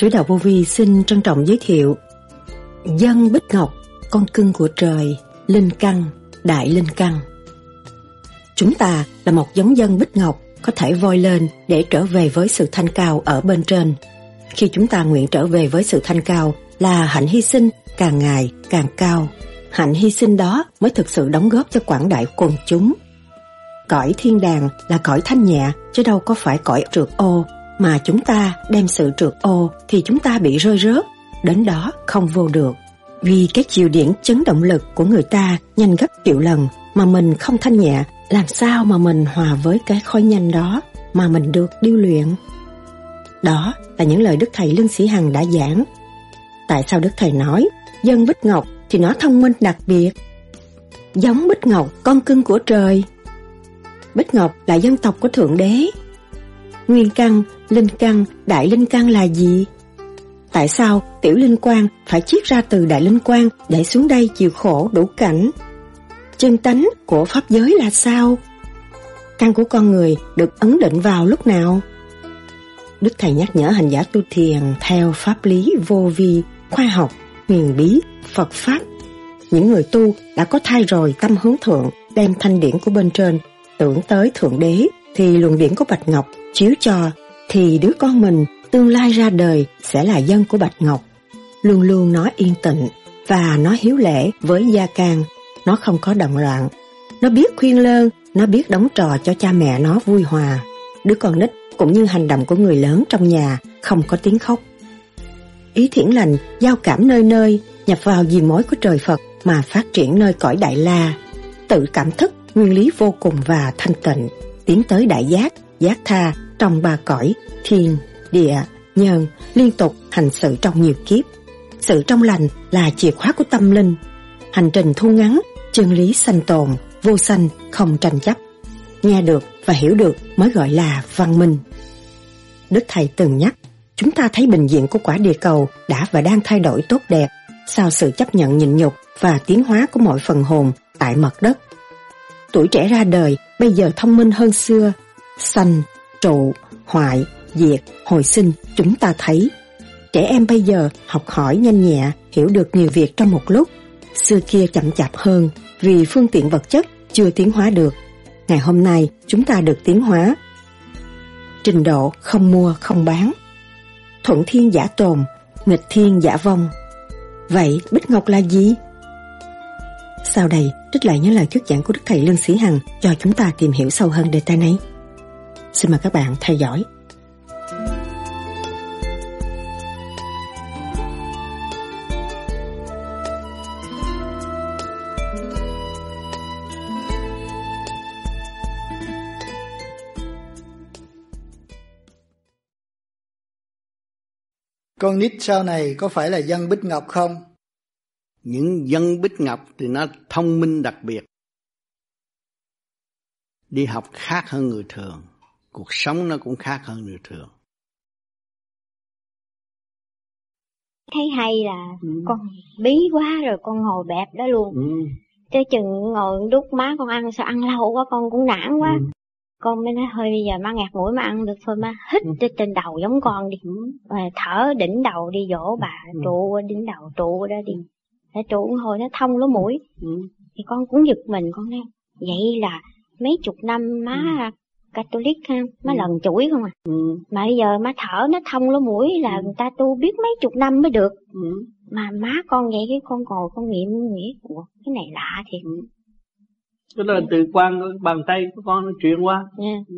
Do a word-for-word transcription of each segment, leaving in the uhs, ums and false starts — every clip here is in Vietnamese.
Sử Đạo Vô Vi xin trân trọng giới thiệu Dân Bích Ngọc, con cưng của trời, Linh Căng, Đại Linh Căng. Chúng ta là một giống dân Bích Ngọc có thể voi lên để trở về với sự thanh cao ở bên trên. Khi chúng ta nguyện trở về với sự thanh cao là hạnh hy sinh càng ngày càng cao. Hạnh hy sinh đó mới thực sự đóng góp cho quảng đại quần chúng. Cõi thiên đàng là cõi thanh nhẹ chứ đâu có phải cõi trượt ô, mà chúng ta đem sự trượt ô thì chúng ta bị rơi rớt, đến đó không vô được. Vì cái chiều điển chấn động lực của người ta nhanh gấp triệu lần mà mình không thanh nhẹ, làm sao mà mình hòa với cái khói nhanh đó mà mình được điêu luyện. Đó là những lời Đức Thầy Lương Sĩ Hằng đã giảng. Tại sao Đức Thầy nói dân Bích Ngọc thì nó thông minh đặc biệt? Giống Bích Ngọc, con cưng của trời. Bích Ngọc là dân tộc của Thượng Đế. Nguyên Căn, Linh Căn, Đại Linh Căn là gì? Tại sao Tiểu Linh Quang phải chiết ra từ Đại Linh Quang để xuống đây chịu khổ đủ cảnh? Chân tánh của Pháp giới là sao? Căn của con người được ấn định vào lúc nào? Đức Thầy nhắc nhở hành giả tu thiền theo pháp lý vô vi, khoa học, huyền bí, Phật Pháp. Những người tu đã có thai rồi tâm hướng thượng, đem thanh điển của bên trên, tưởng tới Thượng Đế, thì luồng điển của Bạch Ngọc chiếu cho, thì đứa con mình tương lai ra đời sẽ là dân của Bạch Ngọc. Luôn luôn nó yên tịnh và nó hiếu lễ với gia can, nó không có động loạn. Nó biết khuyên lơn, nó biết đóng trò cho cha mẹ nó vui hòa. Đứa con nít cũng như hành động của người lớn trong nhà, không có tiếng khóc. Ý thiển lành, giao cảm nơi nơi, nhập vào dì mối của trời Phật mà phát triển nơi cõi Đại La. Tự cảm thức, nguyên lý vô cùng và thanh tịnh, tiến tới đại giác, giác tha trong ba cõi, thiên, địa, nhân, liên tục hành sự trong nhiều kiếp. Sự trong lành là chìa khóa của tâm linh. Hành trình thu ngắn, chân lý sanh tồn, vô sanh, không tranh chấp. Nghe được và hiểu được mới gọi là văn minh. Đức Thầy từng nhắc, chúng ta thấy bình diện của quả địa cầu đã và đang thay đổi tốt đẹp sau sự chấp nhận nhịn nhục và tiến hóa của mọi phần hồn tại mặt đất. Tuổi trẻ ra đời bây giờ thông minh hơn xưa. Sanh, trụ, hoại, diệt, hồi sinh chúng ta thấy. Trẻ em bây giờ học hỏi nhanh nhẹ, hiểu được nhiều việc trong một lúc. Xưa kia chậm chạp hơn vì phương tiện vật chất chưa tiến hóa được. Ngày hôm nay chúng ta được tiến hóa. Trình độ không mua không bán. Thuận thiên giả tồn, nghịch thiên giả vong. Vậy Bích Ngọc là gì? Sau đây trích lại những lời thuyết giảng của Đức Thầy Lương Sĩ Hằng cho chúng ta tìm hiểu sâu hơn đề tài này. Xin mời các bạn theo dõi. Con nít sau này có phải là dân Bích Ngọc không? Những dân Bích Ngọc thì nó thông minh đặc biệt. Đi học khác hơn người thường. Cuộc sống nó cũng khác hơn người thường. Thấy hay là ừ. con bí quá rồi con ngồi bẹp đó luôn. Ừ. Tới chừng ngồi đút má con ăn, sao ăn lâu quá con cũng nản quá. Ừ. Con mới nói hơi bây giờ má ngạt mũi má ăn được thôi má. Hít ừ. trên đầu giống con đi. Thở đỉnh đầu đi vỗ bà ừ. trụ qua đỉnh đầu trụ qua đó đi. Nó trụ hồi nó thông lỗ mũi. Ừ. Thì con cũng giật mình con nói. Vậy là mấy chục năm má ừ. Catholic ha, má ừ. lần chửi không à. Ừ. Mà bây giờ má thở nó thông lỗ mũi là ừ. người ta tu biết mấy chục năm mới được. Ừ. Mà má con vậy cái con ngồi con nghiệm nghĩ của cái này lạ thiệt. Ừ. Tức là từ quan bàn tay của con nó chuyển qua. Yeah. Ừ.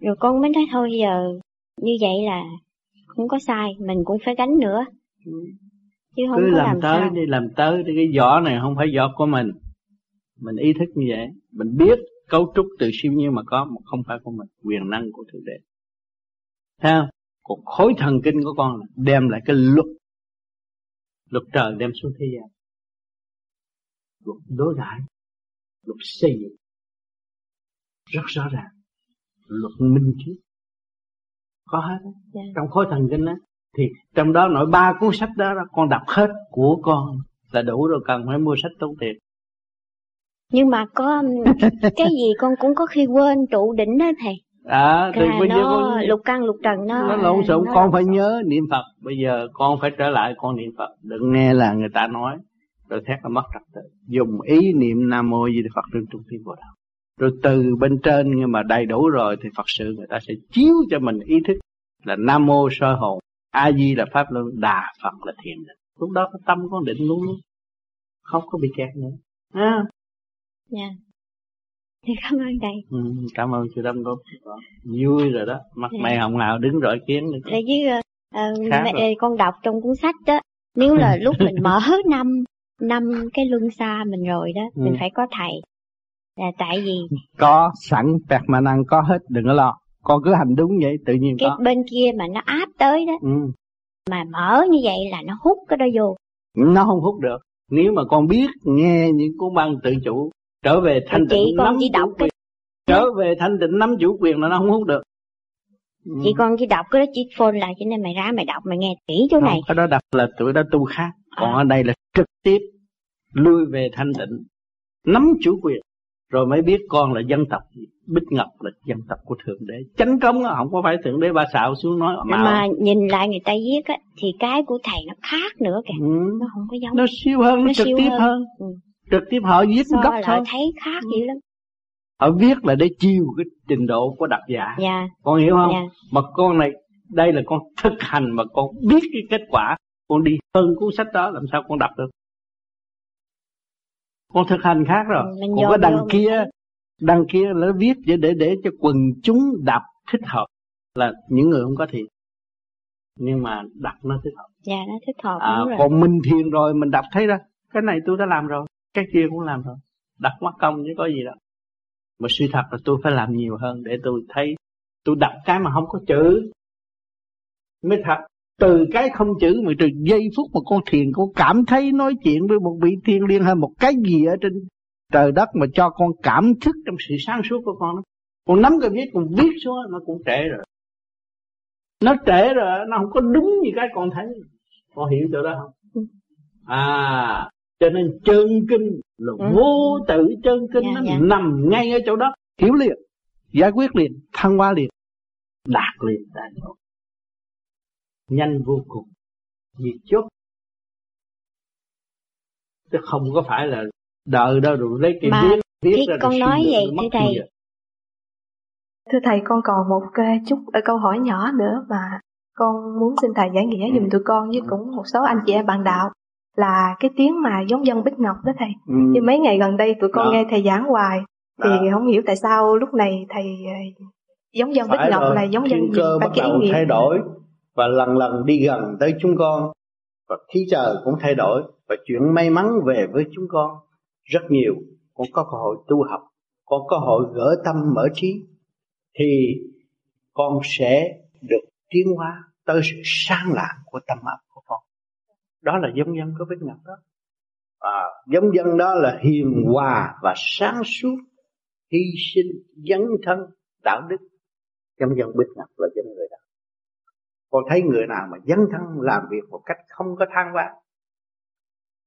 Rồi con mới nói thôi giờ như vậy là không có sai, mình cũng phải gánh nữa. Ừ. Chứ không cứ có làm, làm tới sao. Đi làm tới thì cái vỏ này không phải vỏ của mình. Mình ý thức như vậy, mình biết cấu trúc từ siêu nhiên mà có, mà không phải của mình, quyền năng của Thượng Đế. Thấy không? Còn khối thần kinh của con là đem lại cái luật, luật trời đem xuống thế gian, luật đối đãi, luật xây dựng rất rõ ràng, luật minh triết có hết đó. Yeah. Trong khối thần kinh đó thì trong đó nội ba cuốn sách đó, đó con đọc hết của con là đủ rồi, cần phải mua sách tốn tiền. Nhưng mà có cái gì con cũng có khi quên trụ đỉnh đó thầy. À, thì bây nó, giờ con, lục căn lục trần nó, nó lộn xộn, con phải nhớ niệm Phật. Bây giờ con phải trở lại con niệm Phật, đừng nghe là người ta nói rồi thét là mất trật tự. Dùng ý niệm Nam Mô Di Đà Phật trên Trung Thiên Bồ Tát. Rồi từ bên trên nhưng mà đầy đủ rồi thì Phật sự người ta sẽ chiếu cho mình ý thức là Nam Mô soi hồn, A Di là Pháp Luân, Đà Phật là thiền định. Lúc đó cái tâm con định luôn, không có bị kẹt nữa. À. Yeah. Thì cảm ơn thầy. Ừ, cảm ơn sư Tâm cô. Vui rồi đó, mặt yeah. mày hồng hào đứng rọi kiến. Tại chứ uh, mẹ, con đọc trong cuốn sách đó, nếu là lúc mình mở năm năm cái luân xa mình rồi đó, ừ. mình phải có thầy. Là tại vì có sẵn bạc mà năng có hết, đừng có lo. Con cứ hành đúng vậy tự nhiên cái có. Cái bên kia mà nó áp tới đó. Ừ. Mà mở như vậy là nó hút cái đó vô. Nó không hút được. Nếu mà con biết nghe những cuốn băng tự chủ, trở về thanh tịnh nắm chủ quyền, trở về thanh tịnh nắm chủ quyền là nó không hút được. Chị con chỉ đọc cái đó chỉ phone lại, cho nên mày ra mày đọc mày nghe kỹ chỗ này. Cái đó đọc là tụi đó tu khác, còn ở đây là trực tiếp lui về thanh tịnh, nắm chủ quyền, rồi mới biết con là dân tộc gì. Bích Ngọc là dân tộc của Thượng Đế, chánh cống đó, không có phải Thượng Đế ba xạo xuống nói mà. Mà nhìn lại người ta viết á, thì cái của thầy nó khác nữa kìa, ừ. nó không có giống. Nó siêu hơn, nó, nó trực tiếp hơn. hơn. Ừ. Trực tiếp họ viết so gốc thôi. Thấy khác dữ lắm. Họ viết là để chiều cái trình độ của độc giả. Yeah. Con hiểu không? Yeah. Mà con này, đây là con thực hành mà con biết cái kết quả, con đi hơn cuốn sách đó làm sao con đọc được? Con thực hành khác rồi. Mình con có đằng kia, mình... đằng kia nó viết để, để để cho quần chúng đọc thích hợp là những người không có thiền, nhưng mà đọc nó thích hợp. Dạ nó thích hợp. À, đúng rồi. Còn mình thiền rồi mình đọc thấy ra cái này tôi đã làm rồi, cái kia cũng làm rồi, đặt mắc công chứ có gì đâu. Mà suy thật là tôi phải làm nhiều hơn để tôi thấy, tôi đọc cái mà không có chữ mới thật. Từ cái không chữ mà từ giây phút mà con thiền, con cảm thấy nói chuyện với một vị thiên liên hay một cái gì ở trên trời đất mà cho con cảm thức trong sự sáng suốt của con đó. Con nắm cái viết, con viết xuống nó cũng trễ rồi. Nó trễ rồi, nó không có đúng như cái con thấy. Con hiểu chỗ đó không? À, cho nên chân kinh là vô tự chân kinh, yeah, nó yeah. nằm ngay ở chỗ đó. Hiểu liền, giải quyết liền, thăng hoa liền, đạt liền, đạt liền. Nhanh vô cùng, diệt chốt. Chứ không có phải là đợi đâu rồi lấy cái viết, viết ra con nói vậy thưa thầy. Thưa thầy, con còn một chút câu hỏi nhỏ nữa mà con muốn xin thầy giải nghĩa giùm ừ. tụi con với ừ. cũng một số anh chị em bạn đạo, là cái tiếng mà giống Dân Bích Ngọc đó thầy. Ừ. Thì mấy ngày gần đây tụi con đó. nghe thầy giảng hoài thì đó. không hiểu tại sao lúc này thầy giống Dân Bích Ngọc là giống Dân Bích Ngọc, và cái ý nghĩa thay đổi. Và lần lần đi gần tới chúng con, và khí trời cũng thay đổi, và chuyện may mắn về với chúng con rất nhiều. Con có cơ hội tu học, con có cơ hội gỡ tâm mở trí, thì con sẽ được tiến hóa tới sự sáng lạng của tâm ấp của con. Đó là giống Dân của Bích Ngọc đó. À, giống Dân đó là hiền hòa và sáng suốt, hy sinh, dấn thân, đạo đức. Giống Dân Bích Ngọc là giống người đó. Con thấy người nào mà dấn thân làm việc một cách không có than vãn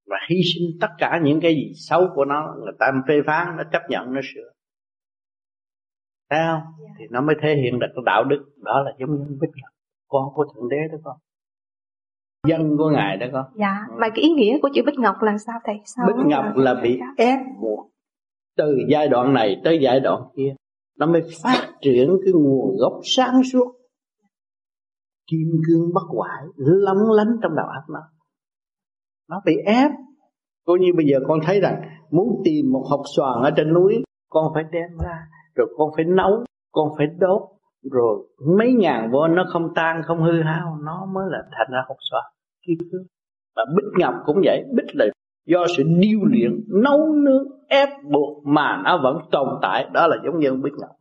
và hy sinh tất cả những cái gì xấu của nó, người ta phê phán, nó chấp nhận, nó sửa, thấy không? Yeah. Thì nó mới thể hiện được cái đạo đức. Đó là giống Dân Bích Ngọc, con của Thượng Đế đó con, dân của Ngài đó con. Dạ, yeah. ừ. Mà cái ý nghĩa của chữ Bích Ngọc là sao thầy? Sao Bích Ngọc là bị ép buộc từ giai đoạn này tới giai đoạn kia, nó mới phát triển cái nguồn gốc sáng suốt, kim cương bất hoại lóng lánh trong đầu óc nó. Nó bị ép. Coi như bây giờ con thấy rằng muốn tìm một hộp xoàn ở trên núi, con phải đem ra, rồi con phải nấu, con phải đốt, rồi mấy ngàn vô nó không tan, không hư hao, nó mới là thành ra hộp xoàn kim cương. Và Bích Ngọc cũng vậy. Bích là do sự điêu luyện, nấu nướng, ép buộc mà nó vẫn tồn tại. Đó là giống như Bích Ngọc.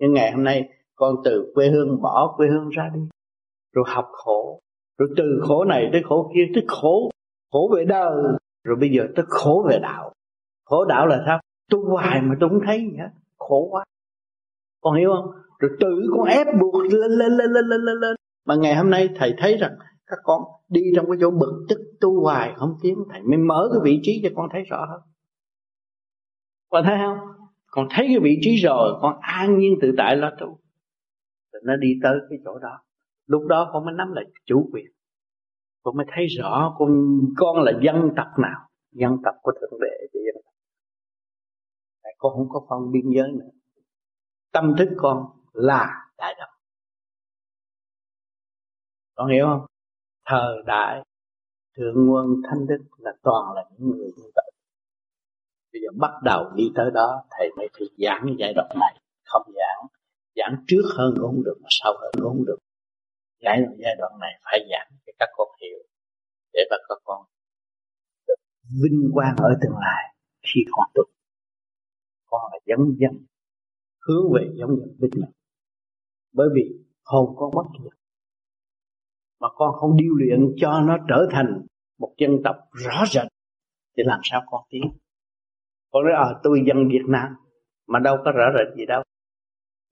Nhưng ngày hôm nay con từ quê hương, bỏ quê hương ra đi, rồi học khổ, rồi từ khổ này tới khổ kia, tới khổ khổ về đời, rồi bây giờ tới khổ về đạo. Khổ đạo là sao? Tôi hoài mà tôi không thấy gì hết, khổ quá, con hiểu không? Rồi tự con ép buộc lên lên lên lên lên lên mà ngày hôm nay thầy thấy rằng các con đi trong cái chỗ bực tức tu hoài không tiến, thầy mới mở cái vị trí cho con thấy rõ hơn. Con thấy không? Con thấy cái vị trí rồi, con an nhiên tự tại lo tu. Thì nó đi tới cái chỗ đó. Lúc đó con mới nắm lại chủ quyền. Con mới thấy rõ con, con là dân tộc nào. Dân tộc của Thượng Đế thì dân tộc. Con không có phân biên giới nữa. Tâm thức con là đại đồng. Con hiểu không? Thời đại Thượng Nguyên Thánh Đức là toàn là những người như vậy. Bây giờ bắt đầu đi tới đó, thầy mới thuyết giảng giai đoạn này, không giảng, giảng trước hơn cũng không được, mà sau hơn cũng không được. Giảng giai đoạn này phải giảng để các con hiểu, để mà các con được vinh quang ở tương lai khi con tu. Con là giống dân, hướng về giống dân Bích Ngọc. Bởi vì hồn con bất diệt, mà con không điêu luyện cho nó trở thành một dân tộc rõ rệt, thì làm sao con tiến? Con nói, à, tôi dân Việt Nam, mà đâu có rõ rệt gì đâu.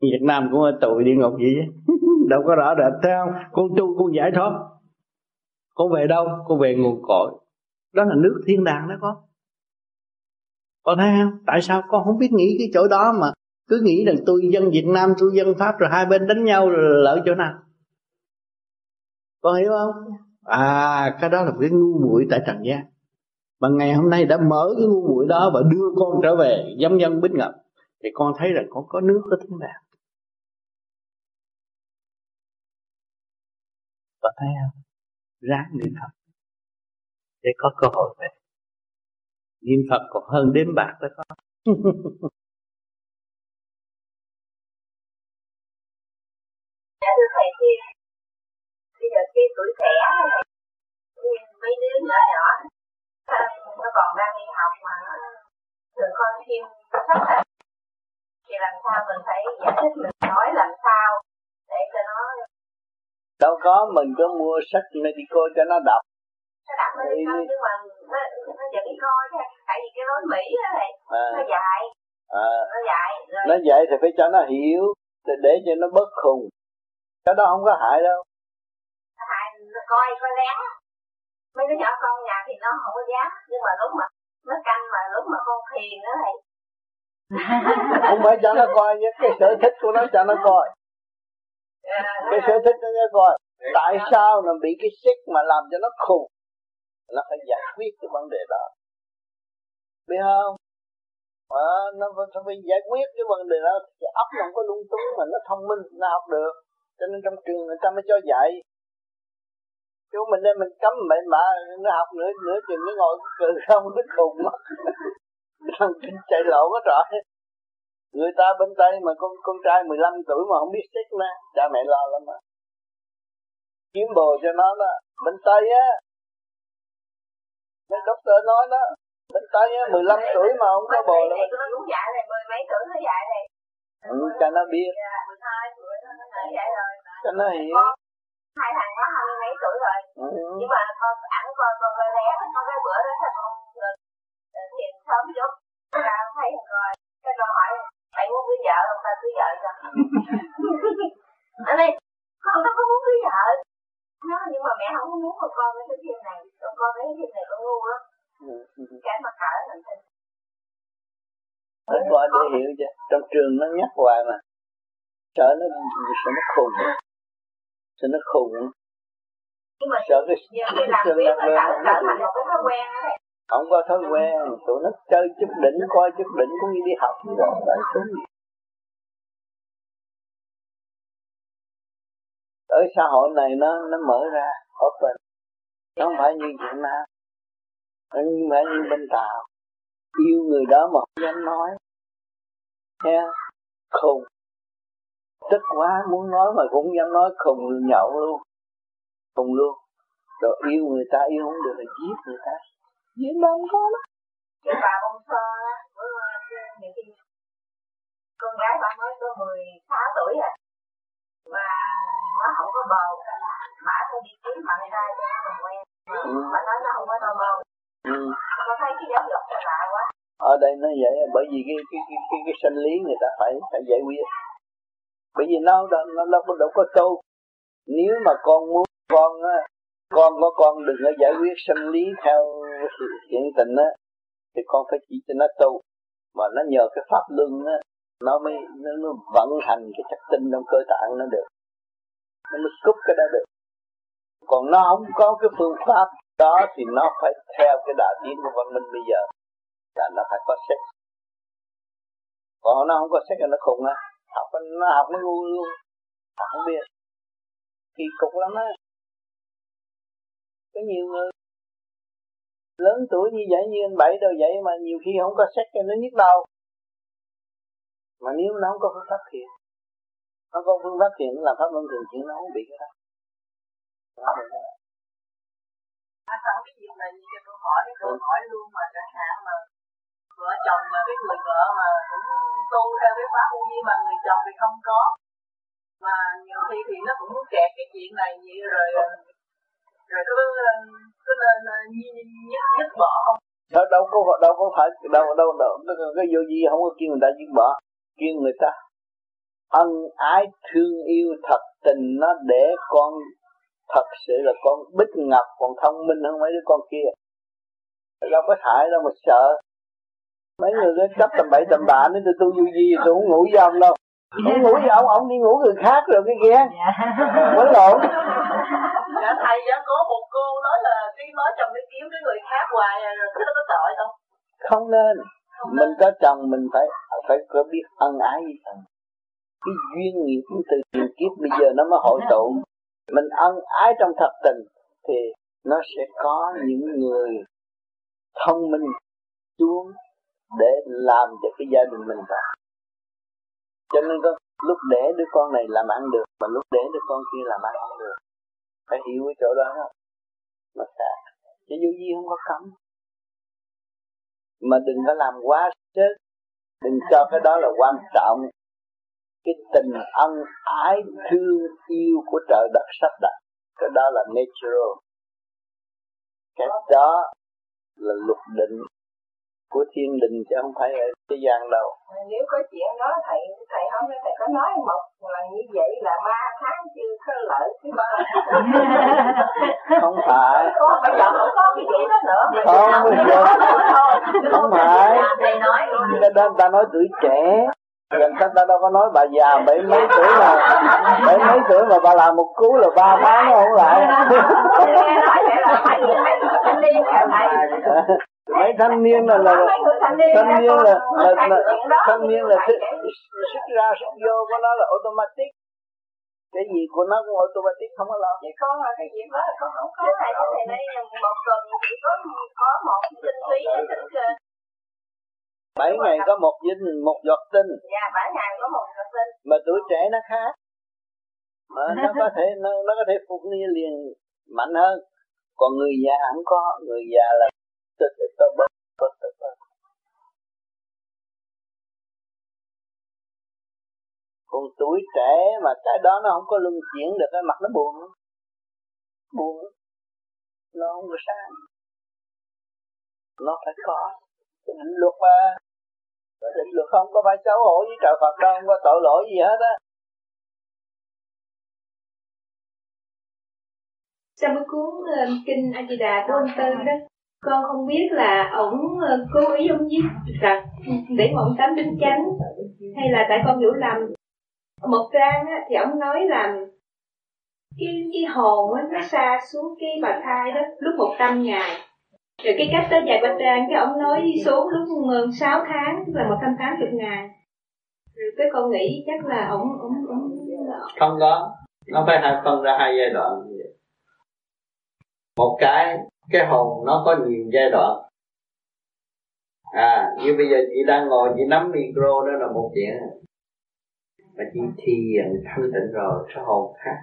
Việt Nam cũng ở tù địa ngục vậy chứ. Đâu có rõ rệt, thấy không? Con tu, con giải thoát. Con về đâu? Con về nguồn cội. Đó là nước thiên đàng đó con. Con thấy không? Tại sao con không biết nghĩ cái chỗ đó mà cứ nghĩ rằng tôi dân Việt Nam, tôi dân Pháp, rồi hai bên đánh nhau rồi lợi chỗ nào? Con hiểu không? À, cái đó là cái ngu muội tại trần gian. Mà ngày hôm nay đã mở cái ngu muội đó và đưa con trở về giống dân Bích Ngọc, thì con thấy rằng con có nước có thiên đàng. Con thấy không? Ráng niệm Phật để có cơ hội về. Niệm Phật còn hơn đếm bạc đó con. Dạ thưa thầy Thiên, bây giờ khi tuổi trẻ mấy đứa nhỏ nhỏ nó còn đang đi học mà tụi con Thiên rất là, thì làm sao mình phải giải thích, mình nói làm sao để cho nó... Đâu có, mình có mua sách medico cho nó đọc. Nó đọc nó đi coi, nhưng mà nó, nó vẫn đi coi thôi, tại vì cái lối Mỹ đó này, à. nó dạy, à. nó dạy rồi... Nó dạy thì phải cho nó hiểu, để cho nó bớt khùng. Cái đó không có hại đâu. Nó hại, nó coi, coi lén. Mấy đứa nhỏ con nhà thì nó không có dám, nhưng mà lúc mà nó canh mà lúc mà con thiền nữa thì không phải cho nó coi những cái sở thích của nó, cho nó coi cái sở thích nó coi. Tại sao nó bị cái xích mà làm cho nó khùng? Nó phải giải quyết cái vấn đề đó, biết không? À, nó phải giải quyết cái vấn đề đó. Cái óc nó không có lung túng mà nó thông minh, nó học được. Cho nên trong trường người ta mới cho dạy. Chứ mình đây mình cấm mẹ mà nó học nữa, nửa chừng nó ngồi cười không, nó khùng mất. Thằng kinh chạy lộ quá trời. Người ta bên Tây mà con con trai mười lăm tuổi mà không biết xích nữa, cha mẹ lo lắm mà. Kiếm bồ cho nó đó, bên Tây á. Mấy doctor nói đó, bên Tây á, mười lăm tuổi mà không có bồ nữa. Nó cũng dạy này, mười mấy tuổi nó dạy này. Ừ, cho nó biết. mười hai tuổi nó dạy rồi. Cho nó hiểu. Hai thằng nó hai mươi mấy tuổi rồi, ừ. Nhưng mà con ảnh coi con coi lé, con cái bữa đó là con thiền sớm chút, con thấy rồi, cái con hỏi, mày muốn cưới vợ không, ta cưới vợ cho. Anh ơi, con tao có muốn cưới vợ, nó nhưng mà mẹ không muốn mà con cái thiền này, con coi cái thiền này con ngu á, cái mặt cỡ thành thinh. Anh coi để hiểu chứ, trong trường nó nhắc hoài mà, sợ nó sợ nó khùng. Thì nó khùng. Nhưng mà sợ cái làm việc nó tạo thành một cái thói quen đó này. Không có thói quen, tụi nó chơi chút đỉnh, coi chút đỉnh cũng như đi học rồi lại xuống. Ở xã hội này nó nó mở ra, open. Nó không phải như Việt Nam, nó không phải như bên Tàu. Yêu người đó mà không dám nói. Nha, khùng. Tức quá muốn nói mà cũng dám nói, khùng nhậu luôn, khùng luôn. Rồi yêu người ta yêu không được là giết người ta, giết đâu không có đó. Cái bà bông sơ á, con gái bà mới có mười sáu tuổi à, mà nó không có bầu, mà tôi đi kiếm bạn trai cho nó làm quen, ừ. Mà nói nó không có đâu bầu, ừ. Con thấy cái giáo dục của bà quá. Ở đây nó vậy, bởi vì cái cái cái cái, cái sinh lý người ta phải phải giải quyết. Bởi vì nó đâu, nó đâu, đâu có tu. Nếu mà con muốn con á, con có con đừng có giải quyết sinh lý theo hiện tình á, thì con phải chỉ cho nó tu. Mà nó nhờ cái pháp luân á, nó mới nó, nó vận hành cái chất tinh trong cơ tạng nó được, nó mới cúp cái đó được. Còn nó không có cái phương pháp đó thì nó phải theo cái đạo tiến của văn minh bây giờ là nó phải có sách. Còn nó không có sách là nó khùng á, học nó học nó ngu luôn, học không biết, kỳ cục lắm á. Có nhiều người lớn tuổi như vậy, như anh Bảy đâu vậy mà nhiều khi không có sách cho nó nhức đầu. Mà nếu nó không có phương pháp thiền, nó có phương pháp thiền nó làm pháp luân thường chuyển nó không bị cái đó. Nó bị cái đó. À, sao cái việc này như cho tôi hỏi, tôi hỏi luôn mà chẳng hạn mà vợ chồng mà cái người vợ mà cũng tu theo cái pháp vô vi mà người chồng thì không có. Mà nhiều khi thì nó cũng kẹt cái chuyện này như rồi rồi cứ cứ nên nhất nhất bỏ không. Đâu đâu có đâu có phải đâu đâu đâu cái vô vi không có kêu người ta dứt bỏ, kêu người ta ân ái thương yêu thật tình nó để con. Thật sự là con Bích Ngọc còn thông minh hơn mấy đứa con kia. Đâu có hại đâu mà sợ. Mấy người đó cấp tầm bậy tầm bạ nên tôi tu vô vi tôi không ngủ với ông đâu. Không ngủ với ông, ông đi ngủ người khác rồi cái kia. Quấn lộn. Dạ thầy đã có một cô nói là đi mới chồng đi kiếm cái người khác hoài rồi cứ nó có tội không? Không nên. Không nên. Mình có chồng mình phải phải có biết ân ái gì. Cái duyên nghiệp từ nhiều kiếp bây giờ nó mới hội tụ. Mình ân ái trong thật tình thì nó sẽ có những người thông minh xuống để làm cho cái gia đình mình vào. Cho nên có lúc để đứa con này làm ăn được mà lúc để đứa con kia làm ăn không được. Phải hiểu cái chỗ đó không? Mà sao? Chứ vô vi không có cấm. Mà đừng có làm quá sức. Đừng cho cái đó là quan trọng. Cái tình ân ái thương yêu của trời đất sắp đặt, cái đó là natural, cái đó là luật định của thiên đình chứ không phải là thế gian đâu. Nếu có chuyện đó thầy thầy không nên thầy có nói một lần như vậy là ba tháng chưa có lợi chứ ba. Không phải. Không bây giờ không có cái gì đó nữa. Không bây giờ. Không phải. Cái đó người ta nói tuổi trẻ. Gần cách ta đâu có nói bà già bảy mấy tuổi mà bảy mấy tuổi mà bà làm một cú là ba tháng nó không lại. Mấy thanh niên là là thanh niên là thanh niên là xuất ra xuất vô của nó là automatic, cái gì của nó cũng automatic không có lo. Vậy con là cái gì đó là con không có này cái này đây một tuần chỉ có có một tinh túy để tinh. Bảy ngày có một dinh, một giọt tinh. Dạ, bảy ngày có một giọt tinh. Mà tuổi trẻ nó khác. Mà nó có thể nó, nó có thể phục ni liền mạnh hơn. Còn người già không có, người già là tích tích tích tích tích tích tích. Còn tuổi trẻ mà cái đó nó không có luân chuyển được, cái mặt nó buồn. Buồn. Nó không có sáng. Nó phải có định luật mà. Định luật không có phải xấu hổ với trời Phật đâu, không có tội lỗi gì hết á. Trong cái cuốn Kinh A Di Đà của ông Tư đó, con không biết là ổng cố ý ông giết rằng để mà ổng tám đính chánh hay là tại con hiểu lầm. Một trang á, thì ổng nói là cái, cái hồn á, nó xa xuống cái bào thai đó lúc một trăm ngày. Rồi cái cách tới vài ba trang cái ông nói xuống lúc sáu tháng, tức là một trăm tám mươi ngày. Rồi cái con nghĩ chắc là ổng ổng ổng không có, nó phải hai phân ra hai giai đoạn. Một cái cái hồn nó có nhiều giai đoạn. À, như bây giờ chị đang ngồi chị nắm micro đó là một chuyện. Mà chị thiền thanh tịnh rồi cái hồn khác.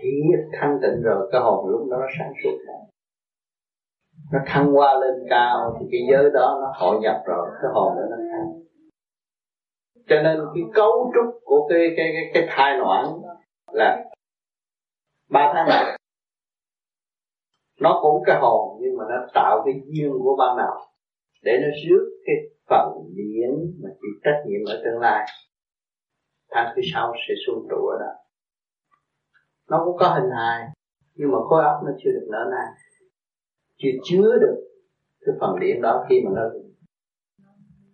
Thiền thanh tịnh rồi cái hồn lúc đó nó sáng suốt lại. Nó thăng hoa lên cao thì cái giới đó nó hội nhập rồi, cái hồn đó nó thăng. Cho nên cái cấu trúc của cái cái cái, cái thai noãn là ba tháng nào nó cũng cái hồn, nhưng mà nó tạo cái duyên của ban nào để nó rước cái phần điện mà chịu trách nhiệm ở tương lai. Tháng thứ sau sẽ xuống trụ ở đó. Nó cũng có hình hài nhưng mà khối óc nó chưa được nở nang, chưa chứa được cái phần điện đó. Khi mà nó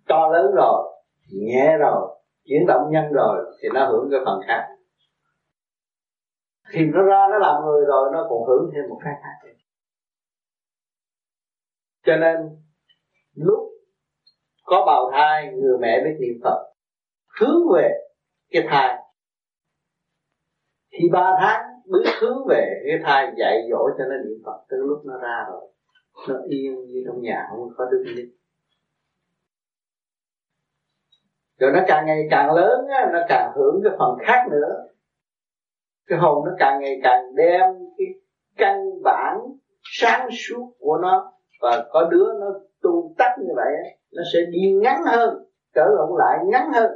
to lớn rồi nhẹ rồi, chuyển động nhân rồi thì nó hưởng cái phần khác. Khi nó ra nó làm người rồi nó còn hưởng thêm một cái khác. Cho nên lúc có bào thai, người mẹ biết niệm Phật hướng về cái thai. Khi ba tháng bước hướng về cái thai, dạy dỗ cho nó niệm Phật, từ lúc nó ra rồi nó yên như trong nhà, không có đứa gì. Rồi nó càng ngày càng lớn á, nó càng hưởng cái phần khác nữa. Cái hồn nó càng ngày càng đem cái căn bản sáng suốt của nó, và có đứa nó tu tắt như vậy á, nó sẽ đi ngắn hơn, trở lộn lại ngắn hơn,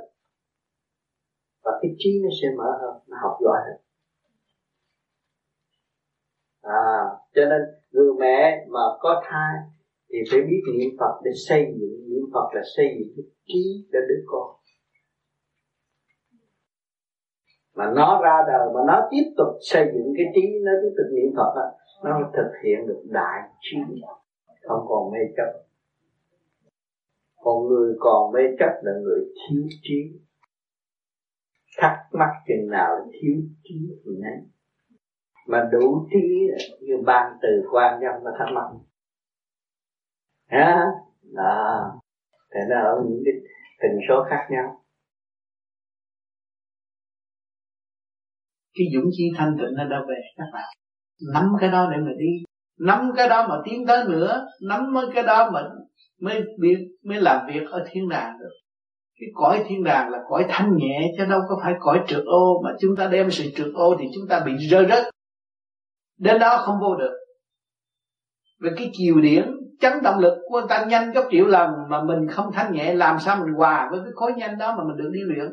và cái trí nó sẽ mở hơn, nó học giỏi hơn. À, cho nên người mẹ mà có thai thì phải biết niệm Phật để xây dựng. Niệm Phật là xây dựng cái trí cho đứa con. Mà nó ra đời mà nó tiếp tục xây dựng cái trí, nó tiếp tục niệm Phật đó, nó thực hiện được đại trí, không còn mê chấp. Còn người còn mê chấp là người thiếu trí. Thắc mắc chừng nào là thiếu trí thì nấy. Mà đủ trí như ban từ quan nhân và thắc mắc. Đó, đó. Thế nó ở những cái tần số khác nhau. Cái dũng chi thanh tịnh nó đã về các bạn. Nắm cái đó để mà đi, nắm cái đó mà tiến tới nữa, nắm mới cái đó mình mới biết, mới làm việc ở thiên đàng được. Cái cõi thiên đàng là cõi thanh nhẹ, chứ đâu có phải cõi trượt ô. Mà chúng ta đem sự trượt ô thì chúng ta bị rơi rớt, đến đó không vô được. Về cái chiều điển chấn động lực của người ta nhanh gấp triệu lần, mà mình không thanh nhẹ làm sao mình hòa với cái khối nhanh đó mà mình được đi luyện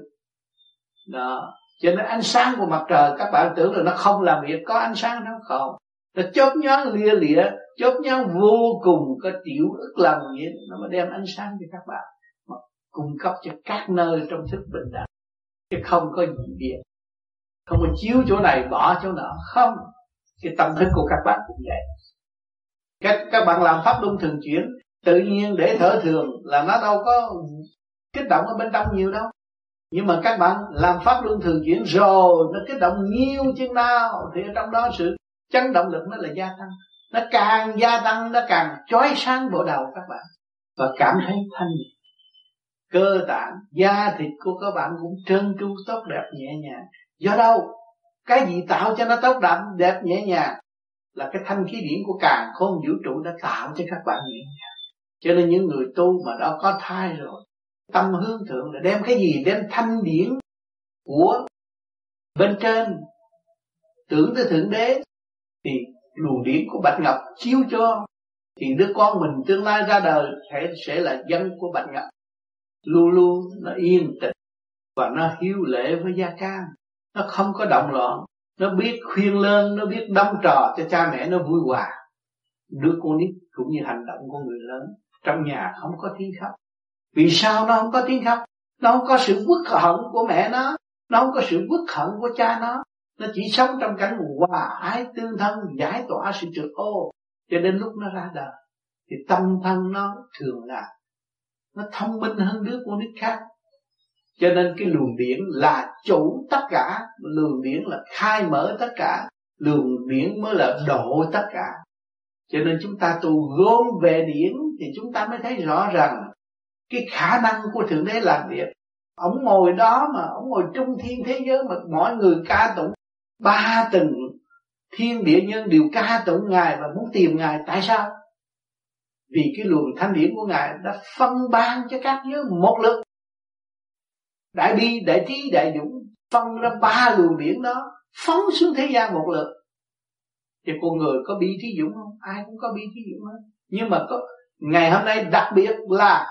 đó. Cho nên ánh sáng của mặt trời, các bạn tưởng là nó không làm việc, có ánh sáng nó không. Nó chớp nhoáng lia lịa, chớp nhoáng vô cùng, có triệu ức lần vậy, nó mới đem ánh sáng cho các bạn, mà cung cấp cho các nơi trong thức bình đẳng. Chứ không có gì biệt, không có chiếu chỗ này bỏ chỗ nọ, không. Cái tâm thức của các bạn cũng vậy. Các, các bạn làm pháp luân thường chuyển, tự nhiên để thở thường là nó đâu có kích động ở bên trong nhiều đâu. Nhưng mà các bạn làm pháp luân thường chuyển rồi, nó kích động nhiều chừng nào thì ở trong đó sự chấn động lực nó là gia tăng. Nó càng gia tăng, nó càng chói sáng bộ đầu các bạn, và cảm thấy thanh nhẹ. Cơ tạng, da thịt của các bạn cũng trơn tru tốt đẹp nhẹ nhàng. Do đâu? Cái gì tạo cho nó tốt đẹp, đẹp nhẹ nhàng? Là cái thanh khí điển của càn khôn vũ trụ đã tạo cho các bạn nhẹ nhàng. Cho nên những người tu mà đã có thai rồi, tâm hướng thượng là đem cái gì? Đem thanh điển của bên trên, tưởng tới Thượng Đế, thì luồng điện của Bạch Ngọc chiếu cho, thì đứa con mình tương lai ra đời sẽ, sẽ là dân của Bạch Ngọc, luôn luôn nó yên tĩnh và nó hiếu lễ với gia can, nó không có động loạn, nó biết khuyên lơn, nó biết đâm trò cho cha mẹ, nó vui hòa. Đứa con nít cũng như hành động của người lớn, trong nhà không có tiếng khóc. Vì sao nó không có tiếng khóc? Nó không có sự uất hận của mẹ nó, nó không có sự uất hận của cha nó. Nó chỉ sống trong cảnh hòa ái tương thân, giải tỏa sự trượt ô. Cho đến lúc nó ra đời thì tâm thân nó thường là nó thông minh hơn đứa con nít khác. Cho nên cái luồng điển là chủ tất cả, luồng điển là khai mở tất cả, luồng điển mới là độ tất cả. Cho nên chúng ta tu gom về điển thì chúng ta mới thấy rõ rằng cái khả năng của Thượng Đế làm việc. Ông ngồi đó mà, ông ngồi trung thiên thế giới mà mọi người ca tụng, ba tầng thiên địa nhân đều ca tụng Ngài và muốn tìm Ngài. Tại sao? Vì cái luồng thanh điển của Ngài đã phân ban cho các giới một lực. Đại bi, đại trí, đại dũng phân ra ba luồng điển đó, phóng xuống thế gian một lượt. Thì con người có bi trí dũng không? Ai cũng có bi trí dũng hết. Nhưng mà có, ngày hôm nay đặc biệt là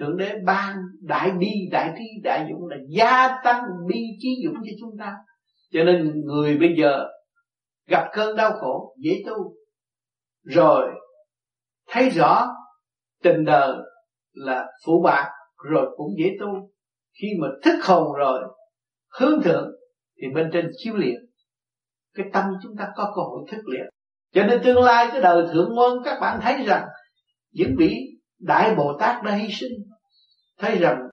Thượng Đế ban đại bi, đại trí, đại dũng là gia tăng bi trí dũng cho chúng ta. Cho nên người bây giờ gặp cơn đau khổ dễ tu, rồi thấy rõ tình đời là phụ bạc rồi cũng dễ tu. Khi mà thức hồn rồi hướng thượng thì bên trên chiếu liền, cái tâm chúng ta có cơ hội thức liền. Cho nên tương lai cái đời thượng môn các bạn thấy rằng những vị Đại Bồ Tát đã hy sinh, thấy rằng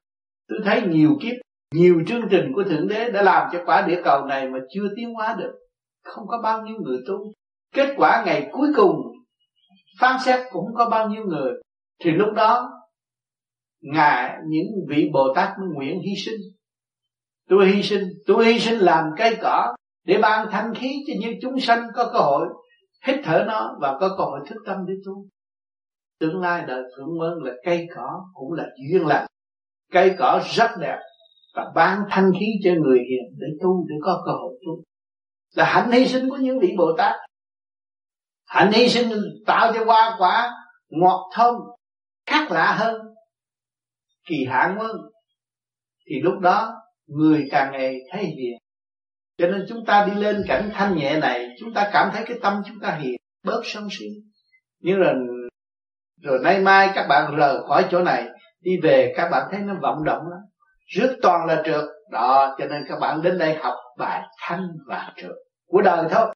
tôi thấy nhiều kiếp, nhiều chương trình của Thượng Đế đã làm cho quả địa cầu này mà chưa tiến hóa được. Không có bao nhiêu người tu. Kết quả ngày cuối cùng phán xét cũng có bao nhiêu người. Thì lúc đó ngài, những vị Bồ Tát mới nguyện hy sinh. Tôi hy sinh, tôi hy sinh làm cây cỏ để ban thanh khí cho những chúng sanh có cơ hội hít thở nó và có cơ hội thức tâm để tu. Tương lai đời Thượng Nguyên là cây cỏ cũng là duyên lành. Cây cỏ rất đẹp và ban thanh khí cho người hiền để tu, để có cơ hội tu. Là hạnh hy sinh của những vị Bồ Tát. Hạnh hy sinh tạo cho hoa quả ngọt thơm, khác lạ hơn, kỳ hạn hơn. Thì lúc đó người càng ngày thấy hiền. Cho nên chúng ta đi lên cảnh thanh nhẹ này, chúng ta cảm thấy cái tâm chúng ta hiền, bớt sân si. Nhưng rồi, rồi nay mai các bạn rời khỏi chỗ này, đi về các bạn thấy nó vọng động lắm, rước toàn là trượt. Đó, cho nên các bạn đến đây học bài thanh và trượt của đời thôi.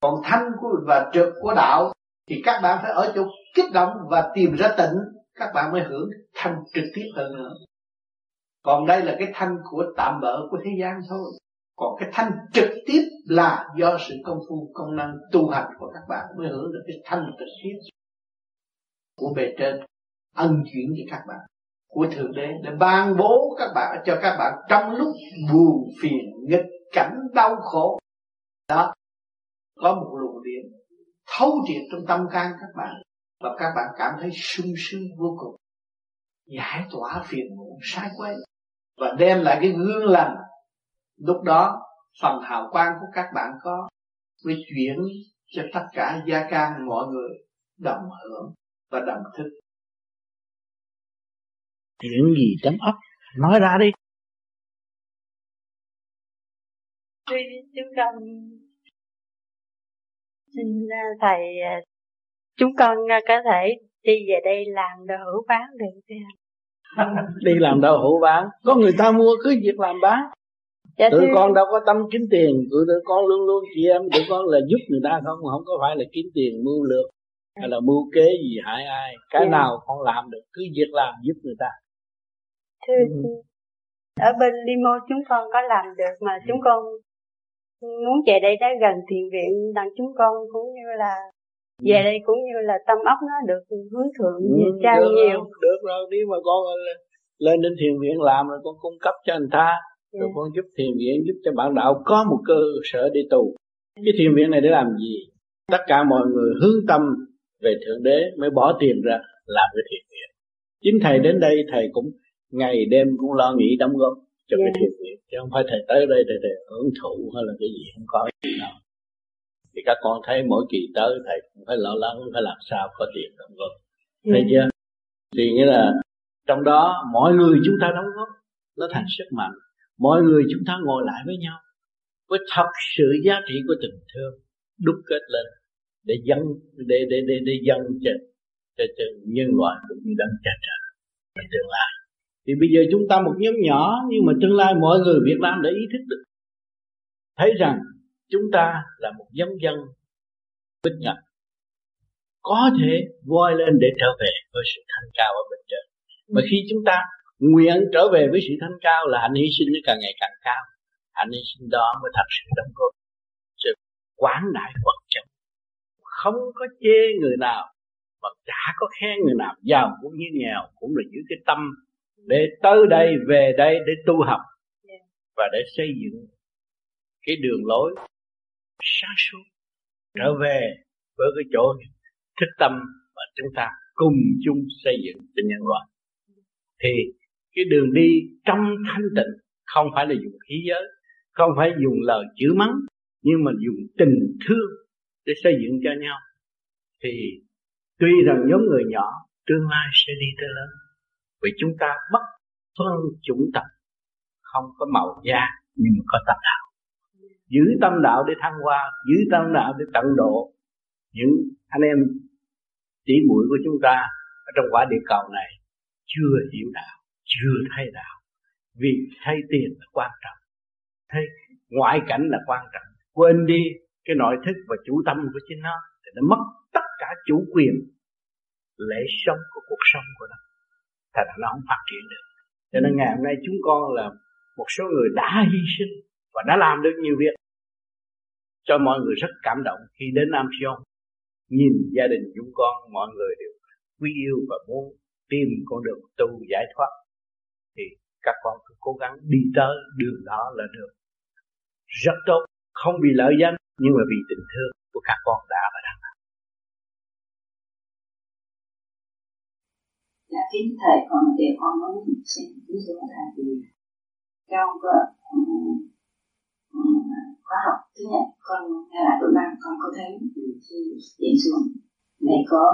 Còn thanh của, và trượt của đạo thì các bạn phải ở chỗ kích động và tìm ra tịnh, các bạn mới hưởng thanh trực tiếp hơn nữa. Còn đây là cái thanh của tạm bỡ của thế gian thôi. Còn cái thanh trực tiếp là do sự công phu, công năng, tu hành của các bạn mới hưởng được cái thanh trực tiếp của bề trên ân chuyển cho các bạn, của Thượng Đế để ban bố các bạn, cho các bạn trong lúc buồn phiền, nghịch cảnh, đau khổ. Đó, có một luồng điện thấu triệt trong tâm can các bạn, và các bạn cảm thấy sung sướng vô cùng, giải tỏa phiền muộn sai quay và đem lại cái gương lành. Lúc đó phần hào quang của các bạn có mới chuyển cho tất cả gia can mọi người đồng hưởng và đồng thức. Chuyện gì tấm ấp nói ra đi. Tôi chúng con xin thầy, chúng con có thể đi về đây làm đồ hữu bán được không? Đi làm đồ hữu bán, có người ta mua cứ việc làm bán. Dạ, tụi thưa... con đâu có tâm kiếm tiền, tụi, tụi con luôn luôn chị em, tụi con là giúp người ta không, không có phải là kiếm tiền mưu lược hay là mưu kế gì hại ai. Cái dạ. nào con làm được cứ việc làm giúp người ta. Thưa ừ. ở bên Limo chúng con có làm được mà ừ. chúng con muốn về đây đã gần thiền viện, đặng chúng con cũng như là về ừ. đây cũng như là tâm óc nó được hướng thượng ừ, trao nhiều. Rồi, được rồi, nếu mà con lên đến thiền viện làm rồi con cung cấp cho người ta. Dạ. Rồi con giúp thiền viện, giúp cho bạn đạo có một cơ sở để tu. Cái thiền viện này để làm gì? Tất cả mọi người hướng tâm về Thượng Đế mới bỏ tiền ra làm cái thiền viện. Chính thầy đến đây thầy cũng ngày đêm cũng lo nghĩ đóng góp cho yeah. cái thiền viện, chứ không phải thầy tới đây để thầy hưởng thụ hay là cái gì, không có gì đâu. Thì các con thấy mỗi kỳ tới thầy cũng phải lo lắng phải làm sao có tiền đóng góp, yeah. thấy chưa? Thì nghĩa là trong đó mỗi người chúng ta đóng góp nó thành sức mạnh. Mỗi người chúng ta ngồi lại với nhau với thật sự giá trị của tình thương đúc kết lên để dân để để để để dân cho cho cho nhân loại cũng như đang chặt chẽ trong tương lai. Thì bây giờ chúng ta một nhóm nhỏ nhưng mà tương lai mọi người Việt Nam đã ý thức được, thấy rằng chúng ta là một nhóm dân bất nhập có thể voi lên để trở về với sự thanh cao ở bên trên. Mà khi chúng ta nguyện trở về với sự thanh cao là hạnh hy sinh nó càng ngày càng cao. Hạnh hy sinh đó mới thật sự đóng góp sự quảng đại Phật chánh. Không có chê người nào mà chả có khen người nào, giàu cũng như nghèo cũng là giữ cái tâm để tới đây về đây để tu học và để xây dựng cái đường lối sáng suốt trở về với cái chỗ thức tâm mà chúng ta cùng chung xây dựng cho nhân loại. Thì cái đường đi trong thanh tịnh không phải là dùng khí giới, không phải dùng lời chửi mắng, nhưng mà dùng tình thương để xây dựng cho nhau. Thì tuy rằng nhóm người nhỏ, tương lai sẽ đi tới lớn. Vì chúng ta bất phân chủng tộc, không có màu da nhưng mà có tâm đạo. Giữ tâm đạo để thăng hoa, giữ tâm đạo để tận độ những anh em tỷ muội của chúng ta ở trong quả địa cầu này chưa hiểu đạo, chưa thấy đạo. Vì thấy tiền là quan trọng, thấy ngoại cảnh là quan trọng, quên đi cái nội thức và chủ tâm của chính nó thì nó mất tất cả chủ quyền lễ sống của cuộc sống của nó. thành nó không phát triển được. Cho nên ngày hôm nay chúng con là một số người đã hy sinh và đã làm được nhiều việc cho mọi người, rất cảm động khi đến Nam Siêu. Nhìn gia đình chúng con, mọi người đều quý yêu và muốn tìm con đường tu giải thoát, thì các con cứ cố gắng đi tới đường đó là đường rất tốt, không vì lợi danh nhưng mà vì tình thương của các con đã và đang làm. Dạ kính thầy, con để con nói xin ví dụ là gì? Trong vợ khóa học thứ nhất con nghe lại buổi ban con có thấy khi điện xuống này có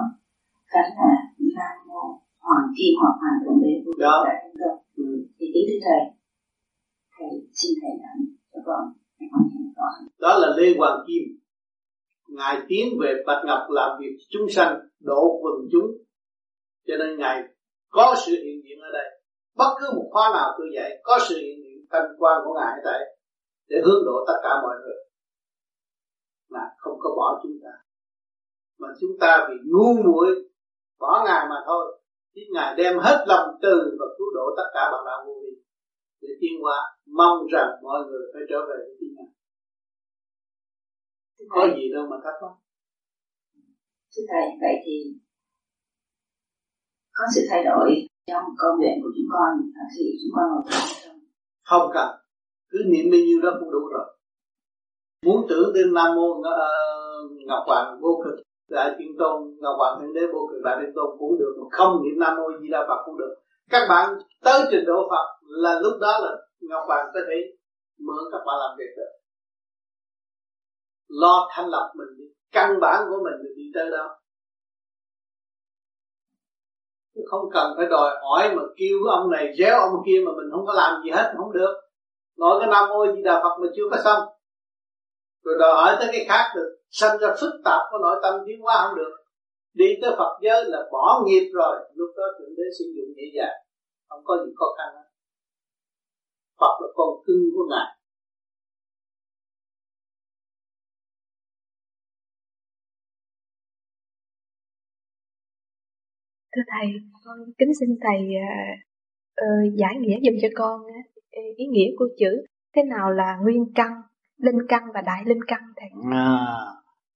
khán là Nam Mô Hoàng Kỳ Hoàng Hoàng Thượng Đế vô cực đại thiên tôn, thì kính thưa thầy, thầy xin thầy làm cho con. Đó là Lê Hoàng Kim. Ngài tiến về Bạch Ngọc làm việc chúng sanh, độ quần chúng, cho nên Ngài có sự hiện diện ở đây. Bất cứ một khóa nào tôi dạy có sự hiện diện thanh quan của Ngài ở đây để hướng độ tất cả mọi người, mà không có bỏ chúng ta. Mà chúng ta bị ngu muội bỏ Ngài mà thôi, chứ Ngài đem hết lòng từ và cứu độ tất cả bạn đạo vô vi để tiến hóa. Mong rằng mọi người phải trở về với Ngài. Có gì đâu mà thắc mắc. Thưa thầy, vậy thì có sự thay đổi trong công việc của chúng con khi chúng con ngồi không? Không cần, cứ niệm bao nhiêu đó cũng đủ rồi. Muốn tưởng tên Nam Mô uh, Ngọc Hoàng vô cực đại thiên tôn, Ngọc Hoàng huyền đế vô cực đại thiên tôn cũng được, không niệm Nam Mô Di Đà Phật cũng được. Các bạn tới trình độ Phật là lúc đó là Ngọc Hoàng có thể mượn các bạn làm việc được. Lo thanh lập mình đi, căn bản của mình mình đi tới đâu. Không cần phải đòi hỏi mà kêu ông này réo ông kia mà mình không có làm gì hết, không được. Nói cái Nam Mô Di Đà Phật mà chưa có xong, rồi đòi hỏi tới cái khác được, sanh ra phức tạp của nội tâm tiến hóa không được. Đi tới Phật giới là bỏ nghiệp rồi, lúc đó Thượng Đế sử dụng dễ dàng, không có gì khó khăn hết. Phật là con cưng của Ngài. Thưa thầy, con kính xin thầy uh, giải nghĩa giùm cho con uh, ý nghĩa của chữ thế nào là nguyên căn, linh căn và đại linh căn thầy. À,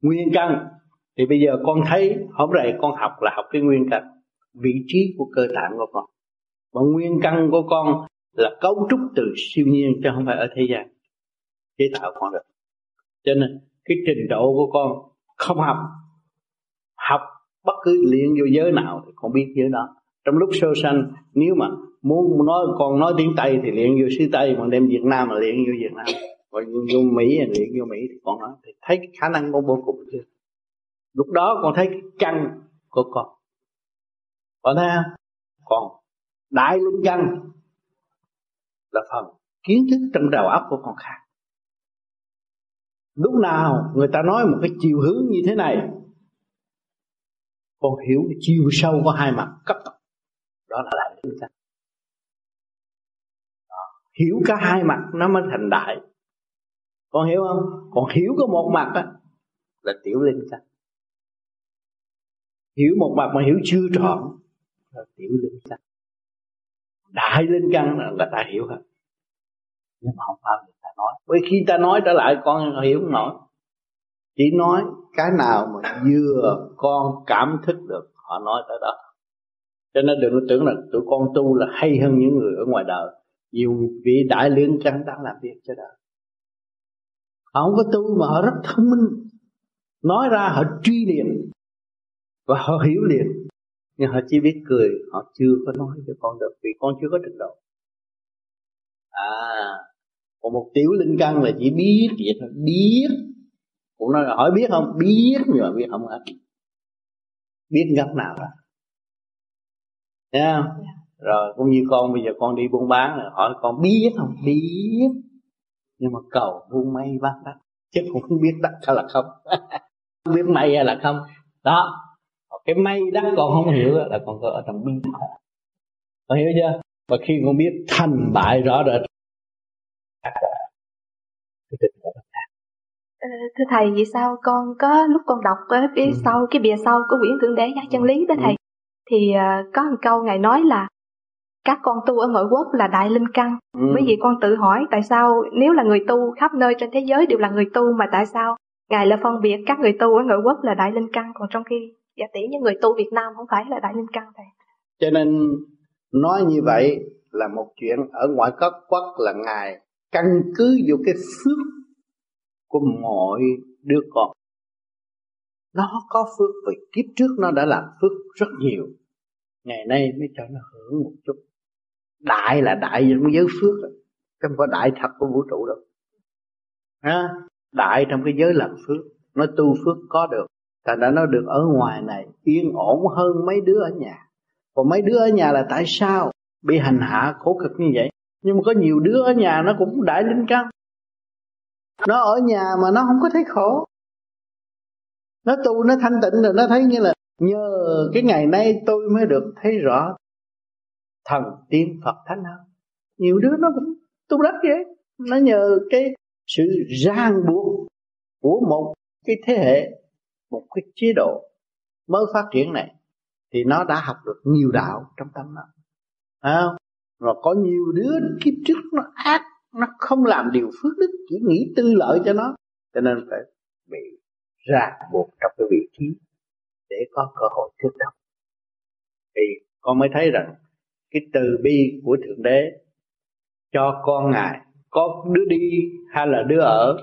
nguyên căn thì bây giờ con thấy hôm nay con học là học cái nguyên căn, vị trí của cơ tạng của con. Và nguyên căn của con là cấu trúc từ siêu nhiên chứ không phải ở thế gian chế tạo con được. Cho nên cái trình độ của con không học học bất cứ luyện vô giới nào thì con biết giới đó. Trong lúc sơ sanh, nếu mà muốn nói con nói tiếng Tây thì luyện vô xứ Tây, còn đem Việt Nam là luyện vô Việt Nam, còn vô Mỹ là luyện vô Mỹ. Thì con nói thì thấy cái khả năng con vô cùng chưa? Lúc đó con thấy cái căn của con, còn thấy không? Còn đại linh căn là phần kiến thức trong đầu óc của con khác. Lúc nào người ta nói một cái chiều hướng như thế này, con hiểu cái chiều sâu có hai mặt cấp tốc, đó là đại linh căn. Hiểu cả hai mặt nó mới thành đại, con hiểu không? Còn hiểu có một mặt á là tiểu linh căn. Hiểu một mặt mà hiểu chưa trọn là tiểu linh căn. Đại linh căn là người ta hiểu hết, nhưng mà không bao giờ ta nói. Bởi khi ta nói trở lại con hiểu không nổi. Chỉ nói cái nào mà vừa con cảm thức được họ nói tới đó. Cho nên đừng có tưởng là tụi con tu là hay hơn những người ở ngoài đời. Nhiều vị đại linh căn đang làm việc cho đời, họ không có tu mà họ rất thông minh, nói ra họ truy liền và họ hiểu liền. Nhưng họ chỉ biết cười, họ chưa có nói cho con được vì con chưa có trình độ. À, còn một tiểu linh căn là chỉ biết vậy thôi, biết. Cũng nói là hỏi biết không? Biết nhưng mà biết không hết. Biết gấp nào đó. Thấy không? Rồi cũng như con bây giờ con đi buôn bán là hỏi con biết không? Biết. Nhưng mà cầu buôn may bán đắt, chứ cũng không biết đắt hay là không. Không biết may hay là không. Đó. Cái may đắt con không hiểu là con có ở trong bi. Con hiểu chưa? Và khi con biết thành bại rõ rệt. Ờ, thưa thầy, vì sao con có lúc con đọc cái phía sau, cái bìa sau của quyển Thượng Đế Giác Chân Lý đó thầy, thì có một câu Ngài nói là các con tu ở ngoại quốc là Đại Linh Căng. Ừ. Bởi vì con tự hỏi tại sao nếu là người tu khắp nơi trên thế giới đều là người tu mà tại sao Ngài là phân biệt các người tu ở ngoại quốc là Đại Linh Căng, còn trong khi giả tỷ những người tu Việt Nam không phải là Đại Linh Căng thầy? Cho nên nói như vậy là một chuyện ở ngoại quốc, quốc là Ngài căn cứ vô cái phước của mọi đứa con. Nó có phước vì kiếp trước nó đã làm phước rất nhiều, ngày nay mới cho nó hưởng một chút. Đại là đại trong giới phước, không phải đại thật của vũ trụ đâu. À, đại trong cái giới làm phước, nó tu phước có được. Thành ra nó được ở ngoài này yên ổn hơn mấy đứa ở nhà. Còn mấy đứa ở nhà là tại sao bị hành hạ khổ cực như vậy? Nhưng mà có nhiều đứa ở nhà nó cũng Đại Linh Căng. Nó ở nhà mà nó không có thấy khổ. Nó tu nó thanh tịnh rồi nó thấy như là nhờ cái ngày nay tôi mới được thấy rõ thần tiên Phật Thánh hơn. Nhiều đứa nó cũng tu đắc vậy. Nó nhờ cái sự ràng buộc của một cái thế hệ, một cái chế độ mới phát triển này, thì nó đã học được nhiều đạo trong tâm nó. À, rồi có nhiều đứa kiếp trước nó ác, nó không làm điều phước đức, chỉ nghĩ tư lợi cho nó, cho nên phải bị ràng buộc trong cái vị trí để có cơ hội thức tâm. Thì con mới thấy rằng cái từ bi của Thượng Đế cho con Ngài, có đứa đi hay là đứa ở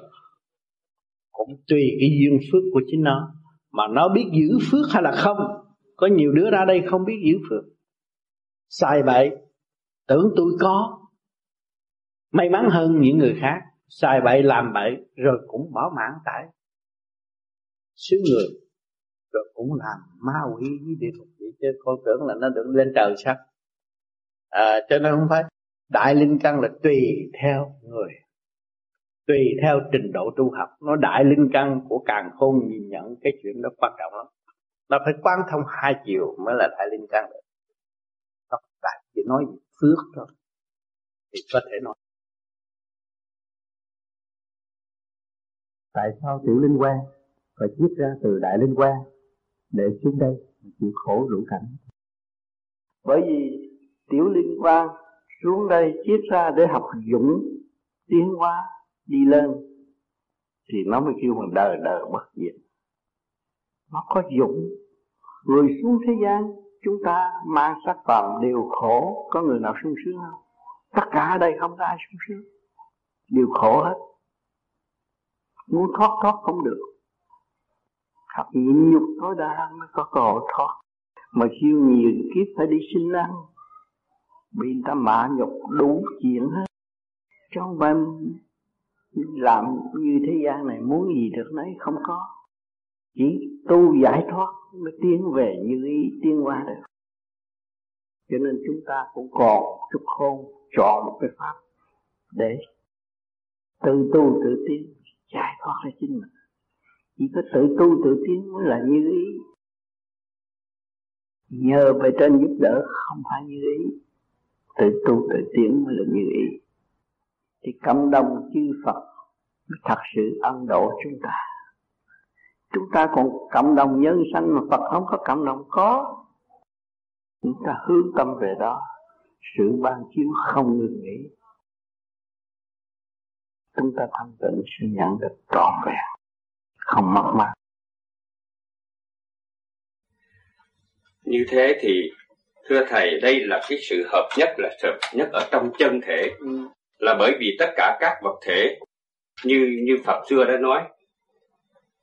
cũng tùy cái duyên phước của chính nó, mà nó biết giữ phước hay là không. Có nhiều đứa ra đây không biết giữ phước, sai bậy, tưởng tôi có may mắn hơn những người khác, sai bậy làm bậy rồi cũng bỏ mạng tại xứ người, rồi cũng làm ma quỷ với địa ngục vậy, chứ con tưởng là nó được lên trời sao? À, cho nên không phải. Đại Linh Căn là tùy theo người, tùy theo trình độ tu học. Nó Đại Linh Căn của càn khôn nhìn nhận cái chuyện đó quan trọng lắm. Nó phải quan thông hai chiều mới là Đại Linh Căn được. Nó đại chỉ nói gì phước thôi thì có thể nói. Tại sao Tiểu Linh Quang phải viết ra từ Đại Linh Quang để xuống đây chịu khổ đủ cảnh? Bởi vì Tiểu Linh Quang xuống đây chiết ra để học dũng, tiến hóa, đi lên, thì nó mới kêu bằng đời đời bất diệt. Nó có dũng. Người xuống thế gian, chúng ta mang sắc phàm đều khổ. Có người nào sung sướng không? Tất cả ở đây không có ai sung sướng, đều khổ hết. Muốn thoát thoát không được, học nhịn nhục tối đa mới có cơ hội thoát. Mà siêu nhiều kiếp phải đi sinh năng, bị người ta mạ nhục đủ chuyện hết, chứ không phải làm như thế gian này muốn gì được nấy, không có. Chỉ tu giải thoát mới tiến về như ý, tiến hóa được. Cho nên chúng ta cũng còn chút khôn, chọn một cái pháp để tự tu tự tiến, giải thoát ra chính mình. Chỉ có tự tu tự tiến mới là như ý. Nhờ về trên giúp đỡ không phải như ý, tự tu tự tiến mới là như ý. Thì cộng đồng chư Phật thật sự ân độ chúng ta. Chúng ta còn cộng đồng nhân sanh mà Phật không có cộng đồng có. Chúng ta hướng tâm về đó, sự ban chiếu không ngừng nghỉ, chúng ta thanh tịnh sẽ nhận được trọn vẹn, không mắc mắc. Như thế thì thưa thầy, đây là cái sự hợp nhất, là hợp nhất ở trong chân thể. Ừ. Là bởi vì tất cả các vật thể như như Phật xưa đã nói,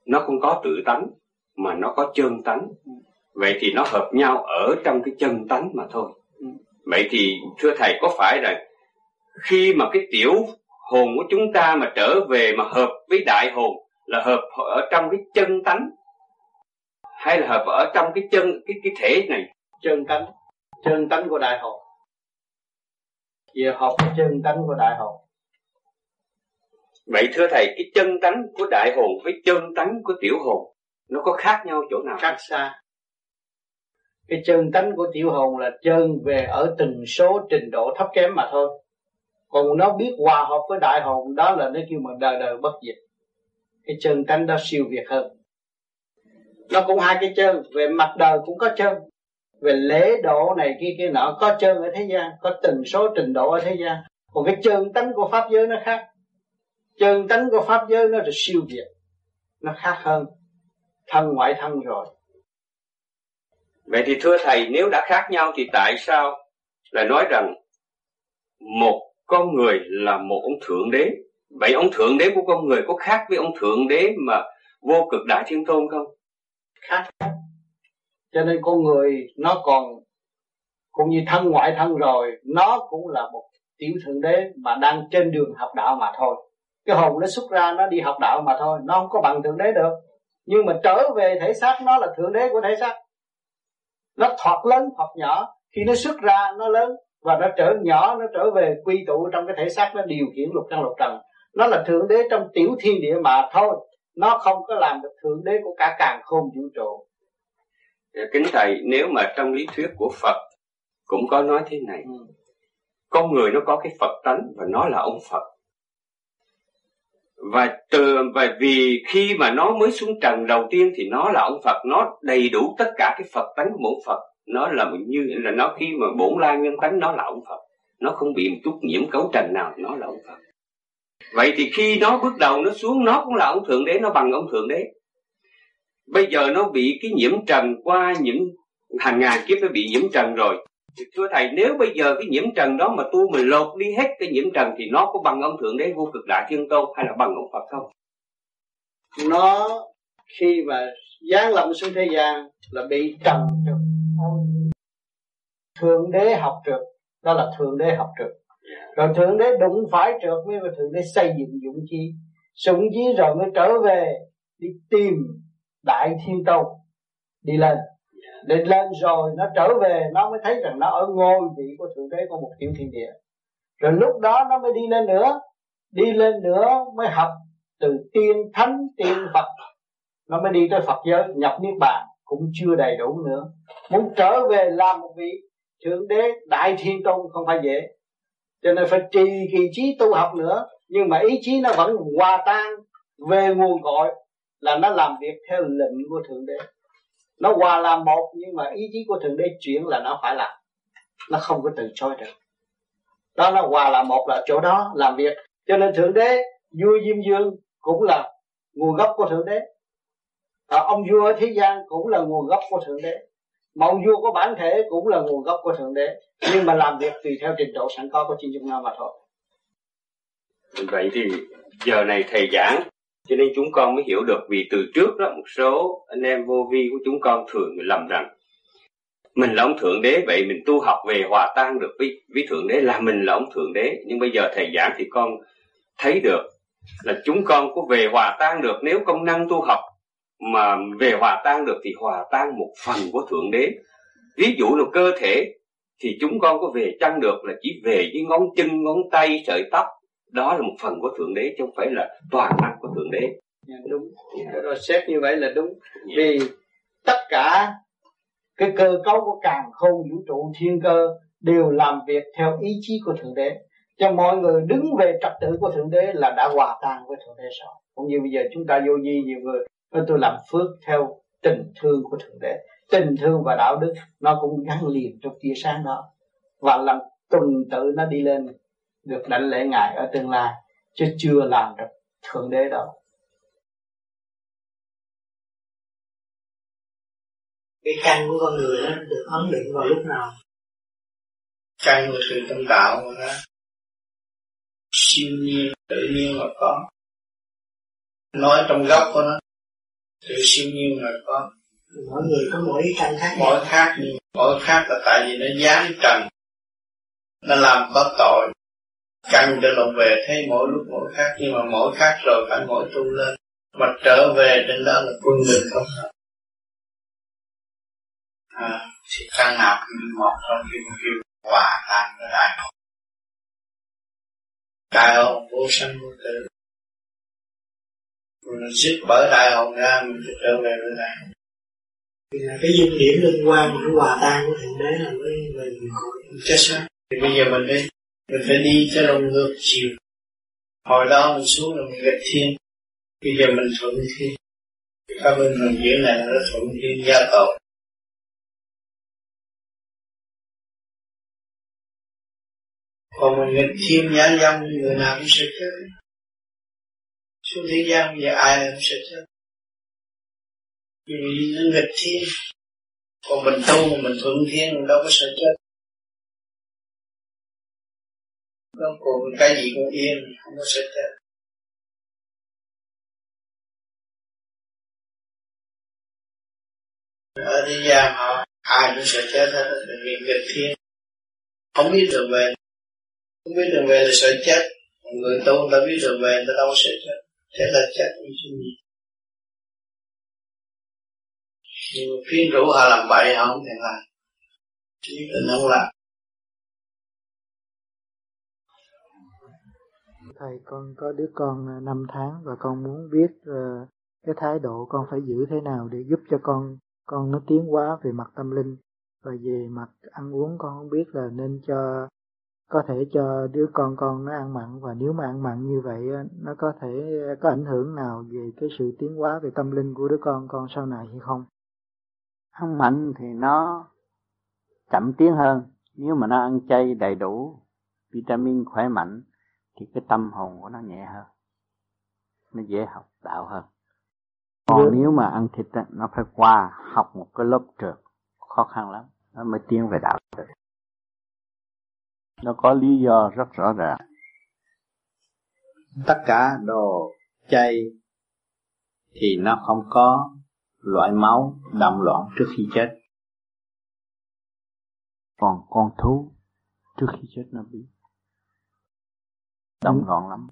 nó không có tự tánh mà nó có chân tánh. Ừ. Vậy thì nó hợp nhau ở trong cái chân tánh mà thôi. Ừ. Vậy thì thưa thầy, có phải là khi mà cái tiểu hồn của chúng ta mà trở về mà hợp với đại hồn là hợp ở trong cái chân tánh, hay là hợp ở trong cái chân cái cái thể này? Chân tánh, chân tánh của đại hồn. Giờ hợp với chân tánh của đại hồn. Vậy thưa thầy, cái chân tánh của đại hồn với chân tánh của tiểu hồn nó có khác nhau chỗ nào? Khác xa. Cái chân tánh của tiểu hồn là chân về ở từng số trình độ thấp kém mà thôi. Còn nó biết hòa hợp với đại hồn, đó là nó kêu mà đời đời bất diệt. Cái chân tánh đó siêu việt hơn. Nó cũng hai cái chân, về mặt đời cũng có chân, về lễ độ này kia kia nọ, có chân ở thế gian, có từng số trình độ ở thế gian. Còn cái chân tánh của pháp giới nó khác. Chân tánh của pháp giới nó được siêu việt, nó khác hơn thân ngoại thân rồi. Vậy thì thưa thầy, nếu đã khác nhau thì tại sao lại nói rằng một con người là một ông Thượng Đế? Vậy ông Thượng Đế của con người có khác với ông Thượng Đế mà vô cực đại thiên tôn không? Khác. Cho nên con người nó còn cũng như thân ngoại thân rồi, nó cũng là một tiểu Thượng Đế mà đang trên đường học đạo mà thôi. Cái hồn nó xuất ra nó đi học đạo mà thôi, nó không có bằng Thượng Đế được. Nhưng mà trở về thể xác nó là Thượng Đế của thể xác. Nó thoạt lớn thoạt nhỏ, khi nó xuất ra nó lớn và nó trở nhỏ, nó trở về quy tụ trong cái thể xác, nó điều khiển lục căn lục trần. Nó là Thượng Đế trong tiểu thiên địa mà thôi, nó không có làm được Thượng Đế của cả càn khôn vũ trụ. Kính thầy, nếu mà trong lý thuyết của Phật cũng có nói thế này, ừ. Con người nó có cái Phật tánh và nó là ông Phật. Và từ và vì khi mà nó mới xuống trần đầu tiên thì nó là ông Phật, nó đầy đủ tất cả cái Phật tánh của mỗi Phật. Nó là một như là nó khi mà bổn lai nguyên tánh nó là ông Phật, nó không bị một chút nhiễm cấu trần nào, nó là ông Phật. Vậy thì khi nó bước đầu nó xuống, nó cũng là ông Thượng Đế, nó bằng ông Thượng Đế. Bây giờ nó bị cái nhiễm trần qua những hàng ngàn kiếp, nó bị nhiễm trần rồi. Thưa thầy, nếu bây giờ cái nhiễm trần đó mà tu mình lột đi hết cái nhiễm trần thì nó có bằng ông Thượng Đế vô cực đại thiên tôn hay là bằng ông Phật không? Nó khi mà giáng lâm xuống thế gian là bị trần trượt. Thượng Đế học trượt, đó là Thượng Đế học trượt. Rồi Thượng Đế đụng phải trượt mới, và Thượng Đế xây dựng dũng chí, dũng chí rồi mới trở về đi tìm đại thiên tôn đi lên. Đến lên rồi nó trở về, nó mới thấy rằng nó ở ngôi vị của Thượng Đế của một tiểu thiên địa. Rồi lúc đó nó mới đi lên nữa, đi lên nữa mới học từ tiên thánh tiên Phật, nó mới đi tới Phật giới, nhập niết bàn cũng chưa đầy đủ nữa. Muốn trở về làm một vị Thượng Đế đại thiên tôn không phải dễ, cho nên phải trì kỳ trí tu học nữa. Nhưng mà ý chí nó vẫn hòa tan về nguồn cội, là nó làm việc theo lệnh của Thượng Đế. Nó hòa làm một, nhưng mà ý chí của Thượng Đế chuyển là nó phải làm, nó không có từ chối được. Đó, nó hòa làm một là chỗ đó làm việc. Cho nên Thượng Đế vua Diêm Vương cũng là nguồn gốc của Thượng Đế, à, ông vua ở thế gian cũng là nguồn gốc của Thượng Đế, mà ông vua của bản thể cũng là nguồn gốc của Thượng Đế. Nhưng mà làm việc tùy theo trình độ sẵn có của chính chúng nó mà thôi. Vậy thì giờ này thầy giảng, cho nên chúng con mới hiểu được. Vì từ trước đó một số anh em vô vi của chúng con thường lầm rằng mình là ông Thượng Đế, vậy mình tu học về hòa tan được với, với Thượng Đế là mình là ông Thượng Đế. Nhưng bây giờ thầy giảng thì con thấy được là chúng con có về hòa tan được. Nếu công năng tu học mà về hòa tan được thì hòa tan một phần của Thượng Đế. Ví dụ là cơ thể thì chúng con có về chăng được là chỉ về với ngón chân, ngón tay, sợi tóc. Đó là một phần của Thượng Đế chứ không phải là toàn năng của Thượng Đế. Đúng, yeah. Rồi xét như vậy là đúng, yeah. Vì tất cả cái cơ cấu của càn khôn vũ trụ thiên cơ đều làm việc theo ý chí của Thượng Đế. Cho mọi người đứng về trật tự của Thượng Đế là đã hòa tan với Thượng Đế rồi. Cũng như bây giờ chúng ta vô vi nhiều người, nên tôi làm phước theo tình thương của Thượng Đế. Tình thương và đạo đức nó cũng gắn liền trong tia sáng đó, và làm tuần tự nó đi lên được đảnh lễ Ngài ở tương lai, chứ chưa làm được Thượng Đế đâu. Cái căn của con người nó được ấn định vào lúc nào? Căn của sự tâm đạo của nó siêu nhiên, tự nhiên mà có. Nói trong gốc của nó sự siêu nhiên mà có. Mỗi người có mỗi căn khác. Mỗi khác, nhưng mỗi khác là tại vì nó dán trần, nó làm có tội. Căn trở lộn về thấy mỗi lúc mỗi khác, nhưng mà mỗi khác rồi phải mỗi tu lên, mà trở về đến đó là quân bình không hợp. À, thì căn nào cũng một trong khi một khi hòa tan với đại học. Đại học vô sanh vô tử, mình dứt bởi đại học ra mình sẽ trở về với đại học. Vì là cái dung điểm liên quan của hòa tan của Thượng Đế là với mình chết xác. Thì bây giờ mình đi. Mình phải đi cho đồng ngược chiều. Hồi đó mình xuống là mình lệch thiên, bây giờ mình thuận thiên. Các bên phần dưới này nó thuận thiên gia tộc. Còn mình nghịch thiên nhã dâm, người nào cũng sẽ chết. Xuống thế gian giờ ai cũng sẽ chết, vì nó nghịch thiên. Còn mình tu mà mình thuận thiên, mình đâu có sợ chết. Nó còn cái gì cũng yên, không có sợ chết. Ở thế gian họ ai cũng sợ chết hết, vì nghịch thiên. Không biết đường về, không biết đường về là sợ chết. Người tu người ta biết đường về, người ta đâu có sợ chết. Thế là chết như thế gì. Nhưng mà khuyến rũ họ làm bậy họ không thể làm, chỉ định không làm. Thầy, con có đứa con năm tháng và con muốn biết uh, cái thái độ con phải giữ thế nào để giúp cho con con nó tiến hóa về mặt tâm linh. Và về mặt ăn uống con không biết là nên cho, có thể cho đứa con con nó ăn mặn, và nếu mà ăn mặn như vậy nó có thể có ảnh hưởng nào về cái sự tiến hóa về tâm linh của đứa con con sau này hay không? Ăn mặn thì nó chậm tiến hơn, nếu mà nó ăn chay đầy đủ vitamin khỏe mạnh thì cái tâm hồn của nó nhẹ hơn, nó dễ học đạo hơn. Còn nếu mà ăn thịt đó, nó phải qua học một cái lớp trượt khó khăn lắm, nó mới tiến về đạo được. Nó có lý do rất rõ ràng. Tất cả đồ chay thì nó không có loại máu động loạn trước khi chết. Còn con thú trước khi chết nó bị động loạn lắm.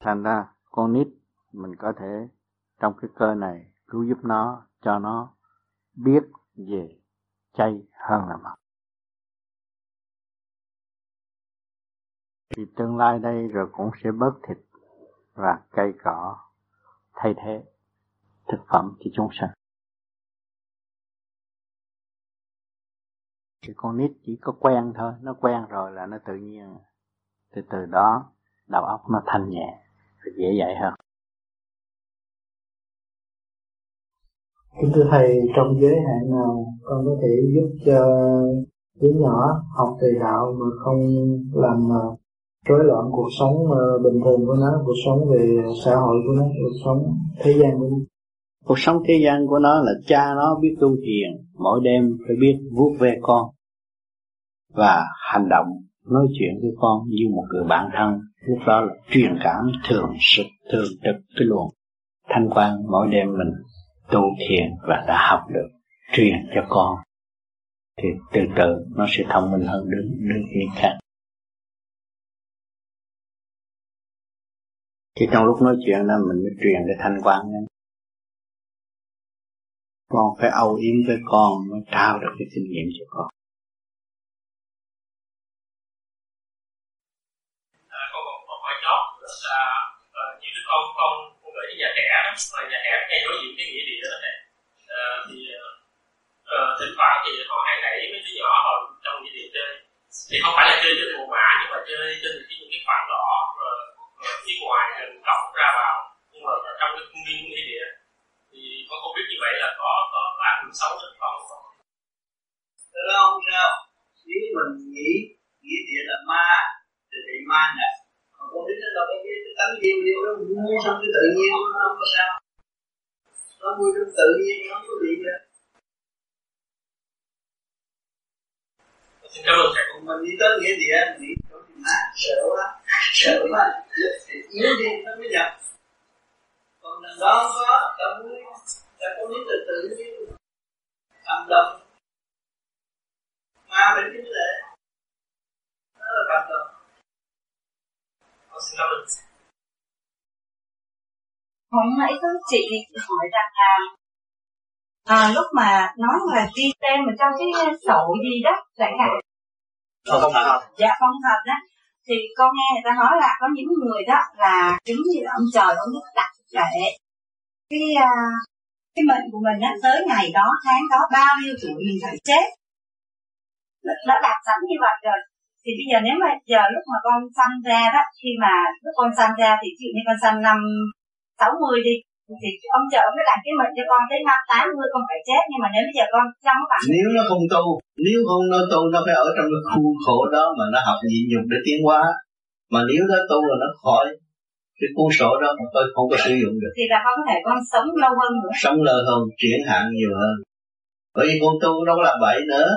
Thành ra con nít mình có thể trong cái cơ này cứu giúp nó, cho nó biết về chay hơn là mặn. Thì tương lai đây rồi cũng sẽ bớt thịt và cây cỏ thay thế thực phẩm cho chúng sanh. Thì con nít chỉ có quen thôi, nó quen rồi là nó tự nhiên. Từ từ đó đầu óc nó thanh nhẹ và dễ dạy hơn. Kính thưa Thầy, trong giới hạn nào con có thể giúp cho đứa nhỏ học thầy đạo mà không làm rối loạn cuộc sống bình thường của nó, cuộc sống về xã hội của nó, cuộc sống thế gian của nó? Cuộc sống thế gian của nó là cha nó biết tu thiền, mỗi đêm phải biết vuốt ve con và hành động nói chuyện với con như một người bạn thân. Lúc đó là truyền cảm thường trực, thường trực cái luồng thanh quang. Mỗi đêm mình tu thiền và đã học được truyền cho con thì từ từ nó sẽ thông minh hơn đứa đứa kia khác. Thì trong lúc nói chuyện đó mình mới truyền cái thanh quang đó. Con phải âu yếm với con mới trao được cái kinh nghiệm cho con. À, con còn một hỏi chót là như đứa con con con ở nhà trẻ đó, ở nhà trẻ ngay đối diện cái nghĩa địa đó này, à, thì à, thỉnh thoảng thì họ hay đẩy mấy đứa nhỏ họ trong nghĩa địa chơi, thì không phải là chơi trên mùa mã nhưng mà chơi trên những cái khoảng lọ phía ngoài cổng ra vào, nhưng mà trong cái công viên nghĩa địa. Thì con không biết như vậy là có có ảnh hưởng xấu đến con không? Đó không sao. Nếu mình nghĩ nghĩa địa là ma thì bị ma nè. Còn con biết là cái cái tánh điên điên nó vui trong cái tự nhiên, nó không có sao. Nó vui trong tự nhiên, nó không có bị nữa. Xin cảm ơn thầy. Mình đi tới nghĩa địa nghĩ chỗ thì ma sợ quá, sợ quá. Thì yếu đi nó mới nhập. Còn đằng đó có tâm lý, ta có lý tự tự nhiên, âm đồng, ma bệnh chính lệ, đó là tâm đồng. Con xin cảm ơn. Hồi nãy các chị hỏi rằng là à, lúc mà nói là ghi tên mà trong cái sổ gì đó, chẳng hạn. Phong thật. Dạ, phong thật đó. Thì con nghe người ta nói là có những người đó là chứng như là ông trời ông Đức đặt để cái uh, cái mệnh của mình á, tới ngày đó tháng đó bao nhiêu tuổi mình phải chết, nó đặt sẵn như vậy rồi. Thì bây giờ nếu mà giờ lúc mà con sanh ra đó, khi mà lúc con sanh ra thì ví dụ như con sanh năm sáu mươi đi, Thì ông chợ nó đặt cái mệnh cho con tới năm tám mươi con phải chết, nhưng mà nếu bây giờ con trong cái bản nếu nó không tu, nếu không nó tu nó phải ở trong cái khu khổ đó mà nó học nhịn nhục để tiến hóa. Mà nếu nó tu là nó khỏi cái cuốn sổ đó mà tôi không có sử dụng được. Thì là con có thể con sống lâu hơn nữa, sống lâu hơn, chuyển hạn nhiều hơn. Bởi vì con tu nó là bậy nữa.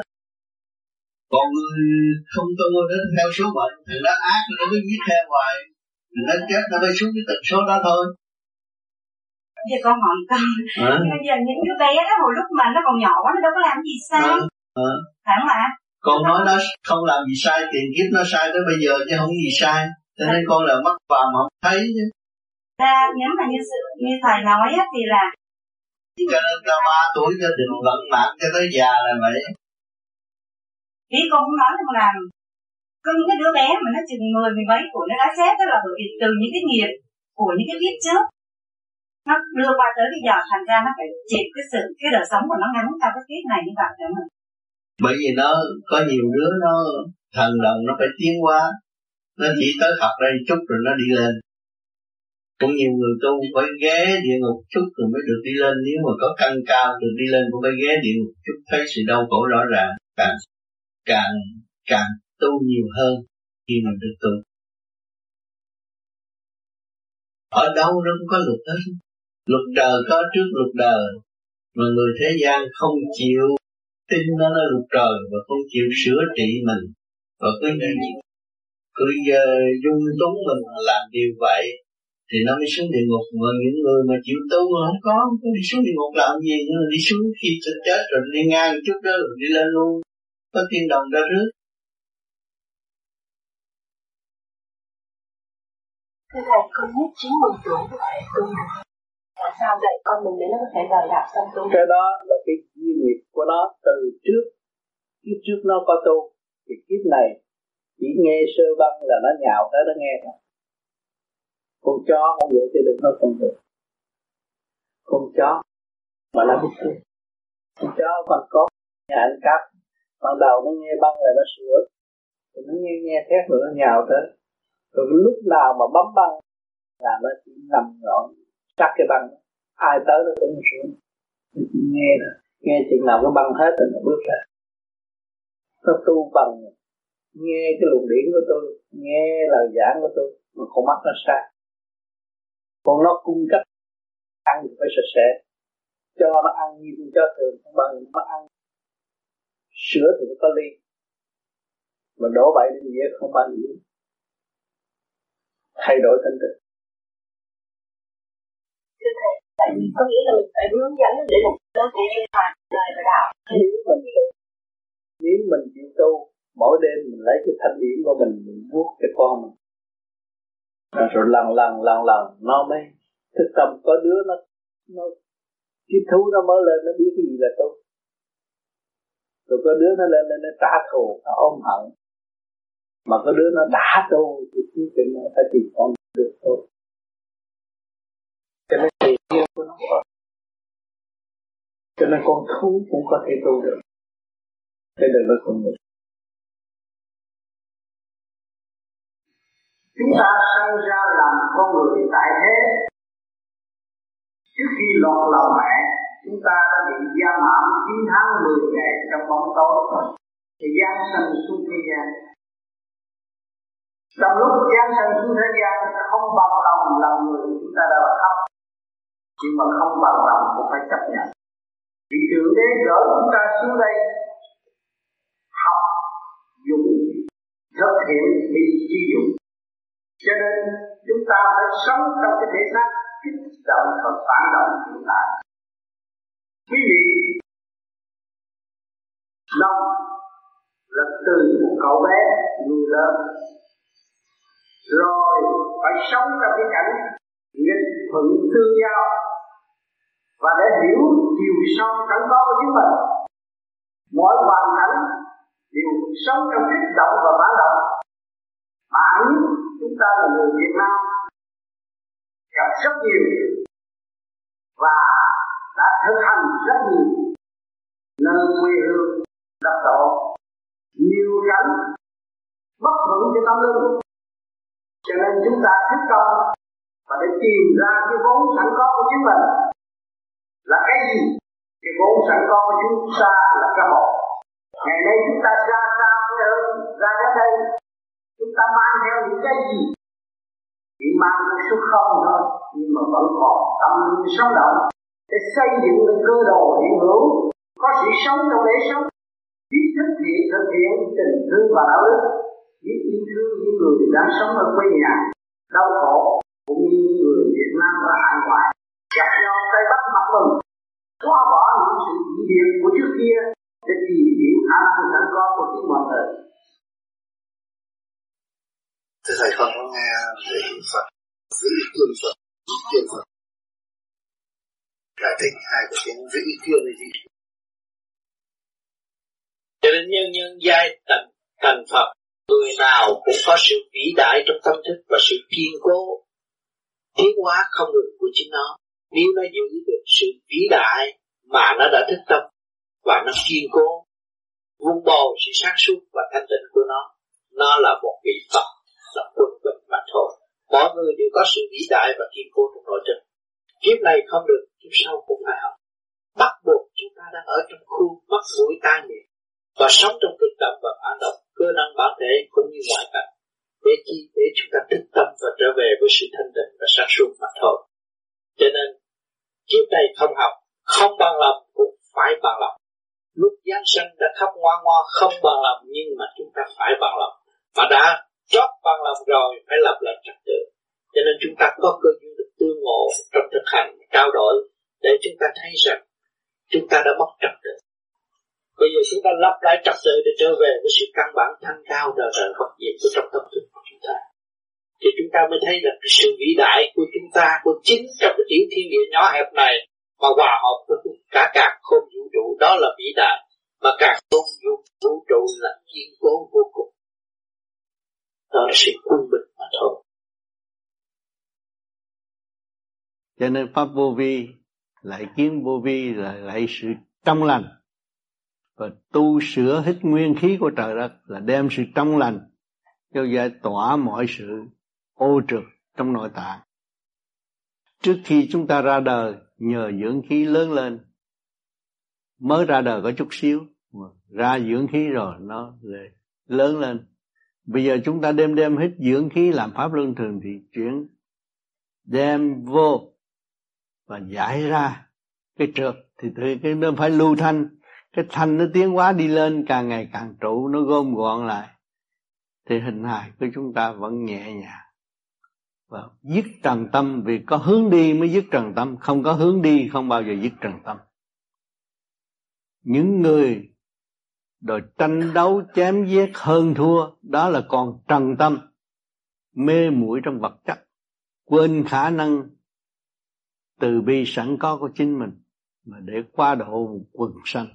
Còn người không tu nó theo số mệnh, thì nó ác nó mới giết theo hoài, thì nó chết nó mới xuống cái tần số đó thôi. Giờ con hỏi con, à? Bây giờ những đứa bé đó hồi lúc mà nó còn nhỏ quá nó đâu có làm gì sai, à, à. Phải không ạ? Con nó nói nó không làm gì sai, tiền kiếp nó sai tới bây giờ chứ không gì sai, cho nên con là mắc vào mà không thấy chứ. Ra nếu mà như sự như thầy nói á thì là cho nên ra ba tuổi cho định vận mạng cho tới già là vậy. Ý con cũng nói rằng là có những cái đứa bé mà nó chừng mười mười mấy tuổi nó đã xét đó là bởi vì từ những cái nghiệp của những cái kiếp trước nó đưa qua tới bây giờ, thành ra nó phải chịu cái sự cái đời sống của nó ngắn trong cái kiếp này như vậy nữa. Bởi vì nó có nhiều đứa nó thần đồng nó phải tiến hóa, nó chỉ tới học đây chút rồi nó đi lên. Cũng nhiều người tu phải ghé địa ngục chút rồi mới được đi lên, nếu mà có căn cao được đi lên cũng phải ghé địa ngục chút, thấy sự đau khổ rõ ràng, càng càng càng tu nhiều hơn khi mình được tu. Ở đâu nó cũng có luật hết. Luật trời có trước luật đời, mà người thế gian không chịu tin nó là luật trời và không chịu sửa trị mình, và cứ cứ dung túng mình làm điều vậy thì nó mới xuống địa ngục. Mà những người mà chịu tu không có, không có đi xuống địa ngục làm gì, nhưng đi xuống khi chết rồi đi ngang chút đó rồi đi lên luôn, có tiên đồng ra rước. Thế thầy không biết chín mươi tuổi có thể tu được, làm sao dạy con mình để nó có thể đòi đạo xong tu? Cái đó là cái nghiệp của nó từ trước, kiếp trước nó có tu, thì kiếp này chỉ nghe sơ băng là nó nhào tới nó nghe thôi. Con chó không hiểu thì đừng nói con được. Con chó mà nó biết tu. Con chó còn có nhà ăn cắp, ban đầu nó nghe băng là nó sửa, rồi nó nghe nghe thét rồi nó nhào tới. Rồi lúc nào mà bấm băng là nó chỉ nằm ngọn cắt cái băng, ai tới nó cũng xuống. Nó chỉ nghe rồi, nghe chuyện nào nó băng hết rồi nó bước ra. Nó tu bằng nghe cái luồng điển của tôi, nghe lời giảng của tôi, mà con mắt nó xa. Còn nó cung cấp ăn thì phải sạch sẽ, cho nó ăn như con chó thường, con băng nó ăn sữa thì nó có ly, mà đổ bậy đến dĩa không bao nhiêu. Thay đổi thân tự. Thưa thầy, tại vì có nghĩa là mình phải hướng dẫn để một đứa trẻ đi hoàn đời và đạo. Nếu mình chịu tu, mỗi đêm mình lấy cái thanh điển của mình, mình vuốt cho con mình. Rồi, rồi lần lần lần lần nó mới thức tâm. Có đứa nó nó cái thú nó mới lên nó biết cái gì là tu. Rồi có đứa nó lên lên nó trả thù, nó ôm hận. Mà có đứa nó đã tu thì cái chuyện này phải tìm con được thôi. Cho nên tùy duyên của nó. Cho nên con thú cũng có thể tu được. Thế đừng nói con người. Chúng ta sinh ra làm con người tại thế. Trước khi lọt lòng mẹ, chúng ta đã bị giam hãm chín tháng mười ngày trong bóng tối. Thời gian sinh xuống thế gian. Trong lúc giáng sanh xuống thế gian không bằng lòng làm người, chúng ta đã bắt khóc, nhưng mà không bằng lòng cũng phải chấp nhận. Vì Thượng Đế gửi chúng ta xuống đây học dụng thực hiện đi chi dụng, cho nên chúng ta phải sống trong cái thể xác kích động và phản động hiện tại. Quý vị, lòng là từ một cậu bé người lớn. Rồi phải sống trong cái cảnh nghịch thuận tương giao. Và để hiểu chiều sâu cảnh có của chính mình, mỗi hoàn cảnh đều sống trong kích động và phản động. Bản chúng ta là người Việt Nam gặp rất nhiều và đã thực hành rất nhiều nơi quê hương đất tổ, nhiều cảnh bất thuận cho tâm linh. Cho nên chúng ta thích công và để tìm ra cái vốn sẵn có của chính mình là cái gì. Cái vốn sẵn có của chúng ta là cái hồn. Ngày nay chúng ta ra sao thế hơn, ra đến đây chúng ta mang theo những cái gì? Chỉ mang theo số không thôi, nhưng mà vẫn còn tâm sống động để xây dựng được cơ đồ hiện hữu, có sự sống trong để sống, biết thực hiện thực hiện tình thương và đạo đức, biết yêu thương những người đang sống ở quê nhà đau khổ, cũng như những người Việt Nam ở hải ngoại gặp nhau tay bắt mặt mừng, xóa bỏ những sự dị biệt của trước kia để tìm hiểu an sẵn có của chính mọi người. Thưa thầy, con có nghe về Phật, vĩ tuyên Phật, vĩ tuyên Phật, giải thích hai cái tiếng vĩ tuyên là gì? Cho nên nhân nhân giai tầng thành Phật, người nào cũng có sự vĩ đại trong tâm thức và sự kiên cố tiến hóa không ngừng của chính nó. Nếu nó giữ được sự vĩ đại mà nó đã thức tâm và nó kiên cố, vun bồi sự sáng suốt và thanh tịnh của nó, nó là một vị Phật, là quân bình mà thôi. Mọi người đều có sự vĩ đại và kiên cố trong nội tâm. Kiếp này không được, kiếp sau cũng phải học. Bắt buộc chúng ta đang ở trong khu mắt mũi tai miệng và sống trong kích động và phản động cơ năng bản thể cũng như ngoại cảnh, để chi để chúng ta thức tâm và trở về với sự thanh tịnh và sáng suốt mà thôi. Cho nên kiếp này không học, không bằng lòng cũng phải bằng lòng. Lúc Giáng Sinh đã khóc ngoa ngoa không bằng lòng, nhưng mà chúng ta phải bằng lòng, mà đã chót bằng lòng rồi phải lập lại trật tự. Cho nên chúng ta có cơ duyên được tương ngộ trong thực hành trao đổi để chúng ta thấy rằng chúng ta đã mất trật tự. Bây giờ chúng ta lắp lại trật tự để trở về với sự căn bản thanh cao đời đời bất diệt của trong tâm thức của chúng ta, thì chúng ta mới thấy là cái sự vĩ đại của chúng ta, của chính trong cái tiểu thiên địa nhỏ hẹp này mà hòa hợp với cả càng khôn vũ trụ, đó là vĩ đại. Mà càng khôn vũ trụ là kiên cố vô cùng, đó là sự quân bình mà thôi. Cho nên pháp vô vi lại kiến vô vi là lại sự trong lành, và tu sửa hít nguyên khí của trời đất là đem sự trong lành cho giải tỏa mọi sự ô trực trong nội tạng. Trước khi chúng ta ra đời, nhờ dưỡng khí lớn lên, mới ra đời có chút xíu mà ra dưỡng khí rồi nó lớn lên. Bây giờ chúng ta đem đem hít dưỡng khí làm pháp luân thường thì chuyển đem vô và giải ra cái trượt, thì cái nó phải lưu thanh, cái thanh nó tiến hóa đi lên càng ngày càng trụ, nó gom gọn lại thì hình hài của chúng ta vẫn nhẹ nhàng. Và dứt trần tâm, vì có hướng đi mới dứt trần tâm, không có hướng đi không bao giờ dứt trần tâm. Những người đòi tranh đấu chém giết hơn thua, đó là còn trần tâm, mê muội trong vật chất, quên khả năng từ bi sẵn có của chính mình mà để qua độ quần sanh,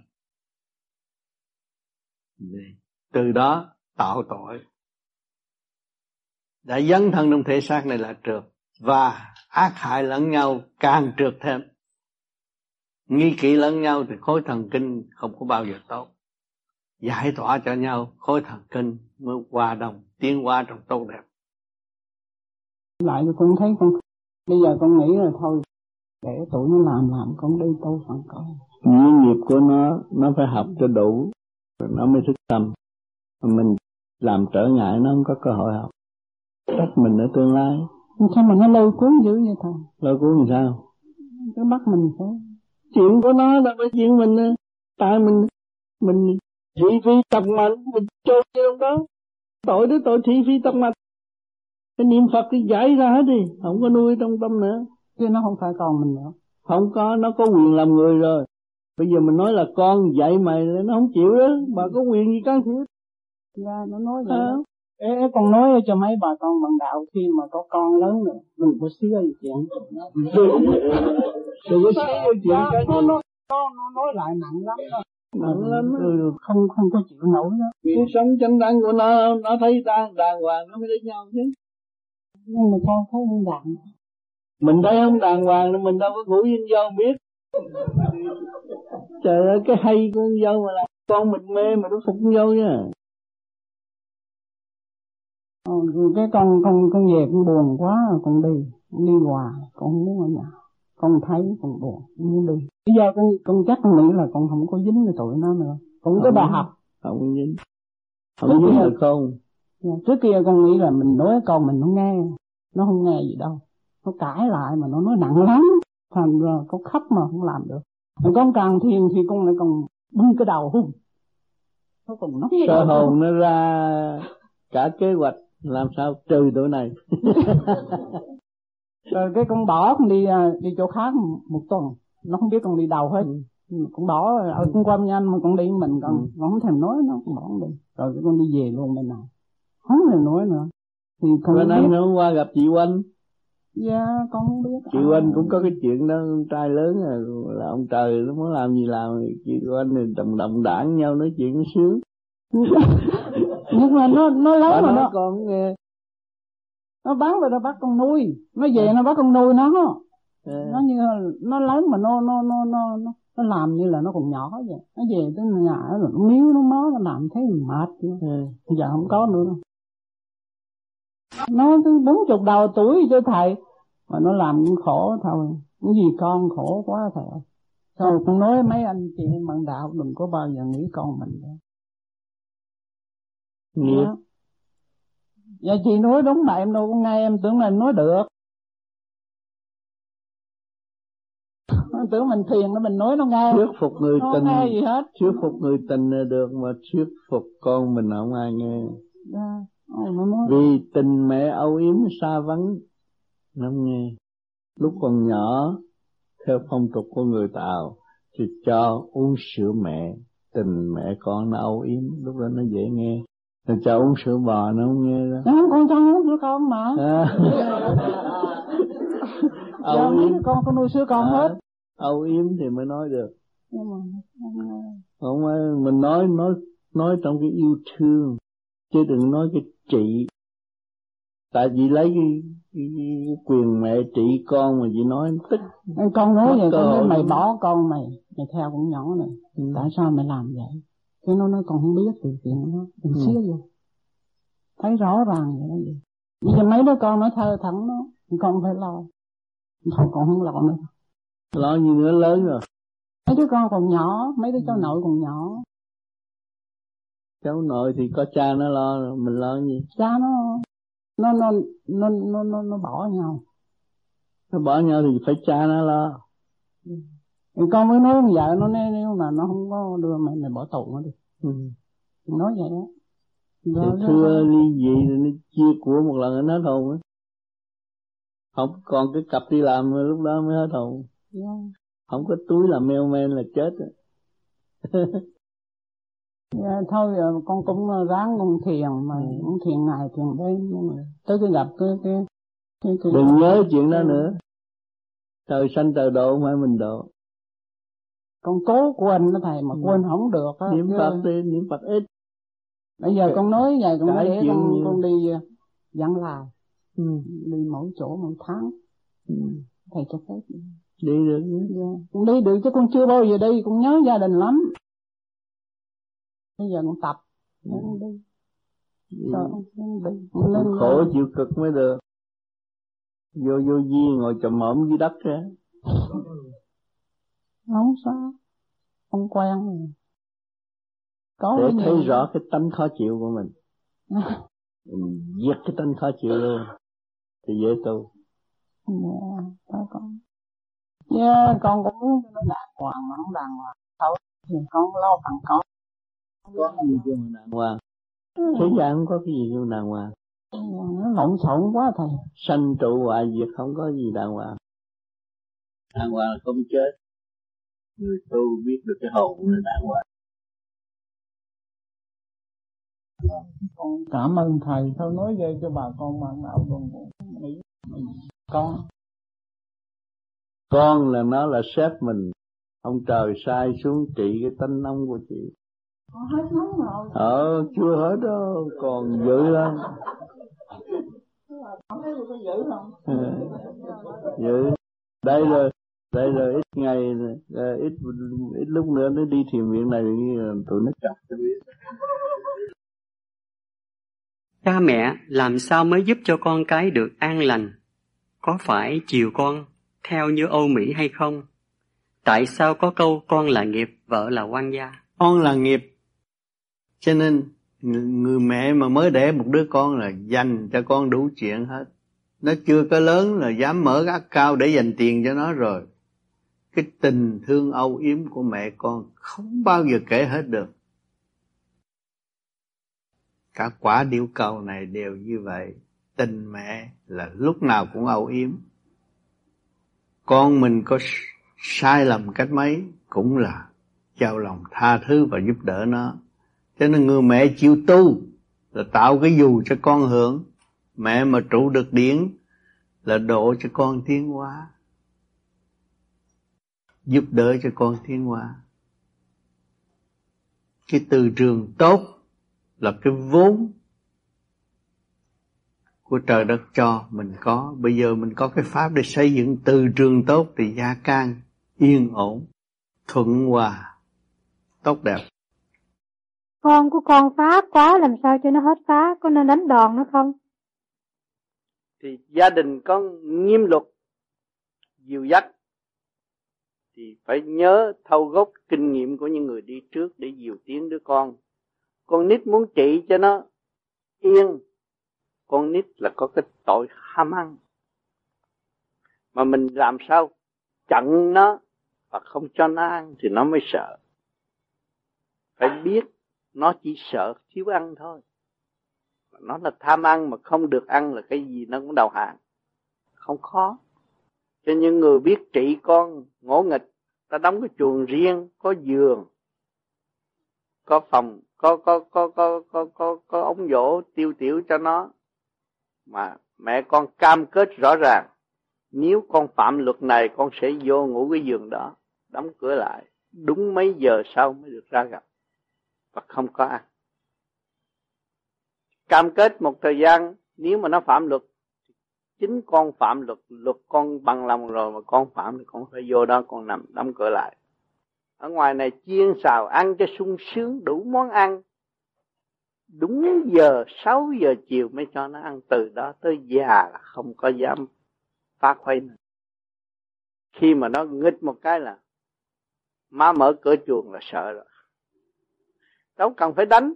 từ đó tạo tội. Đã dấn thân trong thể xác này là trượt, và ác hại lẫn nhau càng trượt thêm, nghi kỵ lẫn nhau thì khối thần kinh không có bao giờ tốt. Giải tỏa cho nhau khối thần kinh mới hòa đồng tiến hóa trong tốt đẹp. Lại con thấy con bây giờ con nghĩ là thôi để tụi nó làm làm con đi tu phận con. Những nghiệp của nó nó phải học cho đủ rồi nó mới thức tâm. Mình làm trở ngại nó không có cơ hội học. Bắt mình ở tương lai. Sao mà nó lôi cuốn dữ vậy thầy? Lôi cuốn làm sao? Cứ bắt mình phải. Chuyện của nó là phải chuyện mình. Tại mình mình thị phi tập mạch, mình trôi trong đó. Tội đó tội thị phi tập mạch. Cái niệm Phật thì giải ra hết đi, không có nuôi trong tâm nữa. Chứ nó không phải còn mình nữa. Không có, nó có quyền làm người rồi. Bây giờ mình nói là con dạy mày là nó không chịu đó. Bà có quyền gì can thiệp. Dạ, nó nói vậy à. Đó. Ê, ê, con nói cho mấy bà con bằng đạo khi mà có con lớn rồi, đừng có xíu gì chuyện. Đừng có xíu gì chuyện. Nó, nó, nó nói lại nặng lắm đó. Nặng lắm. Ừ, không, không có chịu nổi đó. Cuộc sống chân đáng của nó, nó thấy đàng, đàng hoàng nó mới đến nhau chứ. Nhưng mà con thấy không đàng. Mình thấy không đàng hoàng thì mình đâu có ngủ dinh dâu biết. Trời ơi, cái hay của con dâu mà là con mình mê mà nó phục con dâu nha. Ừ, cái con con con về cũng buồn quá, con đi đi hoài, con không muốn ở nhà, con thấy con buồn, muốn đi. Bây giờ con con chắc con nghĩ là con không có dính với tụi nó nữa, con có bài học. Không dính, không trước dính được không? Trước kia con nghĩ là mình nói câu mình nó nghe, nó không nghe gì đâu, nó cãi lại mà nó nói nặng lắm, thành ra con khóc mà không làm được. Mà con càng thiền thì con lại còn bưng cái đầu hung, nó còn nói cơ hồn nó ra cả kế hoạch làm sao trừ tụi này. Rồi cái con bỏ con đi đi chỗ khác một tuần, nó không biết con đi đâu hết. Ừ. Con bỏ ở con qua nhanh mà con đi mình còn ừ. Không thèm nói nó, con bỏ con đi. Rồi cái con đi về luôn bên này, không thèm nói nữa. Thì con bên anh hôm qua gặp chị Oanh. Dạ con không biết. Chị Oanh cũng có cái chuyện đó, con trai lớn rồi, là ông trời nó muốn làm gì làm. Chị Oanh thì đồng đồng đảng nhau nói chuyện nó sướng. Nhưng mà nó nó lớn rồi nó con nghe. Nó bán rồi nó bắt con nuôi, nó về nó bắt con nuôi nó, à. Nó như nó lớn mà nó nó nó nó nó làm như là nó còn nhỏ vậy, nó về tới nhà rồi nó miếu nó mó nó làm thấy mệt vậy, à. Giờ không có nữa đâu. Nó tới bốn chục đầu tuổi cho thầy, mà nó làm cũng khổ thôi, cái gì con khổ quá thầy. Sao con nói mấy anh chị bạn đạo đừng có bao giờ nghĩ con mình nữa. Nghĩa. Dạ chị nói đúng mà em đâu có nghe, em tưởng là em nói được. Em tưởng mình thiền nó mình nói nó nghe. Thuyết phục người nó tình, nghe gì hết. Thuyết phục người tình được mà thuyết phục con mình không ai nghe. Dạ. Vì tình mẹ âu yếm xa vắng, nó không nghe. Lúc còn nhỏ, theo phong tục của người Tàu, thì cho uống sữa mẹ, tình mẹ con nó âu yếm, lúc đó nó dễ nghe. Rồi cho uống sữa bò nó không nghe đó. Đó con cho uống sữa con mà. À. Âu yếm con, con nuôi sữa con à. Hết. Âu yếm thì mới nói được. Nhưng mà không ơi, mình nói nói nói trong cái yêu thương, chứ đừng nói cái trị. Tại vì lấy cái, cái, cái quyền mẹ trị con mà chị nói tức. Con nói vậy, con nói mày bỏ con mày, mày theo con nhỏ này. Ừ. Tại sao mày làm vậy? Cái nó nói còn không biết từ chuyện nó, mình xíu vô. Thấy rõ ràng vậy đó vậy. Bây giờ mấy đứa con nó thơ thẳng nó, con phải lo. Thôi còn không lo nữa. Lo gì nữa lớn rồi. Mấy đứa con còn nhỏ, mấy đứa cháu nội còn nhỏ. Cháu nội thì có cha nó lo rồi, mình lo gì? Cha nó, nó, nó, nó, nó, nó, nó bỏ nhau. Nó bỏ nhau thì phải cha nó lo. Ừ. Con mới nói con vợ nó nói nếu mà nó không có đưa mẹ mày bỏ tù nó đi. Ừ. Nói vậy đó. Thì thưa ly dị rồi nó chia của một lần nó hết hồn á. Không còn cái cặp đi làm lúc đó mới hết hồn. Yeah. Không có túi làm meo men là chết á. Yeah, thôi con cũng ráng con thiền mà cũng thiền ngày thiền đấy, nhưng mà tới cái gặp cái cái, cái, cái đừng đó. Nhớ chuyện đó nữa. Trời sanh trời độ mà mình độ. Con cố quên đó thầy, mà quên không được á. Niệm Phật đi, niệm Phật ít. Bây giờ con nói vậy, con nói để con, như... con đi dặn là ừ. Đi mỗi chỗ mỗi tháng. Ừ. Thầy cho phép. Đi được. Yeah. Con đi được chứ con chưa bao giờ đi, con nhớ gia đình lắm. Bây giờ con tập, ừ. Con đi. Ừ. Rồi con đi. Con lên khổ lên. Chịu cực mới được. Vô vô vi ngồi chầm mõm dưới đất ra. Không sao, không quen rồi. Có để thấy gì? Rõ cái tánh khó chịu của mình. Mình giết cái tánh khó chịu luôn thì dễ tu. Dạ, đó con. Dạ, con cũng đàng hoàng mà không đàng hoàng. Thôi thì con lâu bằng con. Có cái gì kêu mà đàng hoàng? Thế gian không có cái gì kêu đàng hoàng. Nó lộn xộn quá thầy. Sanh trụ hoại diệt không có gì đàng hoàng. Đàng hoàng là không chết. Người tu biết được cái hồn là đàng hoàng. Con cảm ơn thầy, thôi nói về cho bà con bạn đạo con nghĩ con. Con là nó là sếp mình, ông trời sai xuống trị cái tánh nóng của chị. Con hết nóng rồi. Ờ, chưa hết đâu, còn dữ lắm. Không thấy có dữ không? Dữ. Đây rồi. Đây rồi ít ngày, ít ít lúc nữa nó đi thiền viện này tụi nó chọc cho biết. Cha mẹ làm sao mới giúp cho con cái được an lành? có phải chiều con theo như Âu Mỹ hay không? Tại sao có câu con là nghiệp, vợ là quan gia? Con là nghiệp, cho nên người mẹ mà mới đẻ một đứa con là dành cho con đủ chuyện hết. Nó chưa có lớn là dám mở ác cao để dành tiền cho nó rồi. Cái tình thương âu yếm của mẹ con không bao giờ kể hết được. Cả quả điểu cầu này đều như vậy. Tình mẹ là lúc nào cũng âu yếm. Con mình có sai lầm cách mấy cũng là trao lòng tha thứ và giúp đỡ nó. Cho nên người mẹ chịu tu là tạo cái dù cho con hưởng. Mẹ mà trụ được điển là độ cho con tiến hóa, giúp đỡ cho con tiến hóa. Cái từ trường tốt là cái vốn của trời đất cho mình có. Bây giờ mình có cái pháp để xây dựng từ trường tốt thì gia can, yên ổn, thuận hòa, tốt đẹp. Con của con pháp quá làm sao cho nó hết pháp, có nên đánh đòn nó không? Thì gia đình có nghiêm luật, dìu dắt, thì phải nhớ thâu gốc kinh nghiệm của những người đi trước để dìu tiến đứa con. Con nít muốn trị cho nó yên, con nít là có cái tội ham ăn. Mà mình làm sao chặn nó và không cho nó ăn thì nó mới sợ. Phải biết nó chỉ sợ thiếu ăn thôi. Nó là tham ăn mà không được ăn là cái gì nó cũng đầu hàng. Không khó. Cho những người biết trị con ngỗ nghịch, ta đóng cái chuồng riêng, có giường, có phòng, có có có có có có có ống dỗ tiêu tiểu cho nó. Mà mẹ con cam kết rõ ràng, nếu con phạm luật này con sẽ vô ngủ cái giường đó, đóng cửa lại, đúng mấy giờ sau mới được ra gặp và không có ăn. Cam kết một thời gian, nếu mà nó phạm luật, chính con phạm luật, luật con bằng lòng rồi mà con phạm thì con phải vô đó, con nằm đóng cửa lại. Ở ngoài này chiên xào ăn cho sung sướng đủ món ăn. Đúng giờ, sáu giờ chiều mới cho nó ăn, từ đó tới già là không có dám phá khuấy nữa. Khi mà nó nghịch một cái là má mở cửa chuồng là sợ rồi. Đâu cần phải đánh.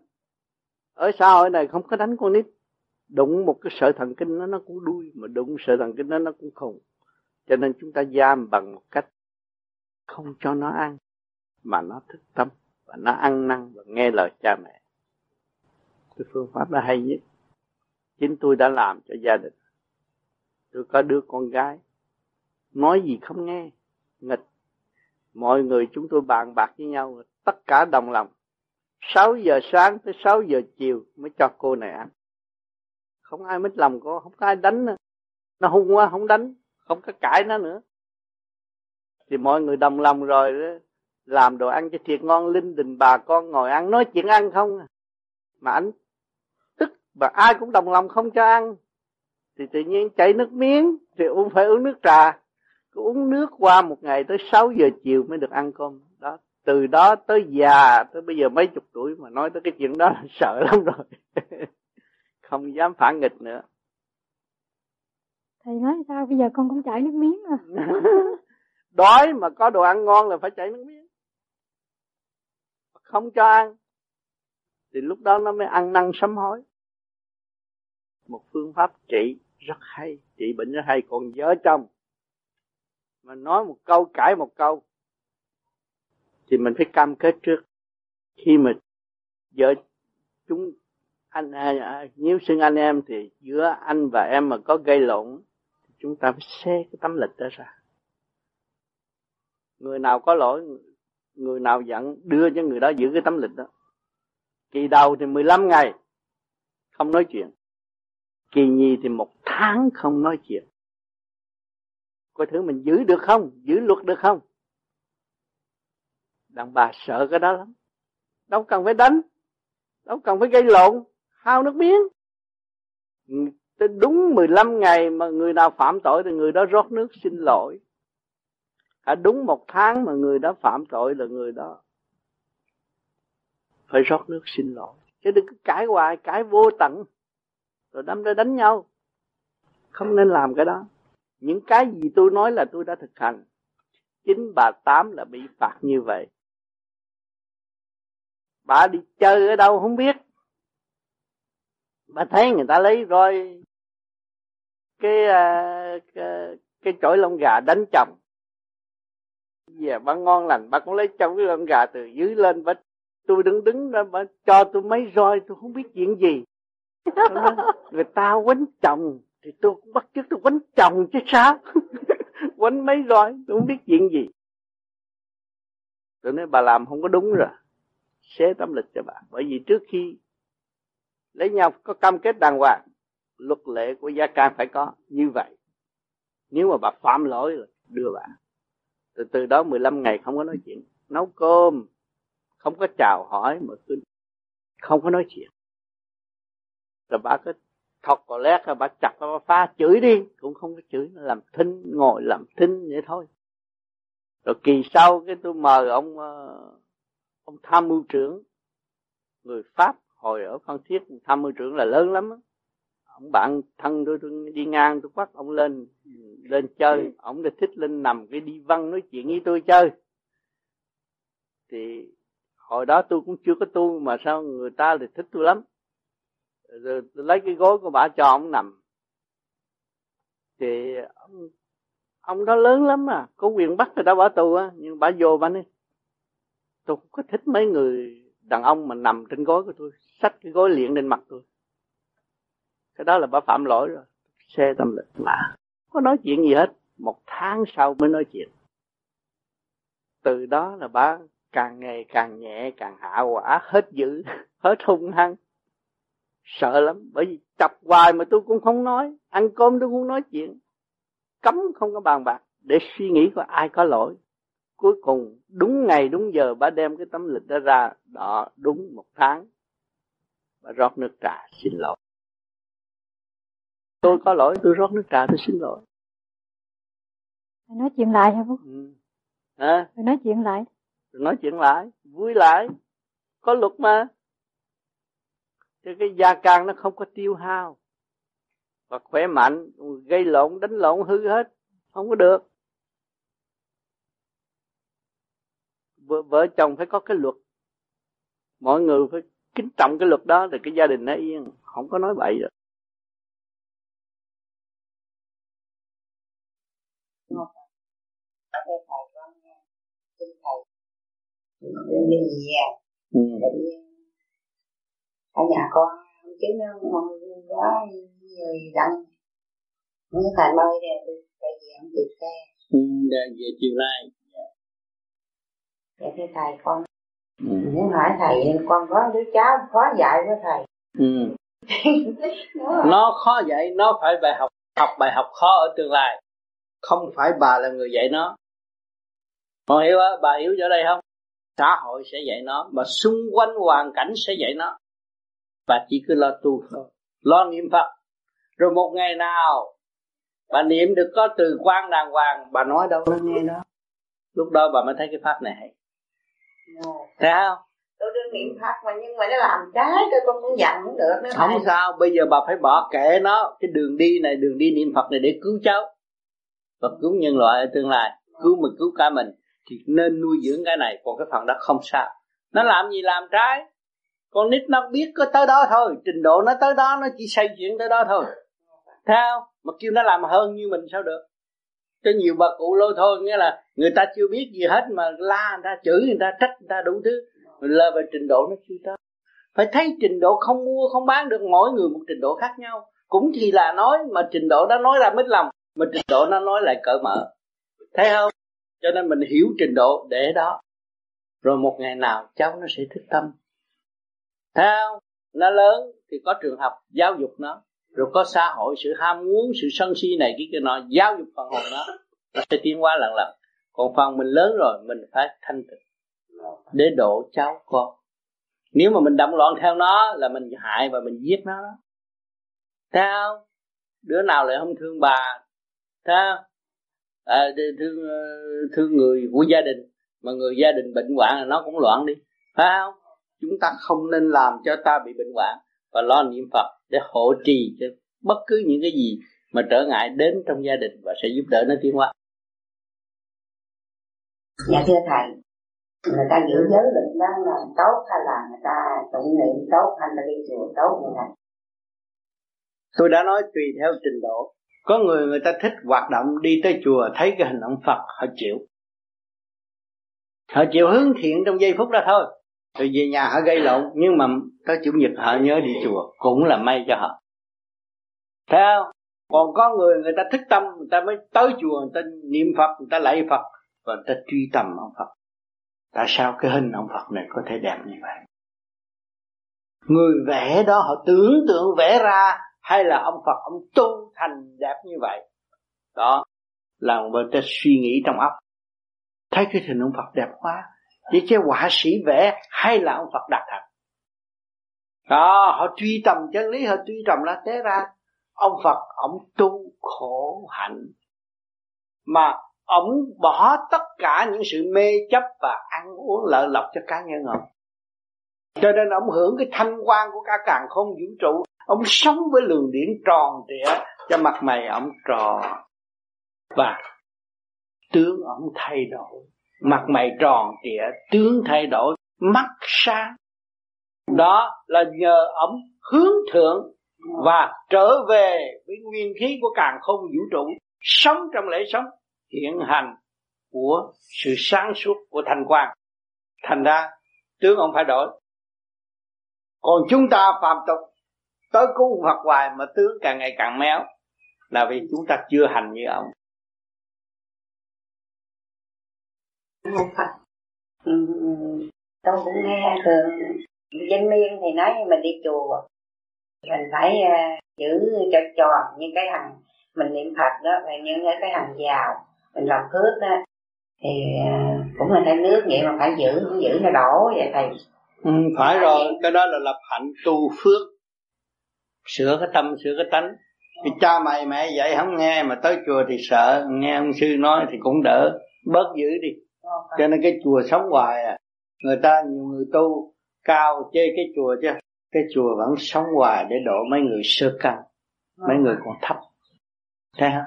Ở xã hội này không có đánh con nít. Đụng một cái sợi thần kinh nó nó cũng đuôi, mà đụng sợi thần kinh nó nó cũng khùng. Cho nên chúng ta giam bằng một cách không cho nó ăn, mà nó thức tâm và nó ăn năn và nghe lời cha mẹ. Cái phương pháp đó hay nhất. Chính tôi đã làm cho gia đình. Tôi có đứa con gái nói gì không nghe, nghịch. Mọi người chúng tôi bàn bạc với nhau, tất cả đồng lòng. sáu giờ sáng tới sáu giờ chiều mới cho cô này ăn. Không ai mít lòng cô, không có ai đánh nữa. Nó hung quá không đánh, không có cãi nó nữa. Thì mọi người đồng lòng rồi đó, làm đồ ăn cho thiệt ngon, linh đình bà con ngồi ăn, nói chuyện ăn không. Mà anh tức mà ai cũng đồng lòng không cho ăn. Thì tự nhiên chảy nước miếng, thì uống phải uống nước trà. Cứ uống nước qua một ngày tới sáu giờ chiều mới được ăn cơm đó. Từ đó tới già, tới bây giờ mấy chục tuổi mà nói tới cái chuyện đó là sợ lắm rồi. Không dám phản nghịch nữa. Thầy nói sao bây giờ con cũng chảy nước miếng à? Đói mà có đồ ăn ngon là phải chảy nước miếng. Không cho ăn. Thì lúc đó nó mới ăn năn sám hối. Một phương pháp trị rất hay, trị bệnh rất hay. Còn vợ chồng mà nói một câu cãi một câu thì mình phải cam kết trước. Khi mà vợ chúng anh nếu xưng anh em thì giữa anh và em mà có gây lộn thì chúng ta phải xé cái tấm lịch đó ra. Người nào có lỗi, người nào giận đưa cho người đó giữ cái tấm lịch đó. Kỳ đầu thì mười lăm ngày không nói chuyện. Kỳ nhì thì một tháng không nói chuyện. Coi thử mình giữ được không, giữ luật được không. Đàn bà sợ cái đó lắm. Đâu cần phải đánh, đâu cần phải gây lộn, hao nước miếng. Đúng mười lăm ngày mà người nào phạm tội thì người đó rót nước xin lỗi. À đúng một tháng mà người đó phạm tội là người đó phải rót nước xin lỗi. Chứ đừng cứ cãi hoài, cãi vô tận, rồi đâm ra đánh nhau. Không nên làm cái đó. Những cái gì tôi nói là tôi đã thực hành. Chính bà Tám là bị phạt như vậy. Bà đi chơi ở đâu không biết. Bà thấy người ta lấy roi cái cái, cái chổi lông gà đánh chồng. Giờ yeah, bà ngon lành, bà cũng lấy chồng cái lông gà từ dưới lên. Bà, tôi đứng đứng đó, bà cho tôi mấy roi, tôi không biết chuyện gì. Nói, người ta quánh chồng thì tôi cũng bắt chước tôi quánh chồng chứ sao. Quánh mấy roi, tôi không biết chuyện gì. Tôi nói bà làm không có đúng rồi. Xé tâm lịch cho bà. Bởi vì trước khi lấy nhau có cam kết đàng hoàng, luật lệ của gia can phải có như vậy. Nếu mà bà phạm lỗi là đưa bà. Từ từ đó mười lăm ngày không có nói chuyện. Nấu cơm, không có chào hỏi mà cứ không có nói chuyện. Rồi bà cứ thọc vào lét, bà chặt, bà phá, chửi đi. Cũng không có chửi, làm thinh, ngồi làm thinh vậy thôi. Rồi kỳ sau cái tôi mời ông ông tham mưu trưởng, người Pháp hồi ở Phan Thiết, tham mưu trưởng là lớn lắm á. Ông bạn thân tôi, tôi đi ngang, tôi quát ông lên, lên chơi. Ông đã thích lên nằm cái đi văn nói chuyện với tôi chơi. Thì hồi đó tôi cũng chưa có tu mà sao người ta thì thích tôi lắm. Rồi tôi lấy cái gối của bà cho ông nằm. Thì ông, ông đó lớn lắm à, có quyền bắt người ta bỏ tù á, nhưng bà vô bà nói tôi không có thích mấy người đàn ông mà nằm trên gối của tôi, xách cái gối liền lên mặt tôi. Cái đó là bà phạm lỗi rồi, xê tâm lịch mà. Có nói chuyện gì hết, một tháng sau mới nói chuyện. Từ đó là bà càng ngày càng nhẹ, càng hạ quả, hết dữ, hết hung hăng. Sợ lắm, bởi vì chọc hoài mà tôi cũng không nói, ăn cơm tôi cũng nói chuyện. Cấm không có bàn bạc, để suy nghĩ của ai có lỗi. Cuối cùng đúng ngày đúng giờ bà đem cái tấm lịch đó ra, đó đúng một tháng, bà rót nước trà xin lỗi. Tôi có lỗi, tôi rót nước trà tôi xin lỗi. Mày nói chuyện lại hả Phúc? Ừ. À? Mày nói chuyện lại. Tôi nói chuyện lại, vui lại, có luật mà. Chứ cái gia can nó không có tiêu hao, và khỏe mạnh, gây lộn, đánh lộn hư hết, không có được. Vợ chồng phải có cái luật, mọi người phải kính trọng cái luật đó thì cái gia đình nó yên, không có nói bậy được. Thưa thầy, con xin thầy như gì à? Tự nhiên ở nhà con chứ mọi người quá người đăng muốn thầy mời để tại vì ông kịp xe về chiều nay. Dạ thưa thầy, con ừ. muốn hỏi thầy con có đứa cháu khó dạy với thầy. Ừ. Nó khó dạy, nó phải bài học học bài học khó ở tương lai. Không phải bà là người dạy nó. Con hiểu á, bà hiểu ở đây không? Xã hội sẽ dạy nó, mà xung quanh hoàn cảnh sẽ dạy nó. Bà chỉ cứ lo tu thôi, lo niệm Phật. Rồi một ngày nào bà niệm được có từ quan đàng hoàng, bà nói đâu nó nghe đó. Lúc đó bà mới thấy cái pháp này hay. Thấy không? Tôi đương niệm Phật mà nhưng mà nó làm trái tôi, con cũng giận không được nữa. Không sao, bây giờ bà phải bỏ kệ nó. Cái đường đi này, đường đi niệm Phật này để cứu cháu và cứu nhân loại ở tương lai, cứu mình cứu cả mình, thì nên nuôi dưỡng cái này. Còn cái phần đó không sao, nó làm gì làm trái, con nít nó biết có tới đó thôi, trình độ nó tới đó, nó chỉ xây chuyện tới đó thôi. Theo mà kêu nó làm hơn như mình sao được. Có nhiều bà cụ lôi thôi, nghĩa là người ta chưa biết gì hết mà la người ta, chửi người ta, trách người ta đủ thứ, mình lơ về trình độ nó chưa tới. Phải thấy trình độ không mua không bán được, mỗi người một trình độ khác nhau. Cũng chỉ là nói mà trình độ đó nói ra mít lòng, mà trình độ nó nói lại cởi mở. Thấy không? Cho nên mình hiểu trình độ để đó. Rồi một ngày nào cháu nó sẽ thức tâm. Thấy không? Nó lớn thì có trường học giáo dục nó. Rồi có xã hội, sự ham muốn, sự sân si này cái kia nọ, giáo dục phần hồn nó. Nó sẽ tiến hóa lần lần. Còn phần mình lớn rồi, mình phải thanh tịnh để độ cháu con. Nếu mà mình động loạn theo nó là mình hại và mình giết nó đó. Thấy không? Đứa nào lại không thương bà, ta à, thương thương người của gia đình, mà người gia đình bệnh hoạn là nó cũng loạn đi, phải không? Chúng ta không nên làm cho ta bị bệnh hoạn, và lo niệm Phật để hộ trì cho bất cứ những cái gì mà trở ngại đến trong gia đình và sẽ giúp đỡ nó tiến hóa. Dạ thưa thầy, người ta giữ giới định đang làm tốt hay là người ta tụng niệm tốt hay là đi chùa tốt như vậy? Tôi đã nói tùy theo trình độ. Có người người ta thích hoạt động, đi tới chùa thấy cái hình ông Phật họ chịu, họ chịu hướng thiện trong giây phút đó thôi, rồi về nhà họ gây lộn, nhưng mà tới chủ nhật họ nhớ đi chùa cũng là may cho họ, thấy không? Còn có người người ta thích tâm, người ta mới tới chùa, người ta niệm Phật, người ta lạy Phật và người ta truy tầm ông Phật. Tại sao cái hình ông Phật này có thể đẹp như vậy? Người vẽ đó họ tưởng tượng vẽ ra, hay là ông Phật ông tu thành đẹp như vậy? Đó là người ta suy nghĩ trong óc, thấy cái hình ông Phật đẹp quá, vậy chứ họa sĩ vẽ hay là ông Phật đạt thành? Đó, họ truy tầm chân lý, họ truy tầm là thế ra ông Phật ông tu khổ hạnh, mà ông bỏ tất cả những sự mê chấp và ăn uống lợi lộc cho cá nhân ông, cho nên ông hưởng cái thanh quan của cả càn khôn vũ trụ. Ông sống với luồng điện tròn trịa, cho mặt mày ông tròn và tướng ông thay đổi. Mặt mày tròn trịa, tướng thay đổi, mắt sáng. Đó là nhờ ông hướng thượng và trở về với nguyên khí của càn khôn vũ trụ, sống trong lễ sống hiện hành của sự sáng suốt của thanh quang. Thành ra tướng ông phải đổi. Còn chúng ta phàm tục tới cung Phật hoài mà tướng càng ngày càng méo, là vì chúng ta chưa hành như ông. Ừ, tôi cũng nghe thường dân miên thì nói mình đi chùa mình phải uh, giữ cho tròn những cái hằng mình niệm Phật đó, và những cái hằng giàu mình làm phước đó thì uh, cũng là thay nước vậy mà phải giữ, không giữ nó đổ vậy thầy. Ừ, phải rồi, cái đó là lập hạnh tu phước, sửa cái tâm, sửa cái tánh. Thì cha mày mẹ dạy không nghe mà tới chùa thì sợ, nghe ông sư nói thì cũng đỡ, bớt giữ đi. Cho nên cái chùa sống hoài à. Người ta nhiều người tu cao chê cái chùa chứ cái chùa vẫn sống hoài để độ mấy người sơ căn, mấy người còn thấp, thấy không?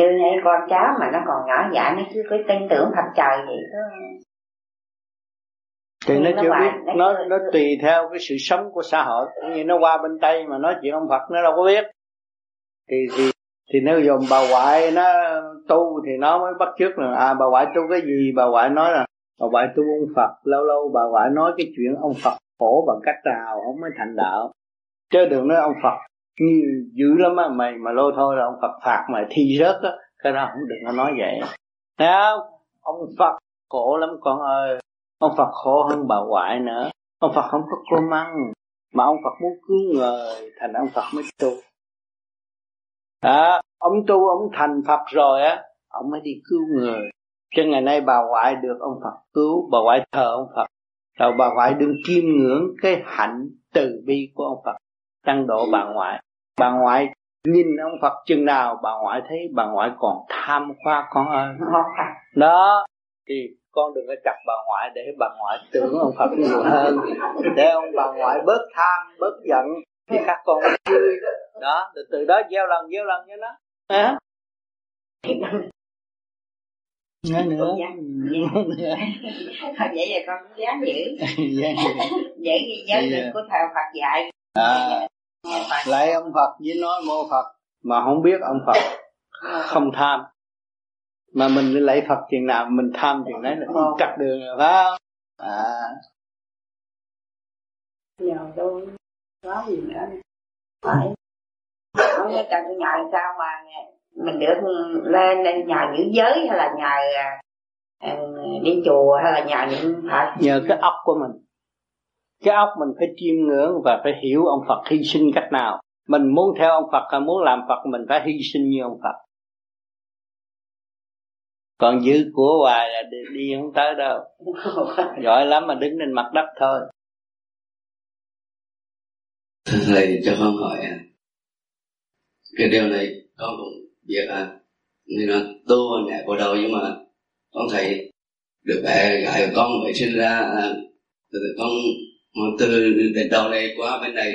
Như này con cháu mà nó còn nhỏ dại, nó chưa có tin tưởng Phật trời vậy đó. Thì nó, nó chưa biết, nó, nó, nó tùy theo cái sự sống của xã hội. Như nó qua bên Tây mà nói chuyện ông Phật nó đâu có biết. Thì thì, thì nó dùng bà ngoại nó tu thì nó mới bắt chước là à, bà ngoại tu cái gì, bà ngoại nói là bà ngoại tu ông Phật. Lâu lâu bà ngoại nói cái chuyện ông Phật khổ bằng cách nào ông mới thành đạo. Chứ đừng nói ông Phật như dữ lắm á, mày mà lôi thôi là ông Phật phạt mày thi rớt á. Cái đó không, đừng có nói vậy. Thấy không? Ông Phật khổ lắm con ơi. Ông Phật khổ hơn bà ngoại nữa. Ông Phật không có cơm ăn, mà ông Phật muốn cứu người, thành ông Phật mới tu. À, ông tu ông thành Phật rồi á, ông mới đi cứu người. Chứ ngày nay bà ngoại được ông Phật cứu, bà ngoại thờ ông Phật, rồi bà ngoại đừng chiêm ngưỡng cái hạnh từ bi của ông Phật tăng độ bà ngoại. Bà ngoại nhìn ông Phật chừng nào, bà ngoại thấy bà ngoại còn tham khoa con ơi. Đó thì con đừng có chặt bà ngoại để bà ngoại tưởng ông Phật nhiều hơn, để ông bà ngoại bớt tham bớt giận thì các con vui đó. Từ từ đó gieo lần gieo lần cho nó hả nữa nữa vậy là con cũng dám giữ giữ ghi giới định của thầy Phật dạy à, lại ông Phật với nói mô Phật mà không biết ông Phật không tham. Mà mình lấy Phật chuyện nào mình tham chuyện đấy là cắt đường rồi, phải không? À. Nhiều đâu, có gì nữa nè. Phải. Không có cần nhờ sao mà mình được lên lên nhờ giữ giới hay là nhờ đi chùa hay là nhờ những Phật. Nhờ cái óc của mình. Cái óc mình phải chiêm ngưỡng và phải hiểu ông Phật hy sinh cách nào. Mình muốn theo ông Phật hay muốn làm Phật mình phải hy sinh như ông Phật. Còn giữ của hoài là đi, đi không tới đâu. Giỏi lắm mà đứng lên mặt đất thôi. Thưa thầy cho con hỏi à, cái điều này con cũng biết à, nên là tu mẹ của đầu, nhưng mà con thấy được mẹ gái của con mới sinh ra à, từ con từ đầu này qua bên này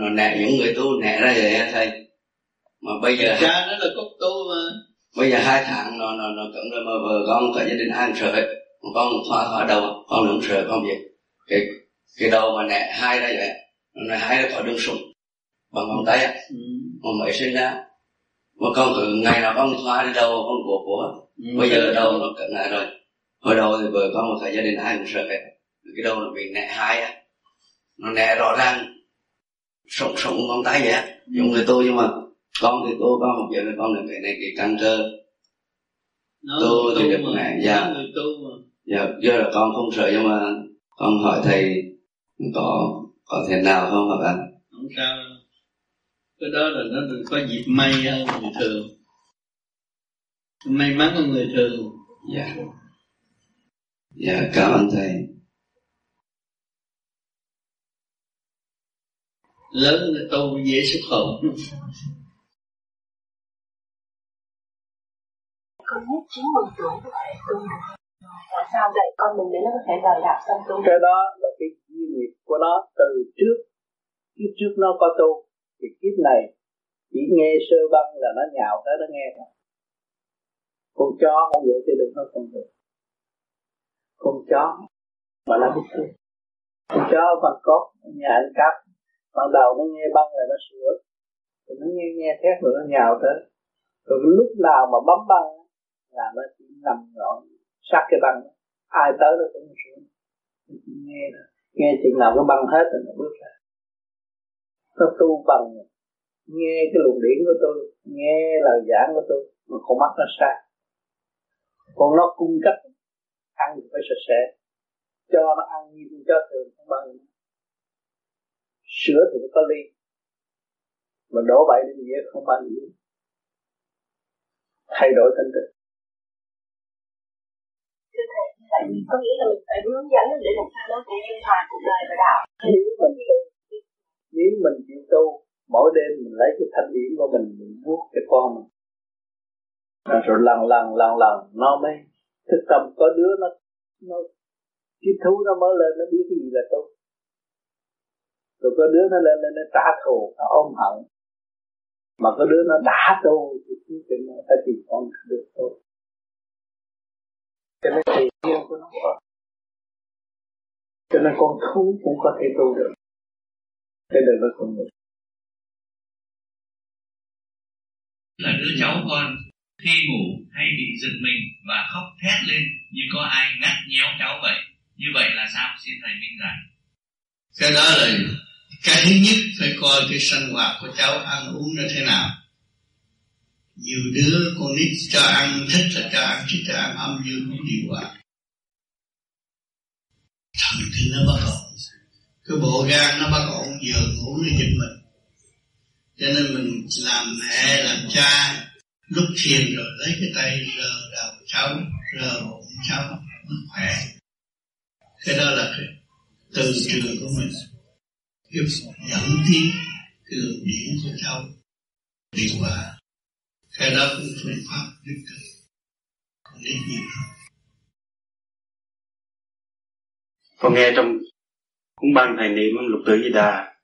nó nẹ những người tu nẹ ra vậy thầy. Mà bây giờ cha nó là cốc tu mà. Bây giờ hai thằng nó nó nó tưởng là vợ con cả gia đình ăn rồi, con thoát khỏi đầu, con đừng sợ con gì. Cái cái đầu mà nè hai đây nè, nó hai nó khỏi đường sụp bằng bàn tay á, mà mới sinh ra. Mà con cứ ngày nào con thoát đi đâu con của của. Bây giờ đầu nó cận lại rồi. Hồi đầu thì vợ con một cả gia đình ai cũng sợ hết. Cái đầu nó bị nẹ hai á, nó nẹ rõ ràng, sụp sụp con tay vậy á, giống người tôi nhưng mà con thì tôi có một chuyện là con là cái này cái căn cơ tôi thì được ngại dạ dạ do là con không sợ nhưng mà con hỏi thầy có có thể nào không hả bạn? Không sao, cái đó là nó có dịp may hơn người thường, may mắn hơn người thường. Dạ dạ cảm ơn thầy. Lớn là tu dễ xuất khẩu. Con hết chín mươi tuổi có thể tu được. Tại sao vậy? Con mình để nó có thể đòi đạp xong tu. Cái đó là cái duyên nghiệp của nó từ trước. Kiếp trước nó có tu, thì kiếp này chỉ nghe sơ băng là nó nhào tới nó nghe thôi. Con chó không dễ thì đừng nói con được. Con chó mà nó biết tu. Con chó bằng cốt, nhà anh cắp. Ban đầu nó nghe băng là nó sửa, rồi nó nghe nghe thét rồi nó nhào tới. Rồi lúc nào mà bấm băng là nó chỉ nằm ngọn sát cái băng, ai tới nó cũng sửa. Nghe nghe chuyện nào nó băng hết rồi nó bước ra. Nó tu bằng nghe cái luồng điển của tôi, nghe lời giảng của tôi mà con mắt nó xa. Còn nó cung cấp ăn thì phải sạch sẽ, cho nó ăn như con chó thường không bao nhiêu. Sữa thì có ly, mà đổ bậy đến dĩa không bao nhiêu. Thay đổi thân tự. Thưa thầy, tại vì có nghĩa là mình phải hướng dẫn để làm sao nó sẽ liên hòa cuộc đời và đạo. Nếu mình tu, nếu mình chịu tu, mỗi đêm mình lấy cái thanh điển của mình, mình vuốt cái con mình. Rồi lần lần lần lần nó mới thức tâm. Có đứa nó nó cái thú nó mới lên nó biết cái gì là tu. Rồi có đứa nó lên lên nó trả thù, nó ôm hận. Mà có đứa nó đã tu thì cái chuyện nó phải tìm con được thôi. Cho nên thì yêu của nó có. Cho nên con thú cũng có thể tu được. Thế đừng có không được. Là đứa cháu con khi ngủ hay bị giật mình và khóc thét lên như có ai ngắt nhéo cháu vậy. Như vậy là sao? Xin thầy minh giải. Cái đó là cái thứ nhất, phải coi cái sinh hoạt của cháu ăn uống nó thế nào. Nhiều đứa con nít cho ăn thích là cho ăn, thích là ăn âm dương không điều hòa. Thần kinh nó bất ổn, cái bộ gan nó bất ổn, giờ ngủ nó giật mình. Cho nên mình làm mẹ, làm cha, lúc thiền rồi lấy cái tay rờ đầu cháu, rờ bụng cháu, nó khỏe. Cái đó là cái từ trường của mình, cái dẫn tiến cái luồng điển của cháu điều hòa, cái đó cũng phương pháp giúp được còn ít nhiều hơn. Con nghe trong cũng ban thầy niệm lục tự Di Đà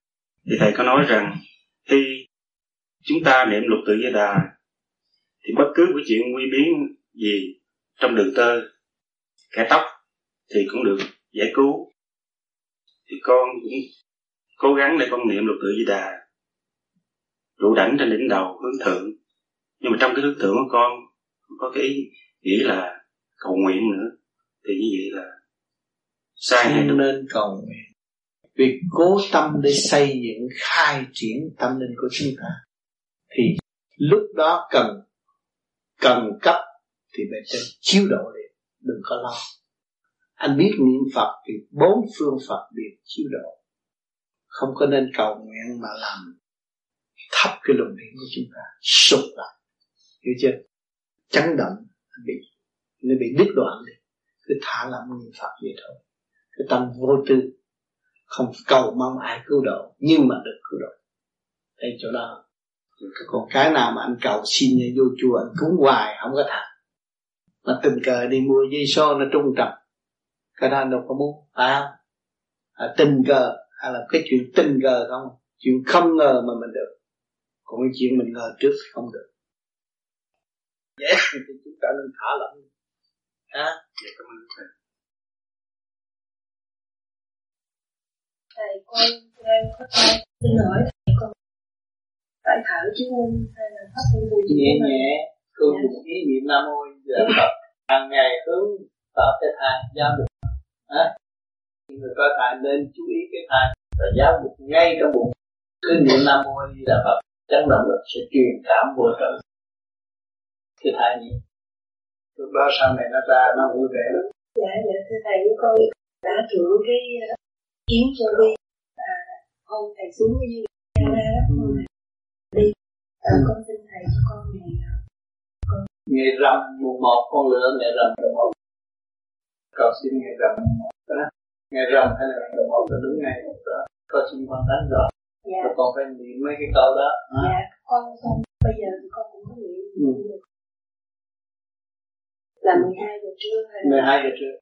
thì thầy có nói rằng khi chúng ta niệm lục tự Di Đà thì bất cứ cái chuyện nguy biến gì trong đường tơ kẻ tóc thì cũng được giải cứu. Thì con cũng cố gắng để con niệm lục tự Di Đà trụ đảnh trên đỉnh đầu hướng thượng, nhưng mà trong cái hướng thượng của con có cái ý nghĩ là cầu nguyện nữa, thì như vậy là sai hay đúng? Nên cầu nguyện, việc cố tâm để xây dựng khai triển tâm linh của chúng ta thì lúc đó cần cần cấp thì bên trên chiếu độ liền, đừng có lo. Anh biết niệm Phật thì bốn phương Phật đều chiếu độ. Không có nên cầu nguyện mà làm thấp cái luồng điển của chúng ta, sụp lại. Hiểu chưa? Chấn động, bị, nó bị đứt đoạn đi. Cứ thả lỏng niệm Phật vậy thôi. Cái tâm vô tư, không cầu mong ai cứu độ, nhưng mà được cứu độ. Thấy chỗ đó. Còn cái nào mà anh cầu xin vô chùa, anh cúng hoài, không có thật. Mà tình cờ đi mua dây số, nó trung trầm. Cái đó đâu có muốn, phải không? À, tình cờ, hay là cái chuyện tình cờ không? Chuyện không ngờ mà mình được. Còn cái chuyện mình ngờ trước thì không được. Dễ thì chúng ta nên thả lỏng. À, dạ, cảm ơn thầy. Thầy, con em có thể xin lỗi thầy, con phải thở chứ không hay là pháp luân thường nhẹ nhẹ, thường một ý niệm Nam Mô A Di Đà Phật hàng ngày hướng vào cái thai giáo dục. À, người coi thai nên chú ý cái thai và giáo dục ngay trong bụng. Cứ niệm Nam Mô A Di Đà Phật, chắc động lực sẽ truyền cảm vô tận. Cái thai nhỉ? Lúc đó sau này nó ra nó vui vẻ lắm. Dạ, dạ thưa thầy, con đã thử cái chuyến vô vi à, hôm thầy xuống cái du lịch Canada đó, hôm thầy đi à, con xin thầy cho con ngày con ngày rằm mùng một con lựa ngày rằm mùng một, con xin ngày rằm mùng một đó, ngày rằm hay là ngày mùng một là đúng ngày một đó, con xin Quan Thánh rồi, dạ. Rồi con phải niệm mấy cái câu đó. Hả? Dạ, con con bây giờ thì con cũng có niệm. Ừ. Là mười hai giờ trưa hay là mười hai giờ trưa.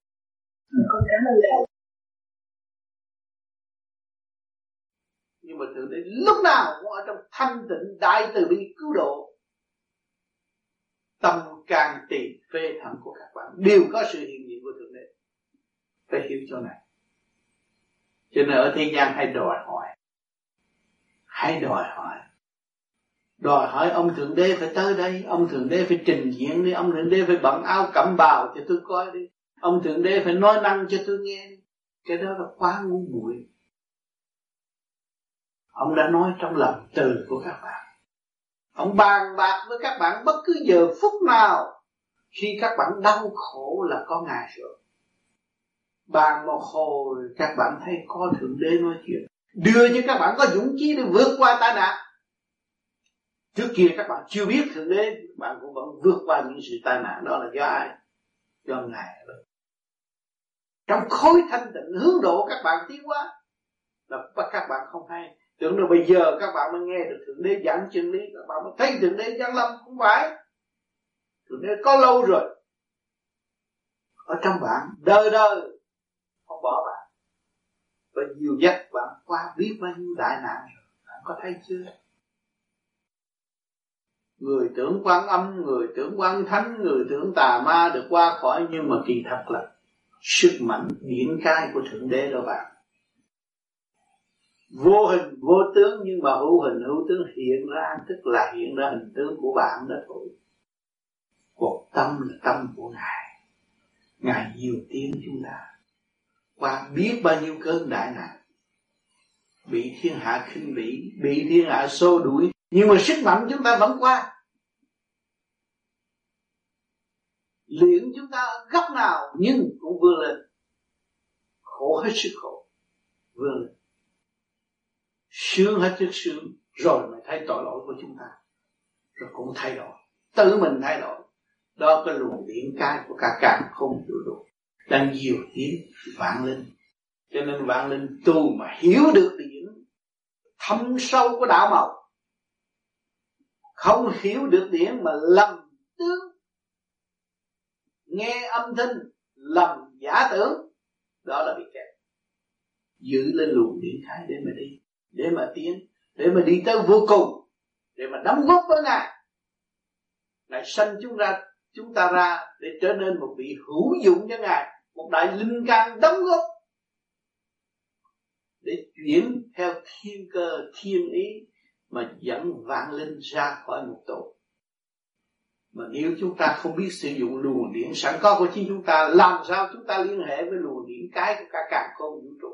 Ừ, con cảm ơn thầy. Nhưng mà Thượng Đế lúc nào cũng ở trong thanh tịnh đại từ bi cứu độ. Tâm can tỳ phê thẩm của các bạn đều có sự hiện diện của Thượng Đế. Phải hiểu chỗ này. Cho nên ở thế gian hay đòi hỏi. Hay đòi hỏi. Đòi hỏi ông Thượng Đế phải tới đây, ông Thượng Đế phải trình diễn đi, ông Thượng Đế phải bận áo cẩm bào cho tôi coi đi, ông Thượng Đế phải nói năng cho tôi nghe đi. Cái đó là quá ngu muội. Ông đã nói trong lòng từ của các bạn. Ông bàn bạc với các bạn bất cứ giờ phút nào. Khi các bạn đau khổ là có Ngài rồi. Bàn một hồi các bạn thấy có Thượng Đế nói chuyện, đưa cho các bạn có dũng chí để vượt qua tai nạn. Trước kia các bạn chưa biết Thượng Đế, bạn cũng vẫn vượt qua những sự tai nạn đó là do ai? Do Ngài. Trong khối thanh tịnh hướng độ các bạn tiến hóa là các bạn không hay. Tưởng đâu bây giờ các bạn mới nghe được Thượng Đế giảng chân lý, các bạn mới thấy Thượng Đế giáng lâm, không phải. Thượng Đế có lâu rồi. Ở trong bạn, đời đời không bỏ bạn. Và nhiều dắt bạn qua biết bao nhiêu đại nạn rồi, bạn có thấy chưa? Người tưởng Quan Âm, người tưởng Quan Thánh, người tưởng tà ma được qua khỏi, nhưng mà kỳ thật là sức mạnh điển cai của Thượng Đế đó bạn. Vô hình vô tướng nhưng mà hữu hình hữu tướng hiện ra, tức là hiện ra hình tướng của bạn đó thôi. Cuộc tâm là tâm của Ngài. Ngài nhiều tiếng chúng ta qua biết bao nhiêu cơn đại nạn, bị thiên hạ khinh bỉ, bị thiên hạ xô đuổi, nhưng mà sức mạnh chúng ta vẫn qua. Liễn chúng ta góc nào nhưng cũng vươn lên. Khổ hết sức khổ, vươn lên. Sướng hết sức sướng, rồi mới thấy tội lỗi của chúng ta. Rồi cũng thay đổi, tự mình thay đổi. Đó cái luồng điện cai của cả càng không đủ đủ. Đang nhiều tiếng vạn linh. Cho nên vạn linh tu mà hiểu được điểm thâm sâu của đạo màu. Không hiểu được điển mà lầm tướng, nghe âm thanh lầm giả tưởng, đó là bị kẹt. Giữ lên luồng điển thái để mà đi, để mà tiến, để mà đi tới vô cùng, để mà đóng góp với Ngài. Ngài sanh chúng ta, chúng ta ra để trở nên một vị hữu dụng cho Ngài, một đại linh căn đóng góp để chuyển theo thiên cơ thiên ý mà dẫn vạn linh ra khỏi một tổ. Mà nếu chúng ta không biết sử dụng luồng điện sẵn có của chính chúng ta, làm sao chúng ta liên hệ với luồng điện cái của cả càn khôn vũ trụ?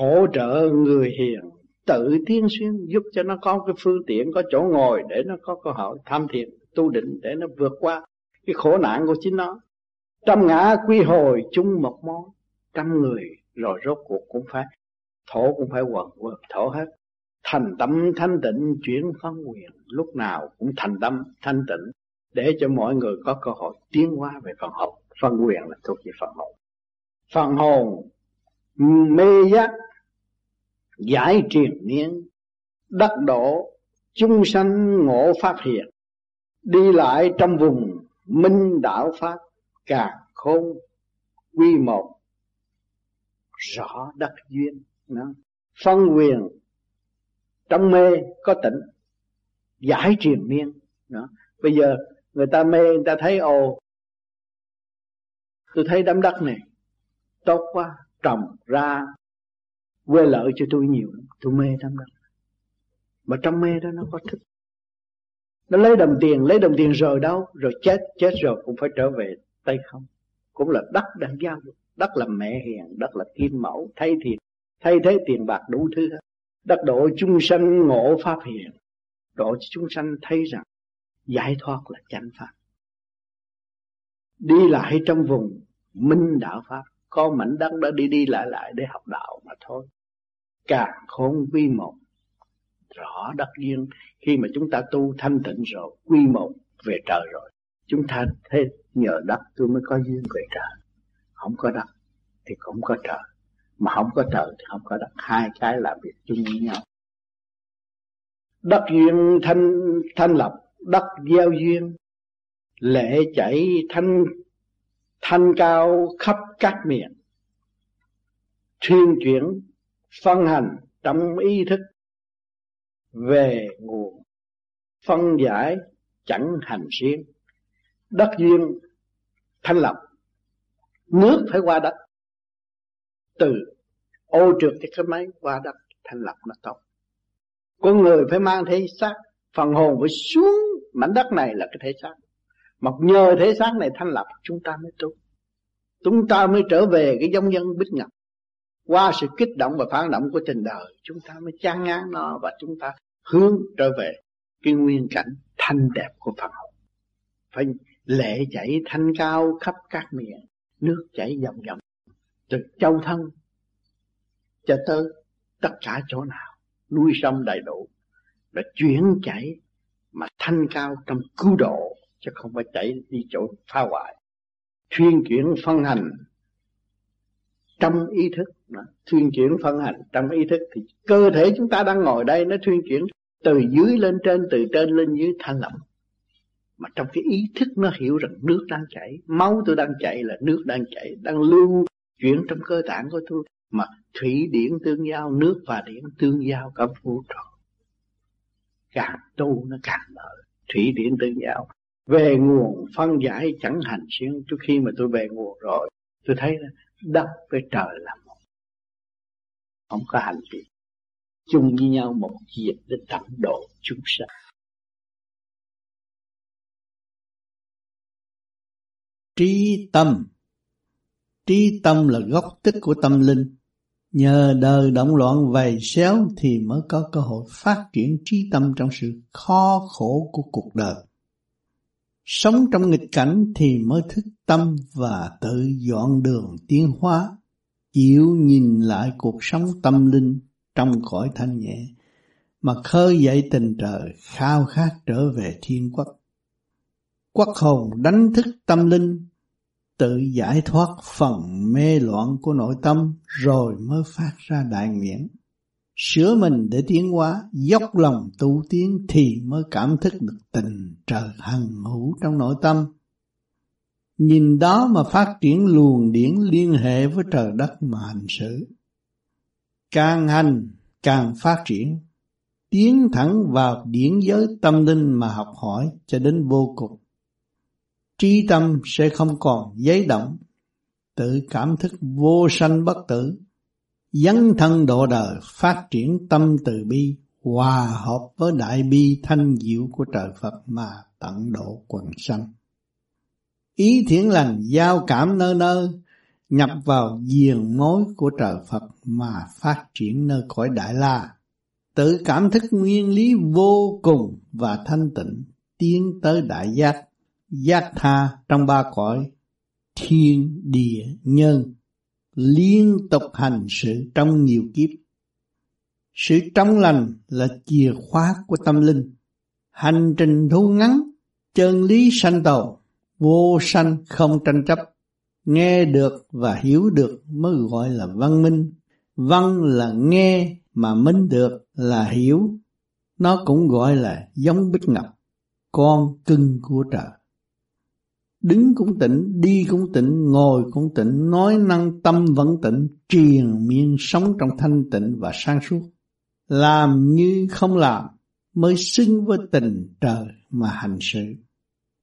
Hỗ trợ người hiền tự tiến xuyên, giúp cho nó có cái phương tiện, có chỗ ngồi để nó có cơ hội tham thiền tu định, để nó vượt qua cái khổ nạn của chính nó. Trăm ngã quy hồi chung một món, trăm người rồi rốt cuộc cũng phải thổ, cũng phải quần quần thổ hết. Thành tâm thanh tịnh chuyển pháp quyền, lúc nào cũng thành tâm thanh tịnh để cho mọi người có cơ hội tiến hóa về phần hồn. Phần quyền là thuộc về phần hồn. Phần hồn mê giác giải triền miên, đắc độ chúng sanh ngộ pháp hiện, đi lại trong vùng minh đạo pháp càn khôn quy một, rõ đắc duyên. Nó phân quyền Trong mê có tỉnh, giải triền miên. Đó. Bây giờ người ta mê, người ta thấy ồ, tôi thấy đám đất này tốt quá, trồng ra quê lợi cho tôi nhiều, tôi mê đám đất. Mà trong mê đó nó có thức. Nó lấy đồng tiền, lấy đồng tiền rồi đâu, rồi chết, chết rồi cũng phải trở về tay không. Cũng là đất đang giao, đất là mẹ hiền, đất là kim mẫu, thay thiệt, thay thế tiền bạc đủ thứ hết. Đất độ chúng sanh ngộ pháp hiền, độ chúng sanh thấy rằng giải thoát là chánh pháp. Đi lại trong vùng minh đạo pháp, có mảnh đất đó đi đi lại lại để học đạo mà thôi. Càng khôn quy một, rõ đắc nhiên. Khi mà chúng ta tu thanh tịnh rồi, quy một về trời rồi, chúng ta thấy nhờ đất tôi mới có duyên về trời. Không có đất thì cũng có trời, mà không có trời thì không có đất. Hai cái là việc chung với nhau. Đất duyên thanh, thanh lập, đất gieo duyên, lệ chảy thanh, thanh cao khắp các miền, thuyên chuyển phân hành trong ý thức, về nguồn phân giải chẳng hành riêng. Đất duyên thanh lập, nước phải qua đất, từ ô trượt thì cái máy qua đất thanh lập nó tốt. Con người phải mang thể xác, phần hồn phải xuống mảnh đất này là cái thể xác, mà nhờ thể xác này thanh lập chúng ta mới tu, chúng ta mới trở về cái giống Dân Bích Ngọc. Qua sự kích động và phản động của tình đời, chúng ta mới chán ngán nó và chúng ta hướng trở về cái nguyên cảnh thanh đẹp của Phật. Phải lệ chảy thanh cao khắp các miền, nước chảy dòng dòng từ châu thân cho tới tất cả chỗ nào, núi sông đầy đủ, để chuyển chảy mà thanh cao trong cứu độ, chứ không phải chảy đi chỗ phá hoại. Thuyên chuyển phân hành trong ý thức, thuyên chuyển phân hành trong ý thức thì cơ thể chúng ta đang ngồi đây nó thuyên chuyển từ dưới lên trên, từ trên lên dưới thanh lọc. Mà trong cái ý thức nó hiểu rằng nước đang chảy, máu tôi đang chảy là nước đang chảy, đang lưu chuyển trong cơ tạng của tôi. Mà thủy điển tương giao, nước và điển tương giao cả vũ trụ. Càng tu nó càng mở, thủy điển tương giao, về nguồn phân giải chẳng hành xuyên. Trước khi mà tôi về nguồn rồi, tôi thấy là đất với trời là một, không có hành vi chung với nhau một việc để tận độ chúng sanh. Trí tâm. Trí tâm là gốc tích của tâm linh. Nhờ đời động loạn vầy xéo thì mới có cơ hội phát triển trí tâm trong sự khó khổ của cuộc đời. Sống trong nghịch cảnh thì mới thức tâm và tự dọn đường tiến hóa. Chịu nhìn lại cuộc sống tâm linh trong cõi thanh nhẹ mà khơi dậy tình trời khao khát trở về thiên quốc. Quốc hồn đánh thức tâm linh, tự giải thoát phần mê loạn của nội tâm rồi mới phát ra đại nguyện. Sửa mình để tiến hóa, dốc lòng tu tiến thì mới cảm thức được tình trời hằng hữu trong nội tâm. Nhìn đó mà phát triển luồng điển liên hệ với trời đất mà hành xử. Càng hành càng phát triển, tiến thẳng vào điển giới tâm linh mà học hỏi cho đến vô cùng. Trí tâm sẽ không còn giấy động, tự cảm thức vô sanh bất tử, dấn thân độ đời, phát triển tâm từ bi, hòa hợp với đại bi thanh diệu của trời Phật mà tận độ quần sanh. Ý thiện lành giao cảm nơi nơi, nhập vào diền mối của trời Phật mà phát triển nơi cõi Đại La, tự cảm thức nguyên lý vô cùng và thanh tịnh, tiến tới đại giác, giác tha trong ba cõi thiên địa nhân, liên tục hành sự trong nhiều kiếp. Sự trong lành là chìa khóa của tâm linh, hành trình thu ngắn, chân lý sanh tồn, vô sanh không tranh chấp. Nghe được và hiểu được mới gọi là văn minh. Văn là nghe mà minh được là hiểu. Nó cũng gọi là giống Bích Ngọc, con cưng của trời. Đứng cũng tịnh, đi cũng tịnh, ngồi cũng tịnh, nói năng tâm vẫn tịnh, triền miên sống trong thanh tịnh và sáng suốt. Làm như không làm mới xứng với tình trời mà hành sự.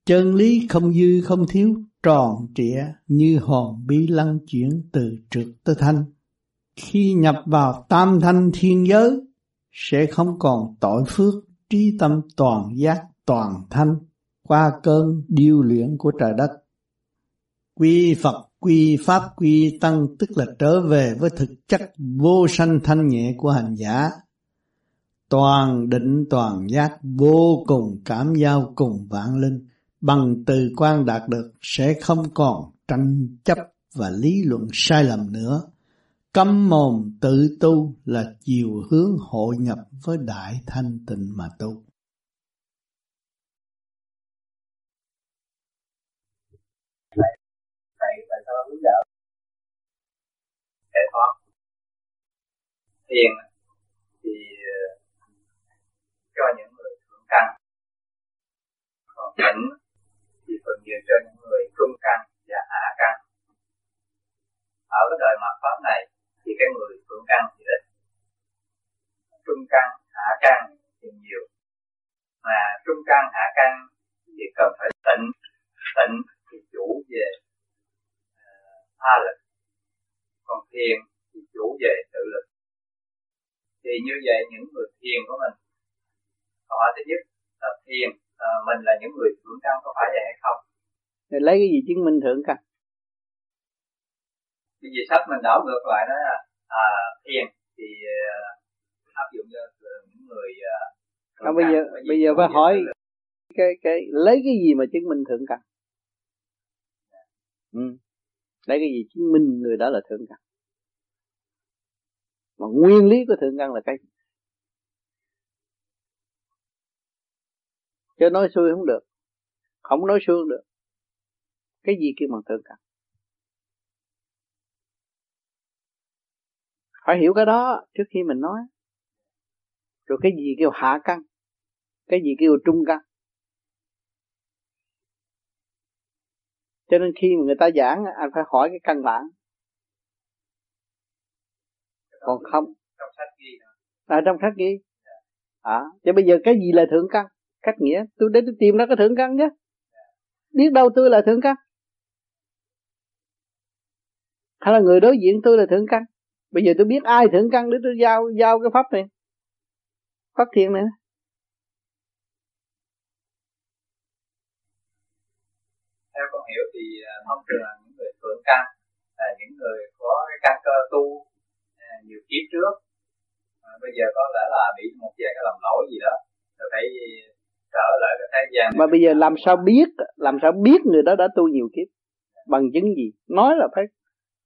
Chân lý không dư không thiếu, tròn trịa như hồn bí lăn chuyển từ trượt tới thanh. Khi nhập vào tam thanh thiên giới, sẽ không còn tội phước, trí tâm toàn giác toàn thanh, qua cơn điêu luyện của trời đất. Quy Phật, quy Pháp, quy Tăng tức là trở về với thực chất vô sanh thanh nhẹ của hành giả. Toàn định toàn giác vô cùng cảm giao cùng vạn linh, bằng từ quan đạt được sẽ không còn tranh chấp và lý luận sai lầm nữa. Câm mồm tự tu là chiều hướng hội nhập với đại thanh tịnh mà tu. Giải thoát thiền thì cho những người thượng căn, còn cảnh thì phần nhiều cho những người trung căn và hạ căn. Ở cái đời mạt pháp này thì cái người thượng căn thì ít, trung căn hạ căn thì nhiều, mà trung căn hạ căn thì cần phải tịnh, tịnh thì chủ về tha lực, còn thiền thì chủ về tự lực. Thì như vậy những người thiền của mình, họ thứ nhất là thiền, à, mình là những người thượng căn có phải vậy hay không? Thì lấy cái gì chứng minh thượng căn? Cái gì sách mình đảo ngược lại đó là à, thiền thì uh, áp dụng cho những người uh, thượng căn. Bây giờ bây giờ phải hỏi cái cái lấy cái gì mà chứng minh thượng căn? Ừ. Lấy cái gì chứng minh người đó là thượng căn? Mà nguyên lý của thượng căn là cái gì? Chứ nói xuôi không được, không nói xuôi được. Cái gì kêu bằng thượng căn? Phải hiểu cái đó trước khi mình nói. Rồi cái gì kêu hạ căn? Cái gì kêu trung căn? Cho nên khi mà người ta giảng, anh phải hỏi cái căn bản. Còn không, trong sách ghi à, trong sách ghi à, chứ bây giờ cái gì là thượng căn? Cách nghĩa, tôi đến tôi tìm ra cái thượng căn nhé. Biết đâu tôi là thượng căn, hay là người đối diện tôi là thượng căn. Bây giờ tôi biết ai thượng căn để tôi giao giao cái pháp này, pháp thiền này. Theo con hiểu thì thông thường những người thượng căn là những người có cái căn cơ tu nhiều kiếp trước, bây giờ có lẽ là bị một vài cái lầm lỗi gì đó, rồi phải trở lại cái thế gian. Mà bây giờ làm sao biết, làm sao biết người đó đã tu nhiều kiếp? Bằng chứng gì? Nói là phải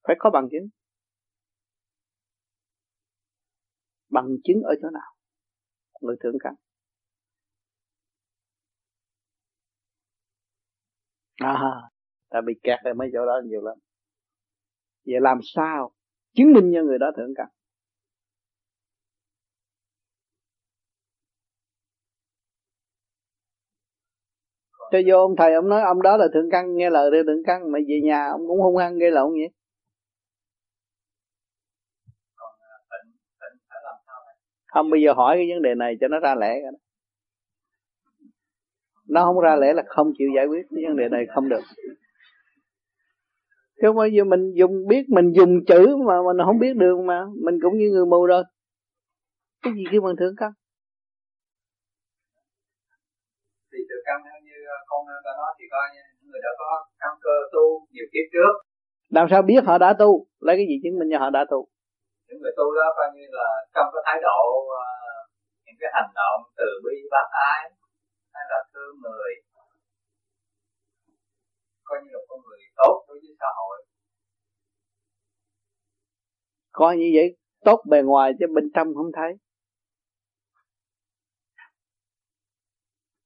phải có bằng chứng. Bằng chứng ở chỗ nào? Người thượng căn. À, ta bị kẹt ở mấy chỗ đó nhiều lắm. Vậy làm sao chứng minh cho người đó thượng căn? Cho vô ông thầy, ông nói ông đó là thượng căn, nghe lời theo thượng căn, mà về nhà ông cũng hung hăng gây lộn vậy. Không, bây giờ hỏi cái vấn đề này cho nó ra lẽ cả đó. Nó không ra lẽ là không chịu giải quyết cái vấn đề này, không được. Chứ bây giờ mình dùng biết, mình dùng chữ mà mình không biết đường mà, mình cũng như người mù rồi. Cái gì kêu bằng thượng căn? Thì thượng căn theo như con ta nói thì coi như những người đã có căn cơ tu nhiều kiếp trước. Làm sao biết họ đã tu? Lấy cái gì chứng minh cho họ đã tu? Những người tu đó coi như là trong cái thái độ, uh, những cái hành động từ bi bác ái hay là thương người, coi như là con người tốt đối với xã hội. Coi như vậy, tốt bề ngoài chứ bên trong không thấy.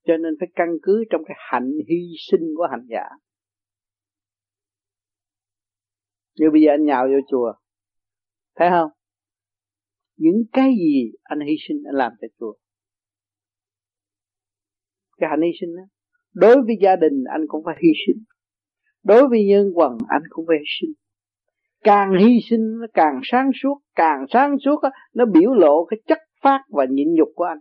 Cho nên phải căn cứ trong cái hạnh hy sinh của hành giả. Như bây giờ anh nhào vô chùa, thấy không? Những cái gì anh hy sinh, anh làm cho chùa. Cái hạnh hy sinh đó. Đối với gia đình anh cũng phải hy sinh, đối với nhân quần anh cũng phải hy sinh. Càng hy sinh nó càng sáng suốt, càng sáng suốt đó, nó biểu lộ cái chất phát và nhịn nhục của anh.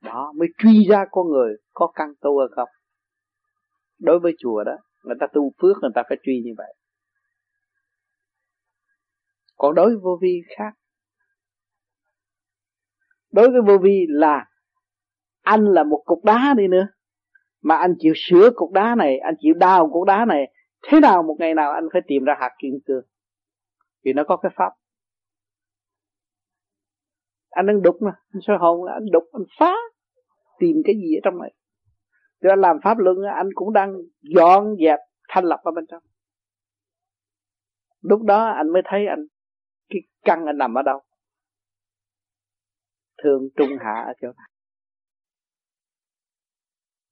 Đó mới truy ra con người có căn tu hay không. Đối với chùa đó, người ta tu phước người ta phải truy như vậy. Còn đối với vô vi khác. Đối với vô vi là anh là một cục đá đi nữa, mà anh chịu sửa cục đá này, anh chịu đào cục đá này, thế nào một ngày nào anh phải tìm ra hạt kim cương. Vì nó có cái pháp. Anh đang đục mà, anh soi hồn là anh đục, anh phá, tìm cái gì ở trong này. Rồi anh làm pháp luân, anh cũng đang dọn dẹp, thanh lập ở bên trong. Lúc đó anh mới thấy anh, cái căn anh nằm ở đâu. Thương trung hạ ở chỗ này.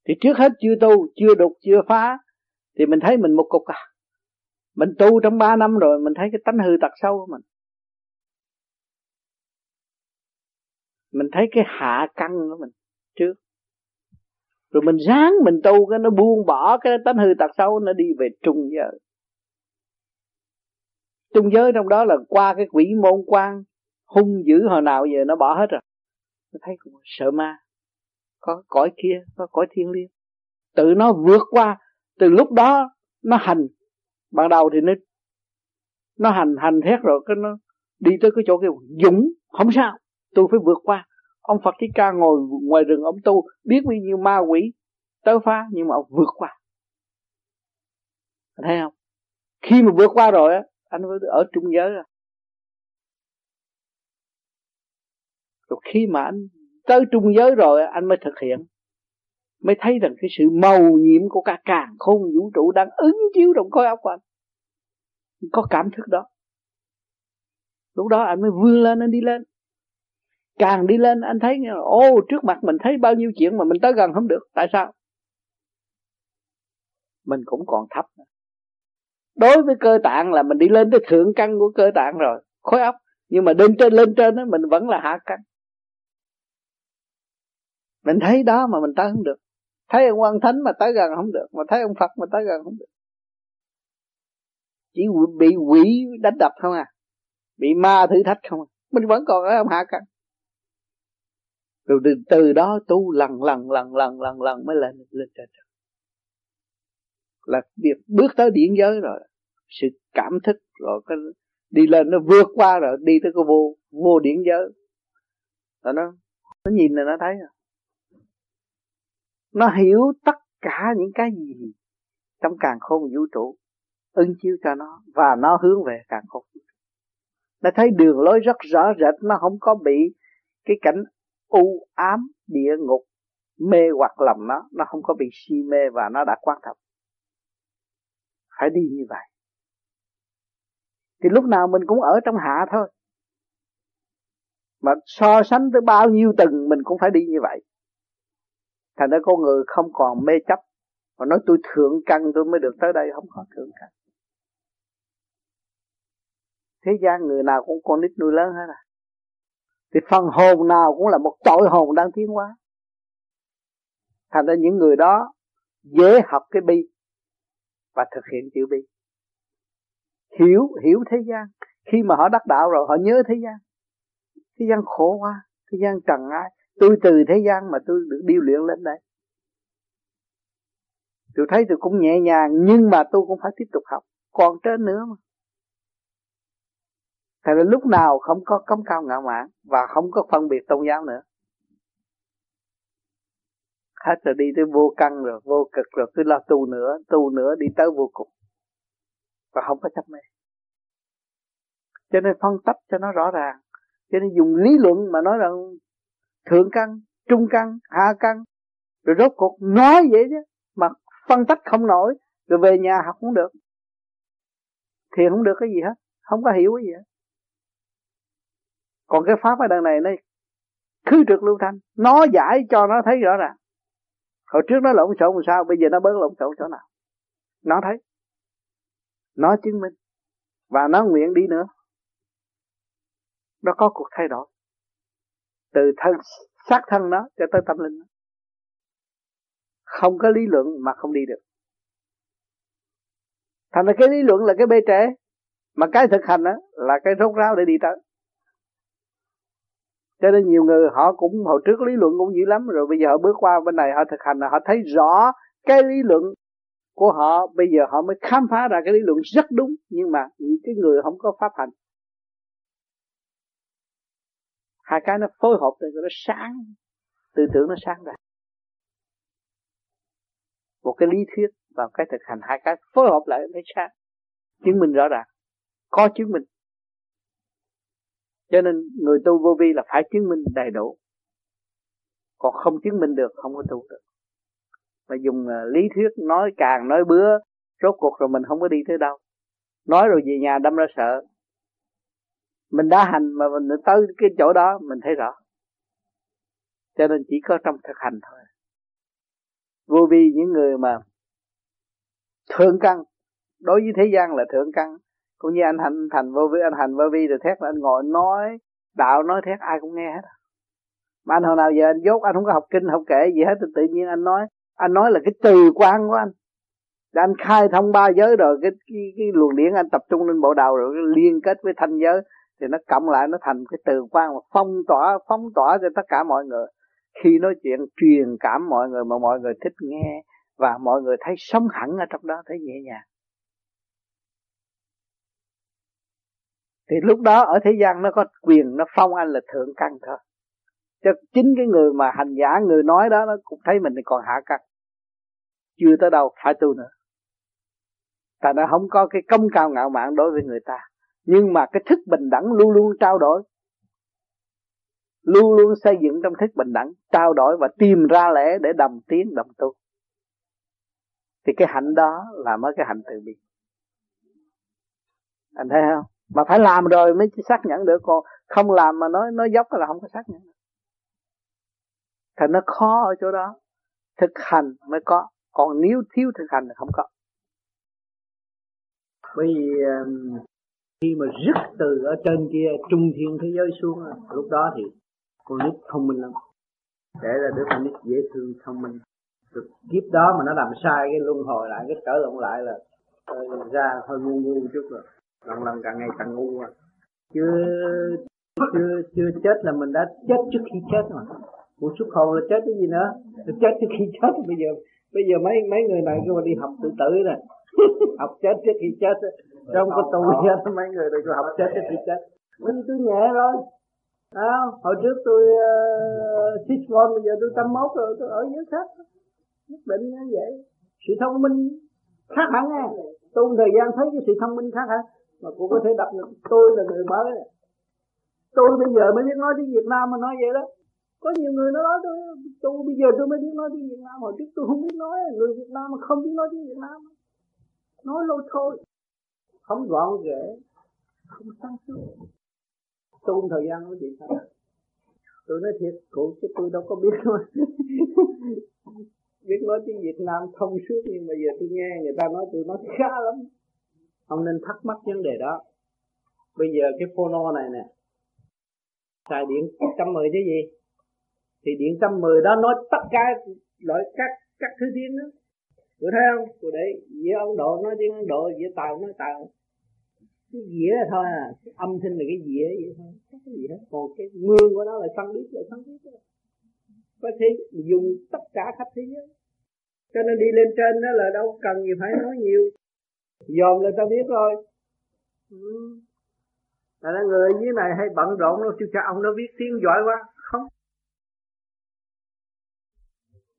Thì trước hết chưa tu, chưa đục, chưa phá, thì mình thấy mình một cục à. Mình tu trong ba năm rồi, mình thấy cái tánh hư tật sâu của mình. Mình thấy cái hạ căn của mình trước. Rồi mình ráng mình tu, cái nó buông bỏ cái tánh hư tật sâu, nó đi về trung giới. Trung giới trong đó là qua cái quỷ môn quan, hung dữ hồi nào giờ nó bỏ hết rồi. Nó thấy cũng sợ ma. Có cõi kia, có cõi thiên liêng. Tự nó vượt qua. Từ lúc đó nó hành. Ban đầu thì nó Nó hành hành thét rồi cái nó đi tới cái chỗ kia. Dũng không sao, tôi phải vượt qua. Ông Phật Thích Ca ngồi ngoài rừng, ông tu biết bao nhiêu ma quỷ tớ phá, nhưng mà ông vượt qua. Thấy không? Khi mà vượt qua rồi á, anh ở trung giới rồi. Rồi khi mà anh tới trung giới rồi anh mới thực hiện, mới thấy rằng cái sự màu nhiệm của cả càn khôn vũ trụ đang ứng chiếu trong khối óc của anh. Có cảm thức đó. Lúc đó anh mới vươn lên, anh đi lên. Càng đi lên anh thấy ô, trước mặt mình thấy bao nhiêu chuyện mà mình tới gần không được. Tại sao? Mình cũng còn thấp. Đối với cơ tạng là mình đi lên tới thượng căn của cơ tạng rồi, khối óc. Nhưng mà lên trên lên trên đó, mình vẫn là hạ căn. Mình thấy đó mà mình tới không được. Thấy ông Quan Thánh mà tới gần không được. Mà thấy ông Phật mà tới gần không được. Chỉ bị quỷ đánh đập không à. Bị ma thử thách không à. Mình vẫn còn ở ông hạ căn. Rồi từ, từ đó tu lần lần lần lần lần lần mới lên lên trên. Là việc bước tới điển giới rồi. Sự cảm thức rồi cái, đi lên nó vượt qua rồi. Đi tới cái vô, vô điển giới. Rồi nó, nó nhìn là nó thấy rồi. Nó hiểu tất cả những cái gì trong càn khôn vũ trụ ưng chiếu cho nó, và nó hướng về càn khôn vũ trụ. Nó thấy đường lối rất rõ rệt, nó không có bị cái cảnh u ám địa ngục mê hoặc lòng nó. Nó không có bị si mê và nó đã quan thật. Phải đi như vậy. Thì lúc nào mình cũng ở trong hạ thôi. Mà so sánh tới bao nhiêu tầng mình cũng phải đi như vậy. Thành ra con người không còn mê chấp và nói tôi thượng căn tôi mới được tới đây. Không có thượng căn. Thế gian người nào cũng con nít nuôi lớn hết à. Thì phần hồn nào cũng là một tội hồn đang tiến hóa. Thành ra những người đó dễ học cái bi và thực hiện chữ bi. Hiểu, hiểu thế gian. Khi mà họ đắc đạo rồi họ nhớ thế gian. Thế gian khổ quá, thế gian trần ai. Tôi từ thế gian mà tôi được điêu luyện lên đây. Tôi thấy tôi cũng nhẹ nhàng, nhưng mà tôi cũng phải tiếp tục học. Còn trên nữa mà. Thật là lúc nào không có cống cao ngạo mạn, và không có phân biệt tôn giáo nữa. Hết rồi đi tới vô căn rồi, vô cực rồi. Cứ lo tu nữa, tu nữa đi tới vô cùng. Và không có chấp mê. Cho nên phân tách cho nó rõ ràng. Cho nên dùng lý luận mà nói rằng thượng căn, trung căn, hạ căn. Rồi rốt cuộc nói vậy chứ, mà phân tách không nổi. Rồi về nhà học cũng được. Thì không được cái gì hết. Không có hiểu cái gì hết. Còn cái pháp ở đằng này nó khứ trực lưu thanh. Nó giải cho nó thấy rõ ràng. Hồi trước nó lộn xộn sao, bây giờ nó bớt lộn xộn chỗ nào. Nó thấy. Nó chứng minh. Và nó nguyện đi nữa. Nó có cuộc thay đổi. Từ thân, xác thân nó cho tới tâm linh nó. Không có lý luận mà không đi được. Thành ra cái lý luận là cái bê trễ. Mà cái thực hành đó là cái rốt ráo để đi tới. Cho nên nhiều người họ cũng hồi trước lý luận cũng dữ lắm, rồi bây giờ họ bước qua bên này họ thực hành là họ thấy rõ cái lý luận của họ, bây giờ họ mới khám phá ra cái lý luận rất đúng, nhưng mà những cái người không có pháp hành. Hai cái nó phối hợp rồi nó sáng, tư tưởng nó sáng ra. Một cái lý thuyết và một cái thực hành, hai cái phối hợp lại nó sáng. Chứng minh rõ ràng, có chứng minh. Cho nên người tu vô vi là phải chứng minh đầy đủ. Còn không chứng minh được, không có tu được. Mà dùng lý thuyết nói càng nói bứa, rốt cuộc rồi mình không có đi tới đâu. Nói rồi về nhà đâm ra sợ. Mình đã hành mà mình tới cái chỗ đó mình thấy rõ. Cho nên chỉ có trong thực hành thôi. Vô vi những người mà thượng căn, đối với thế gian là thượng căn. Cũng như anh hành thành vô vi, anh hành vô vi rồi thét là anh ngồi nói, đạo nói thét ai cũng nghe hết. Mà anh hồi nào giờ anh dốt, anh không có học kinh, học kệ gì hết. Thì tự nhiên anh nói, anh nói là cái từ quan của anh. Để anh khai thông ba giới rồi, cái, cái, cái luồng điển anh tập trung lên bộ đầu rồi, liên kết với thanh giới. Thì nó cộng lại nó thành cái từ quan mà phong tỏa, phóng tỏa cho tất cả mọi người. Khi nói chuyện truyền cảm mọi người mà mọi người thích nghe. Và mọi người thấy sống hẳn ở trong đó, thấy nhẹ nhàng. Thì lúc đó ở thế gian nó có quyền, nó phong anh là thượng căn thôi. Chứ chính cái người mà hành giả, người nói đó, nó cũng thấy mình còn hạ căn. Chưa tới đâu, phải tu nữa. Ta đã không có cái công cao ngạo mạn đối với người ta. Nhưng mà cái thức bình đẳng luôn luôn trao đổi. Luôn luôn xây dựng trong thức bình đẳng, trao đổi và tìm ra lẽ để đồng tiến, đồng tu. Thì cái hạnh đó là mới cái hạnh từ bi. Anh thấy không? Mà phải làm rồi mới xác nhận được, còn không làm mà nói nói dốc là không có xác nhận được. Thì nó khó ở chỗ đó. Thực hành mới có, còn nếu thiếu thực hành là không có. Bởi vì khi mà rứt từ ở trên kia trung thiên thế giới xuống, lúc đó thì con nít thông minh lắm. Để là đứa con nít dễ thương thông minh. Được kiếp đó mà nó làm sai cái luân hồi lại, cái trở lộn lại là ra hơi ngu ngu một chút rồi. Lần lần càng ngày càng ngu à. Chưa chưa chưa chết là mình đã chết trước khi chết mà. Một chút hồn là chết cái gì nữa? Là chết trước khi chết. Bây giờ bây giờ mấy mấy người này cứ mà đi học tự tử này, học chết trước khi chết. Trong cái tu đó mấy người này cứ học chết trước khi chết. Mình tôi nhẹ rồi. À, hồi trước tôi six uh, one, bây giờ tôi tám mốt rồi, tôi ở dưới khác. Nhất định như vậy. Sự thông minh khác hẳn nha. Tôi thời gian thấy cái sự thông minh khác hẳn. Mà cũng có thể đặt được, tôi là người mới. Tôi bây giờ mới biết nói tiếng Việt Nam mà nói vậy đó. Có nhiều người nó nói tôi, tôi bây giờ tôi mới biết nói tiếng Việt Nam. Hồi trước tôi không biết nói, người Việt Nam mà không biết nói tiếng Việt Nam. Nói lôi thôi, không gọn ghẽ, không sáng suốt. Tôi thời gian nó bị sao. Tôi nói thiệt, cụ chứ tôi đâu có biết thôi. Biết nói tiếng Việt Nam thông suốt, nhưng mà giờ tôi nghe người ta nói tôi nói khá lắm. Không nên thắc mắc vấn đề đó. Bây giờ cái phono này nè, xài điện một trăm mười chứ gì. Thì điện một trăm mười đó nói tất cả loại các các thứ tiếng đó. Tôi thấy không? Tôi để dĩa Ấn Độ nói tiếng Ấn Độ, dĩa Tàu nói Tàu. Cái dĩa là thôi à, cái âm thanh là cái dĩa vậy thôi, không có gì hết. Còn cái mương của nó là Sanskrit, là Sanskrit đó. Có thể dùng tất cả khắp thế giới. Cho nên đi lên trên đó là đâu cần gì phải nói nhiều. Dòm là ta biết rồi. Ừ. Tại là người dưới này hay bận rộn đâu chứ cha ông nó biết tiếng giỏi quá. Không.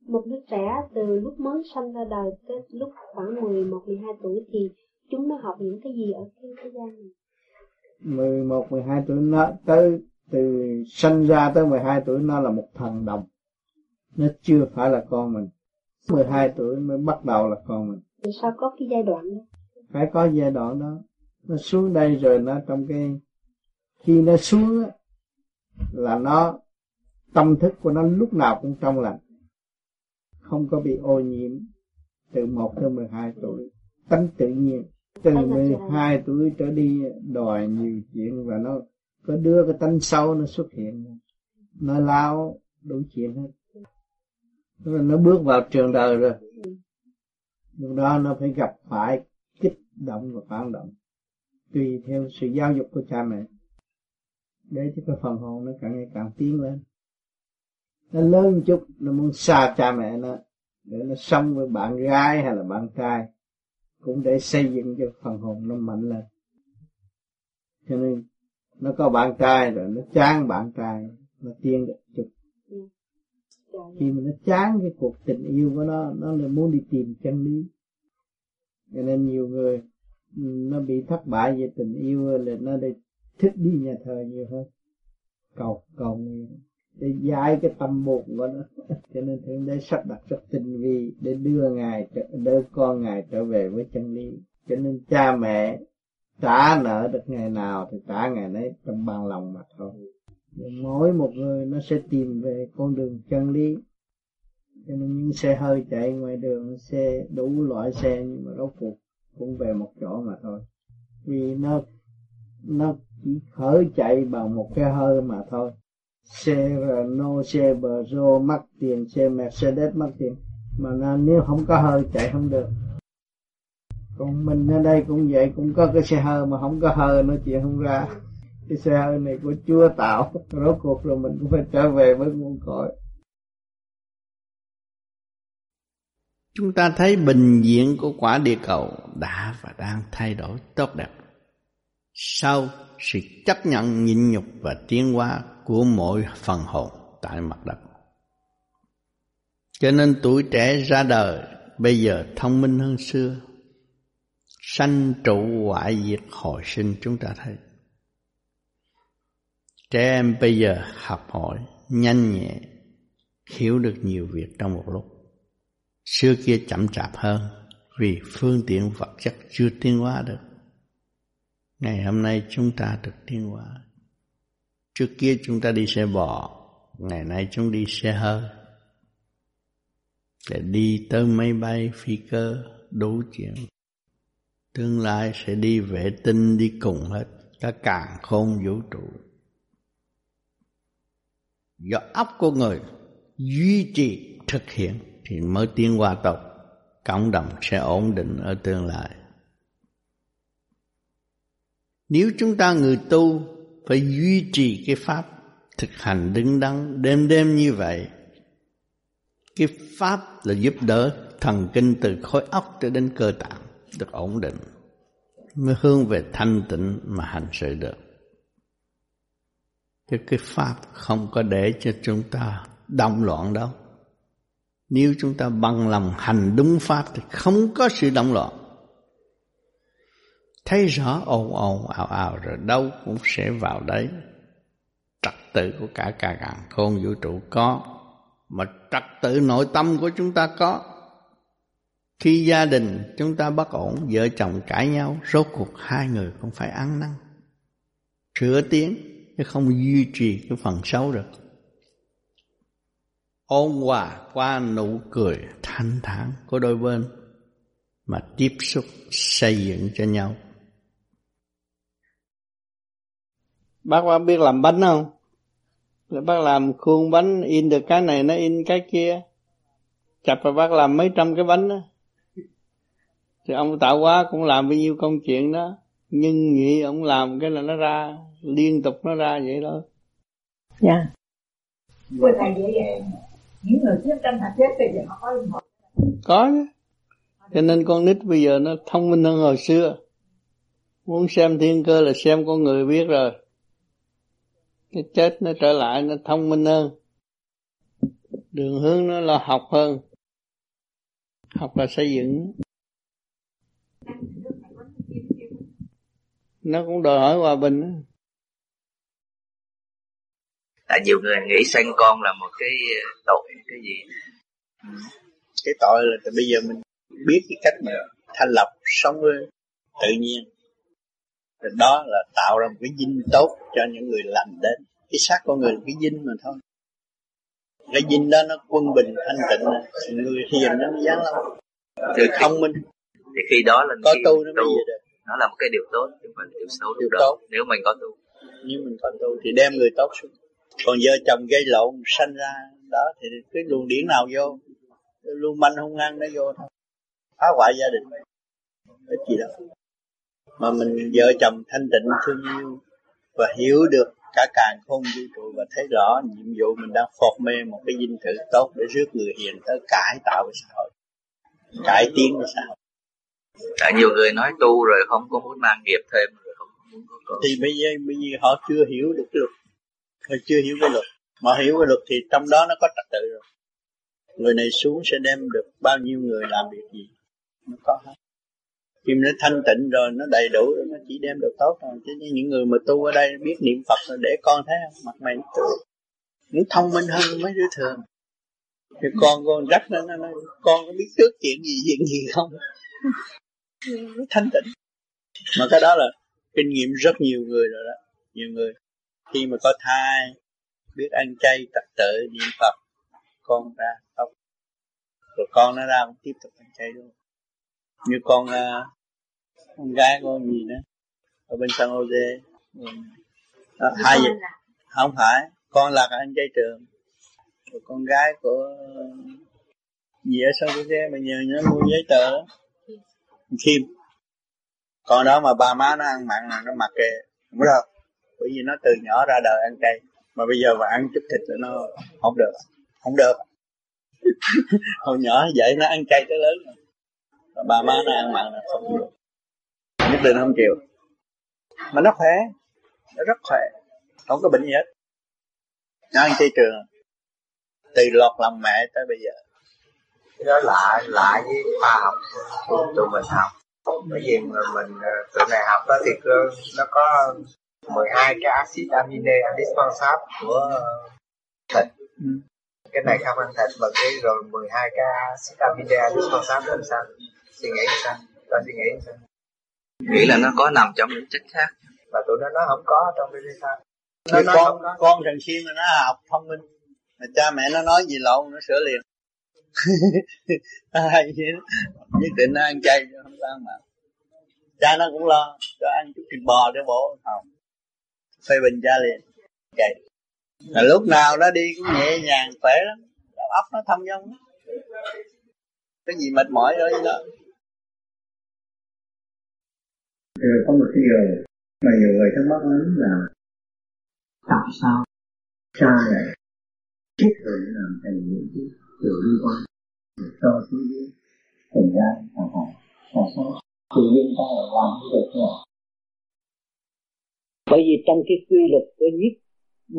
Một đứa trẻ từ lúc mới sanh ra đời tới lúc khoảng mười một, mười hai tuổi thì chúng nó học những cái gì ở cái thế gian này? mười một, mười hai tuổi nó tới từ sanh ra tới mười hai tuổi nó là một thằng đồng. Nó chưa phải là con mình. mười hai tuổi mới bắt đầu là con mình. Thì sao có cái giai đoạn đó? Phải có giai đoạn đó. Nó xuống đây rồi nó trong cái... Khi nó xuống á, là nó... Tâm thức của nó lúc nào cũng trong lành. Không có bị ô nhiễm. Từ một tới mười hai tuổi. Tánh tự nhiên. Từ mười hai tuổi trở đi đòi nhiều chuyện. Và nó có đưa cái tánh sâu nó xuất hiện. Nó lao đủ chuyện hết. Nó bước vào trường đời rồi. Lúc đó nó phải gặp phải kích động và phản động tùy theo sự giáo dục của cha mẹ. để cho cái phần hồn nó càng ngày càng tiến lên. Nó lớn một chút, nó muốn xa cha mẹ nó, để nó sống với bạn gái hay là bạn trai, cũng để xây dựng cho phần hồn nó mạnh lên. Cho nên nó có bạn trai rồi, nó chán bạn trai, nó tiến được chút. Khi mà nó chán cái cuộc tình yêu của nó, nó lại muốn đi tìm chân lý. Cho nên nhiều người nó bị thất bại về tình yêu là nó đi thích đi nhà thờ nhiều hơn, cầu cầu nguyện để giải cái tâm buồn của nó. Cho nên Thượng Đế sắp đặt rất tinh vi để đưa ngài đưa con ngài trở về với chân lý. Cho nên cha mẹ trả nợ được ngày nào thì trả ngày nấy trong bằng lòng mà thôi. Mỗi một người nó sẽ tìm về con đường chân lý. Cho nên những xe hơi chạy ngoài đường, xe đủ loại xe, nhưng mà rốt cuộc cũng về một chỗ mà thôi. Vì nó nó chỉ khởi chạy bằng một cái hơi mà thôi. Xe Renault, xe Peugeot mắc tiền, xe Mercedes mắc tiền, mà nó, nếu không có hơi chạy không được. Còn mình ở đây cũng vậy, cũng có cái xe hơi mà không có hơi nó chạy không ra. Cái xe hơi này của Chúa tạo, rốt cuộc rồi mình cũng phải trở về với nguồn cội. Chúng ta thấy bình diện của quả địa cầu đã và đang thay đổi tốt đẹp sau sự chấp nhận, nhịn nhục và tiến hóa của mỗi phần hồn tại mặt đất. Cho nên tuổi trẻ ra đời bây giờ thông minh hơn xưa. Sanh trụ hoại diệt hồi sinh, chúng ta thấy trẻ em bây giờ học hỏi nhanh nhẹ, hiểu được nhiều việc trong một lúc. Xưa kia chậm chạp hơn vì phương tiện vật chất chưa tiến hóa được. Ngày hôm nay chúng ta được tiến hóa. Trước kia chúng ta đi xe bò, ngày nay chúng đi xe hơi, để đi tới máy bay, phi cơ, đủ chuyện. Tương lai sẽ đi vệ tinh, đi cùng hết cả càn khôn vũ trụ. Do óc của người duy trì thực hiện thì mới tiến hóa tốt, cộng đồng sẽ ổn định ở tương lai. Nếu chúng ta người tu phải duy trì cái pháp thực hành đứng đắn đêm đêm như vậy, cái pháp là giúp đỡ thần kinh từ khối óc cho đến cơ tạng được ổn định, mới hướng về thanh tịnh mà hành sự được. Chứ cái pháp không có để cho chúng ta động loạn đâu. Nếu chúng ta bằng lòng hành đúng pháp thì không có sự động loạn. Thấy rõ ồn ồn ào ào rồi đâu cũng sẽ vào đấy. Trật tự của cả cả càn khôn vũ trụ có, mà trật tự nội tâm của chúng ta có. Khi gia đình chúng ta bất ổn, vợ chồng cãi nhau, rốt cuộc hai người cũng phải ăn năn sửa tiếng, chứ không duy trì cái phần xấu được. Ôn hòa qua nụ cười thanh thản của đôi bên mà tiếp xúc xây dựng cho nhau. Bác bác biết làm bánh không? Bác làm khuôn bánh in được cái này nó in cái kia, chập rồi bác làm mấy trăm cái bánh đó. Thì ông tạo hóa cũng làm bao nhiêu công chuyện đó, nhưng nghĩ ông làm cái là nó ra liên tục, nó ra vậy thôi. Dạ. Yeah. Thưa thầy, vậy những người thích tranh hạt chết thì họ có linh hồn? Có chứ. Cho nên con nít bây giờ nó thông minh hơn hồi xưa. Muốn xem thiên cơ là xem con người biết rồi. Cái chết nó trở lại, nó thông minh hơn. Đường hướng nó là học hơn. Học là xây dựng. Nó cũng đòi hỏi hòa bình đó. Tại nhiều người nghĩ sanh con là một cái tội, cái gì? Cái tội là từ bây giờ mình biết cái cách mà thanh lọc sống với tự nhiên. Rồi đó là tạo ra một cái dinh tốt cho những người lành đến. Cái xác con người là cái dinh mà thôi. Cái dinh đó nó quân bình, thanh tịnh, người hiền nó mới dán lắm. Thì thông minh. Thì khi đó là có tu nó mới gì được. Nó là một cái điều tốt, chứ không phải là điều xấu điều đó. Tốt. Nếu mình có tu. Nếu mình có tu thì đem người tốt xuống. Còn vợ chồng gây lộn sanh ra đó thì cái luồng điển nào vô, luồng manh hung ăn nó vô thôi, phá hoại gia đình ít gì đâu. Mà mình vợ chồng thanh tịnh thương yêu và hiểu được cả càn khôn vũ trụ và thấy rõ nhiệm vụ mình đang phọt mê một cái dinh thự tốt để rước người hiền tới cải tạo cái xã hội, cải tiến cái xã hội. Tại nhiều người nói tu rồi không có muốn mang nghiệp thêm rồi không muốn có... Thì bây giờ, bây giờ họ chưa hiểu được cái luật, họ chưa hiểu cái luật, mà hiểu cái luật thì trong đó nó có trật tự rồi. Người này xuống sẽ đem được bao nhiêu người làm việc gì, nó có hết. Khi nó thanh tịnh rồi, nó đầy đủ rồi, nó chỉ đem được tốt thôi. Chứ những người mà tu ở đây biết niệm Phật rồi để con thấy không? Mặt mày nó tươi, nó thông minh hơn mấy đứa thường. Thì con con rắc nó, nó, nó, con có biết trước chuyện gì, chuyện gì không? Nó thanh tịnh. Mà cái đó là kinh nghiệm rất nhiều người rồi đó. Nhiều người khi mà có thai, biết ăn chay, tập tự, niệm Phật, con ra không. Rồi con nó ra cũng tiếp tục ăn chay luôn. Như con con gái con gì nữa ở bên San Jose à, hai gì không phải con là anh trai trường rồi con gái của gì ở San Jose mà nhờ nó mua giấy tờ đó Kim, con đó mà ba má nó ăn mặn là nó mặc kệ không được, bởi vì nó từ nhỏ ra đời ăn chay mà bây giờ mà ăn chút thịt là nó không được không được hồi nhỏ vậy nó ăn chay tới lớn rồi. Bà má nó ăn mặn là không chịu, nhất định không chịu. Mà nó khỏe, nó rất khỏe, không có bệnh gì hết. Nó ăn chay trường từ lọt lòng mẹ tới bây giờ. Cái đó lạ, lạ với khoa học tụi mình học. Bởi vì mình tụi này học đó thì nó có mười hai cái acid amine indispensable của thịt. Cái này không ăn thịt mà cái rồi mười hai cái acid amine indispensable làm sao? Suy nghĩ sao? Ta suy nghĩ sao? Nghĩ là nó có nằm trong những chất khác mà tụi nó nó không có trong cái sao? Nó, nó con nó con thằng Xuyên là nó học thông minh, mà cha mẹ nó nói gì lộn nó sửa liền. Nhất định nó ăn chay không ăn mà. Cha nó cũng lo cho ăn chút thịt bò để bổ không. Phê bình cha liền. Chay. Là lúc nào nó đi cũng nhẹ nhàng khỏe lắm, đầu óc nó thông dong. Cái gì mệt mỏi đó đó. Rồi có một cái điều mà nhiều người thắc mắc lắm là tại sao cha lại thích rồi làm thành những cái tiểu liên quan cho thứ gì thành ra là họ họ sao tự nhiên ta lại làm như vậy thôi? Bởi vì trong cái quy luật của nhất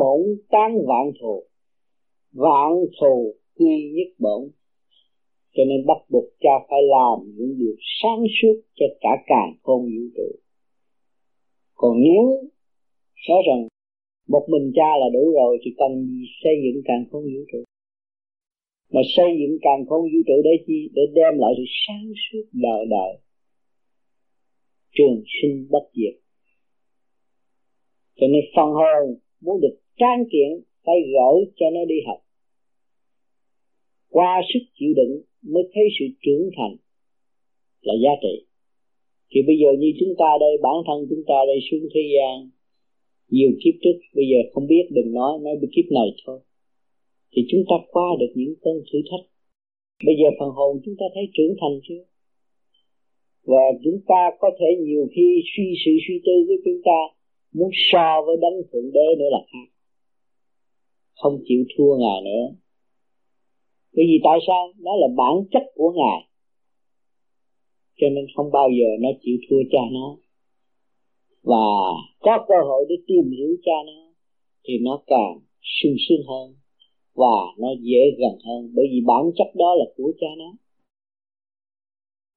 bổn tán vạn thù, vạn thù quy nhất bổn. Cho nên bắt buộc cha phải làm những điều sáng suốt cho cả càn khôn vũ trụ. Còn nếu nói rằng một mình cha là đủ rồi thì cần gì xây dựng càn khôn vũ trụ? Mà xây dựng càn khôn vũ trụ để chi? Để đem lại sự sáng suốt đời đời, trường sinh bất diệt. Cho nên phần hồn muốn được tráng kiện phải gỡ cho nó đi học, qua sức chịu đựng mới thấy sự trưởng thành là giá trị. Thì bây giờ như chúng ta đây, bản thân chúng ta đây xuống thế gian nhiều kiếp trước, bây giờ không biết đừng nói, nói cái kiếp này thôi. Thì chúng ta qua được những cơn thử thách, bây giờ phần hồn chúng ta thấy trưởng thành chưa? Và chúng ta có thể nhiều khi suy sự suy tư của chúng ta muốn so với đấng Thượng Đế nữa là khác, không chịu thua Ngài nữa. Bởi vì tại sao? Nó là bản chất của Ngài, cho nên không bao giờ nó chịu thua cha nó. Và có cơ hội để tìm hiểu cha nó thì nó càng sung sướng hơn và nó dễ gần hơn, bởi vì bản chất đó là của cha nó.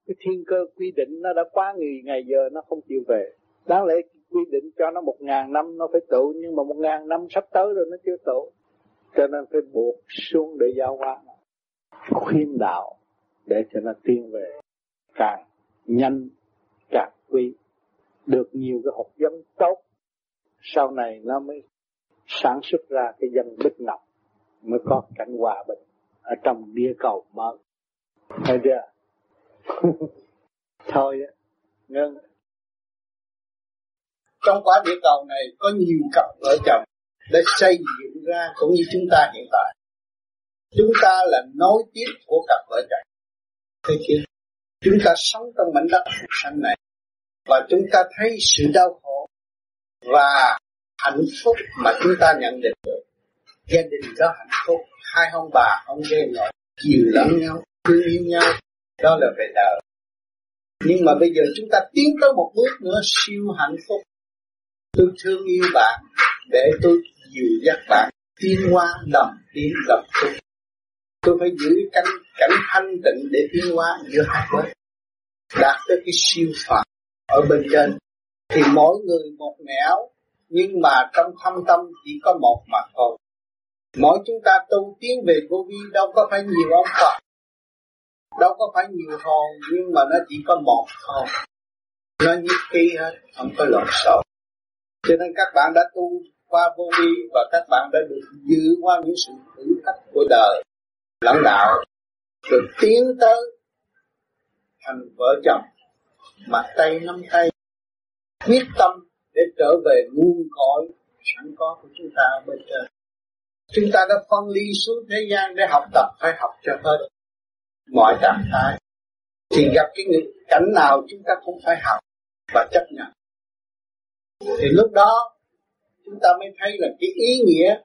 Cái thiên cơ quy định nó đã quá ngày, ngày giờ nó không chịu về. Đáng lẽ quy định cho nó một ngàn năm nó phải tụ, nhưng mà một ngàn năm sắp tới rồi nó chưa tụ, cho nên phải buộc xuống để giáo hóa, khuyên đạo để cho nó tiến về càng nhanh càng quý, được nhiều cái hạt giống tốt, sau này nó mới sản xuất ra cái dân Bích Ngọc, mới có cảnh hòa bình ở trong địa cầu mới. Thấy chưa? Thôi ngưng. Trong quả địa cầu này có nhiều cặp vợ chồng để xây dựng ra cũng như chúng ta hiện tại. Chúng ta là nối tiếp của cặp vợ chồng. Thấy chưa? Chúng ta sống trong mảnh đất xanh này và chúng ta thấy sự đau khổ và hạnh phúc mà chúng ta nhận định được. Gia đình có hạnh phúc, hai ông bà ông gây nội chiều lẫn nhau, thương yêu nhau, đó là về đời. Nhưng mà bây giờ chúng ta tiến tới một bước nữa siêu hạnh phúc. Tôi thương yêu bạn để tôi dìu dắt bạn tiến hóa lầm tiến lầm tu. Tôi phải giữ cảnh cảnh thanh tịnh để tiến hóa giữa hai bên, đạt tới cái siêu phàm ở bên trên. Thì mỗi người một nẻo, nhưng mà trong thâm tâm chỉ có một mà thôi. Mỗi chúng ta tu tiến về vô vi đâu có phải nhiều ông Phật, đâu có phải nhiều hồn, nhưng mà nó chỉ có một thôi. Nó nhất trí hết, không có lộn xộn. Cho nên các bạn đã tu qua vô vi và các bạn đã được giữ qua những sự thử thách của đời lẫn đạo, được tiến tới thành vợ chồng mặt tay nắm tay, quyết tâm để trở về nguồn cội sẵn có của chúng ta bên trên. Chúng ta đã phân ly xuống thế gian để học tập, phải học cho hết mọi trạng thái. Thì gặp cái cảnh nào chúng ta cũng phải học và chấp nhận. Thì lúc đó chúng ta mới thấy là cái ý nghĩa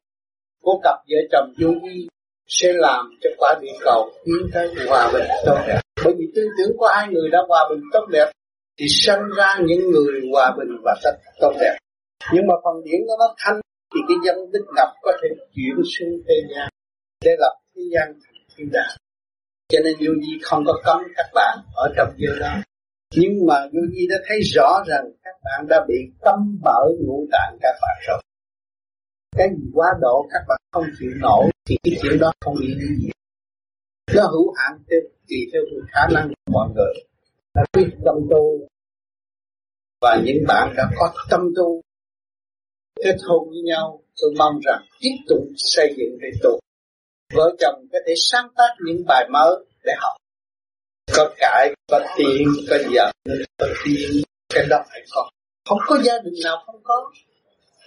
của cặp vợ chồng vô vi sẽ làm cho quả địa cầu tiến tới hòa bình tốt đẹp. Bởi vì tư tưởng của hai người đã hòa bình tốt đẹp thì sinh ra những người hòa bình và tốt đẹp. Nhưng mà phần điển nó nó thanh thì cái dân Bích Ngọc có thể chuyển xuống thế gian để lập thế gian thành thiên đàng. Cho nên vô vi không có cấm các bạn ở trong giờ đó. Nhưng mà vô vi đã thấy rõ rằng các bạn đã bị cấm mở ngũ tạng các bạn rồi. Cái gì quá độ các bạn không chịu nổi thì cái chuyện đó không ý nghĩa. Nó hữu hạn tùy theo khả năng của mọi người. Đã biết tâm tu và những bạn đã có tâm tu kết hôn với nhau, tôi mong rằng tiếp tục xây dựng để tu. Vợ chồng có thể sáng tác những bài mới để học. Có cãi, có tiền, có giận, có tiền, cái đó phải có. Không có gia đình nào không có.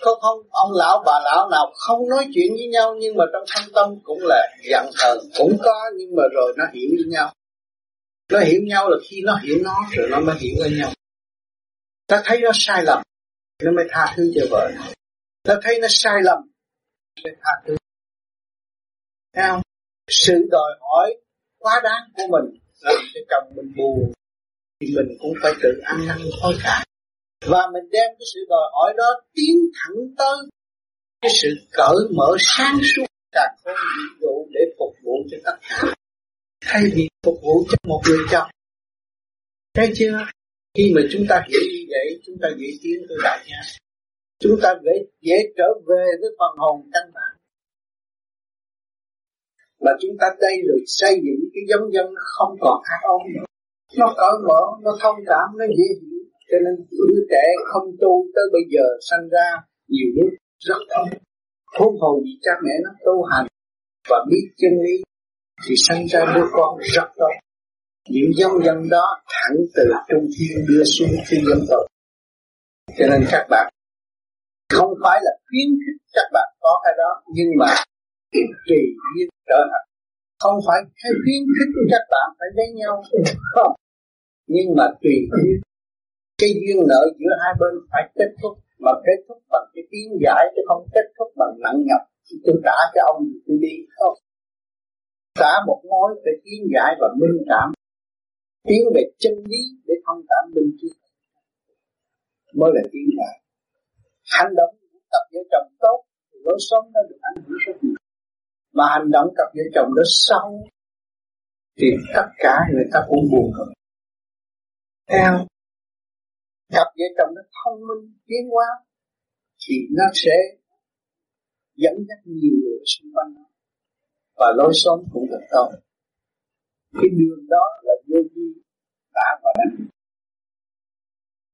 Có không, ông lão bà lão nào không nói chuyện với nhau nhưng mà trong thâm tâm cũng là giận hờn. Cũng có nhưng mà rồi nó hiểu với nhau. Nó hiểu nhau là khi nó hiểu nó rồi nó mới hiểu với nhau. Ta thấy nó sai lầm, nó mới tha thứ cho vợ. Ta thấy nó sai lầm, nó mới tha thứ. Thấy không? Sự đòi hỏi quá đáng của mình làm cho chồng mình buồn, thì mình cũng phải tự ăn năn hối cải. Và mình đem cái sự đòi hỏi đó tiến thẳng tới cái sự cởi mở sáng suốt cả con nhiệm vụ để phục vụ cho tất cả, thay vì phục vụ cho một người chồng. Thấy chưa? Khi mà chúng ta hiểu như vậy, chúng ta dễ tiến tới đại nha. Chúng ta dễ, dễ trở về với phần hồn căn bản. Mà chúng ta đây rồi xây dựng cái giống dân không còn ác ôn nữa. Nó cởi mở, nó thông cảm, nó dễ hiểu. Cho nên đứa trẻ không tu tới bây giờ sanh ra nhiều nước rất thông. Huống hồ vì cha mẹ nó tu hành và biết chân lý thì sanh ra đứa con rất tốt. Những giống dân đó thẳng từ Trung Thiên đưa xuống thiên dân tộc. Cho nên các bạn không phải là khuyến khích các bạn có cái đó, nhưng mà tùy nhiên trở lại. Không phải cái khuyến khích của các bạn phải đánh nhau, không. Nhưng mà tùy nhiên cái duyên nợ giữa hai bên phải kết thúc, mà kết thúc bằng cái tiếng giải chứ không kết thúc bằng nặng nhọc. Tôi trả cho ông thì tôi đi, không. Trả một mối về kiến giải và minh cảm, tiến về chân lý để thông cảm minh triết mới là kiến giải. Hành động của cặp vợ chồng tốt thì lối sống nó được ảnh hưởng rất nhiều, mà hành động cặp vợ chồng nó xấu thì tất cả người ta cũng buồn hơn. Theo cặp vợ chồng nó thông minh tiến hóa thì nó sẽ dẫn dắt nhiều người xung quanh nó. Và lối sống cũng được tốt. Cái đường đó là vô vi đã và đang.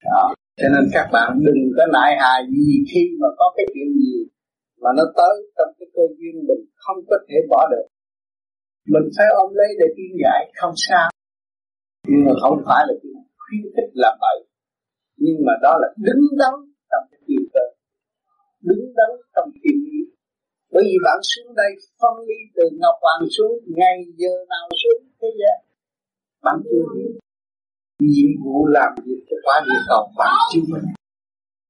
Đó. Cho nên các bạn đừng có nại hà gì khi mà có cái chuyện gì mà nó tới trong cái cơ duyên mình không có thể bỏ được. Mình phải ôm lấy để tin giải không sao. Nhưng mà không phải là cái khuyến khích làm vậy. Nhưng mà đó là đứng đắn trong cái điều cơ. Đứng đắn trong cái điều. Bởi vì bạn xuống đây phân ly từ Ngọc Hoàng xuống ngày giờ nào xuống thế gian bạn chưa biết nhiệm vụ làm việc cho quả địa cầu bạn chưa biết.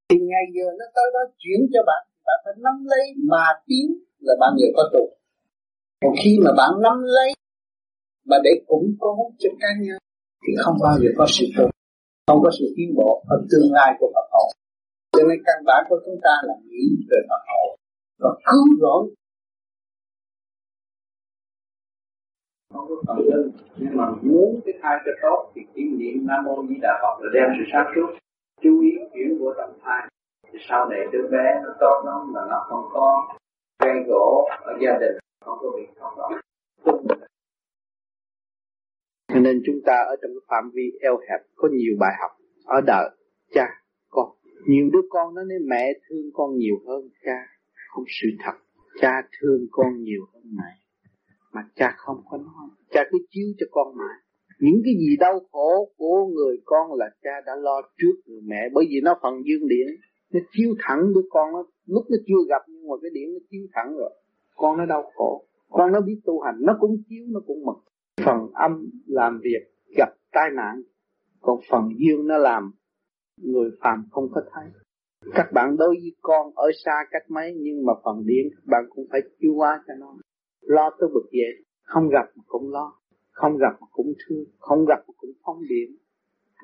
thì ngày giờ nó tới đó chuyển cho bạn, bạn phải nắm lấy mà tiến là bạn nhiều có tụ. Còn khi mà bạn nắm lấy mà để củng cố cho cá nhân thì không bao giờ có sự tụ, không có sự tiến bộ ở tương lai của Phật hậu. Cho nên căn bản của chúng ta là nghĩ về Phật hậu và cứu rỗi. Không có phần linh, nhưng mà muốn cái thai cho tốt thì chỉ niệm Nam Mô Di Đà Phật là đem sự sáng suốt, chú ý chuyển của trọng thai. Thì sau này đứa bé nó tốt lắm mà nó không có gây gỗ ở gia đình, không có việc không rõ. Cho nên chúng ta ở trong cái phạm vi eo hẹp có nhiều bài học ở đời cha con. Nhiều đứa con nó nói mẹ thương con nhiều hơn cha, không sự thật. Cha thương con nhiều hơn mẹ, mà cha không có nói, cha cứ chiếu cho con mãi. Những cái gì đau khổ của người con là cha đã lo trước người mẹ, bởi vì nó phần dương điện, nó chiếu thẳng đứa con nó, lúc nó chưa gặp nhưng mà cái điện nó chiếu thẳng rồi. Con nó đau khổ, con nó biết tu hành, nó cũng chiếu, nó cũng mừng. Phần âm làm việc gặp tai nạn, còn phần dương nó làm người phàm không có thấy. Các bạn đối với con ở xa cách mấy nhưng mà phần điện các bạn cũng phải chiếu qua cho nó. Lo tới bực dậy, không gặp mà cũng lo, không gặp mà cũng thương, không gặp mà cũng phóng điện.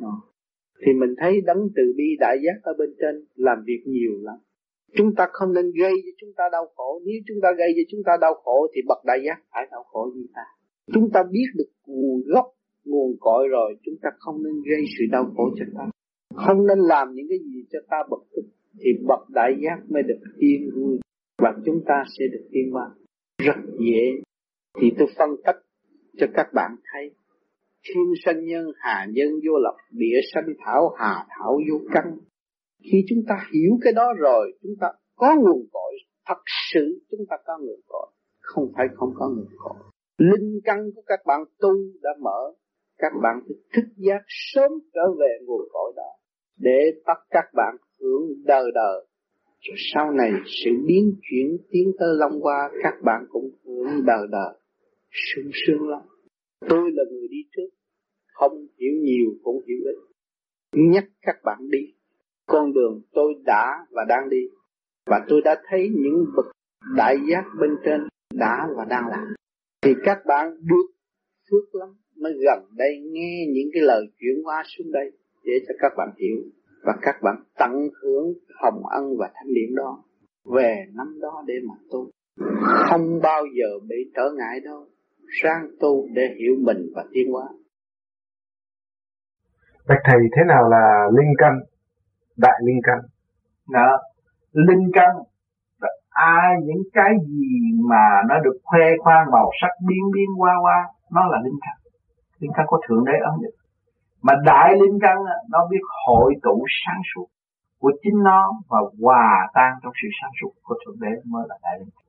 Đó. Thì mình thấy đấng từ bi đại giác ở bên trên làm việc nhiều lắm. Chúng ta không nên gây cho chúng ta đau khổ. Nếu chúng ta gây cho chúng ta đau khổ thì bậc đại giác phải đau khổ như ta. Chúng ta biết được nguồn gốc, nguồn cội rồi, chúng ta không nên gây sự đau khổ cho ta, không nên làm những cái gì cho ta bực tức, thì bậc đại giác mới được yên vui và chúng ta sẽ được yên hòa. Rất dễ. Thì tôi phân tích cho các bạn thấy. Thiên sanh nhân, hà nhân vô lập, địa sanh thảo, hà thảo vô căn. Khi chúng ta hiểu cái đó rồi, chúng ta có nguồn cội. Thật sự chúng ta có nguồn cội, không phải không có nguồn cội. Linh căn của các bạn tu đã mở, các bạn phải thức giác sớm trở về nguồn cội đó để bắt các bạn hưởng đời đời. Rồi sau này sự biến chuyển tiến tới Long Hoa, các bạn cũng hưởng đời đời, sương sương lắm. Tôi là người đi trước, không hiểu nhiều cũng hiểu ít, nhắc các bạn đi con đường tôi đã và đang đi. Và tôi đã thấy những bậc đại giác bên trên đã và đang làm. Thì các bạn được phước lắm, mới gần đây nghe những cái lời chuyển hóa xuống đây để cho các bạn hiểu. Và các bạn tận hưởng hồng ân và thánh điển đó, về năm đó để mà tu, không bao giờ bị trở ngại đâu. Sang tu để hiểu mình và tiến hóa. Bạch Thầy, thế nào là linh căn, đại linh căn? Đó, linh căn ai những cái gì mà nó được khoe khoang màu sắc biến biến qua qua, nó là linh căn. Linh căn của Thượng Đế ấn định. Mà đại linh căn nó biết hội tụ sáng suốt của chính nó và hòa tan trong sự sáng suốt của Thượng Đế, mới là đại linh căn.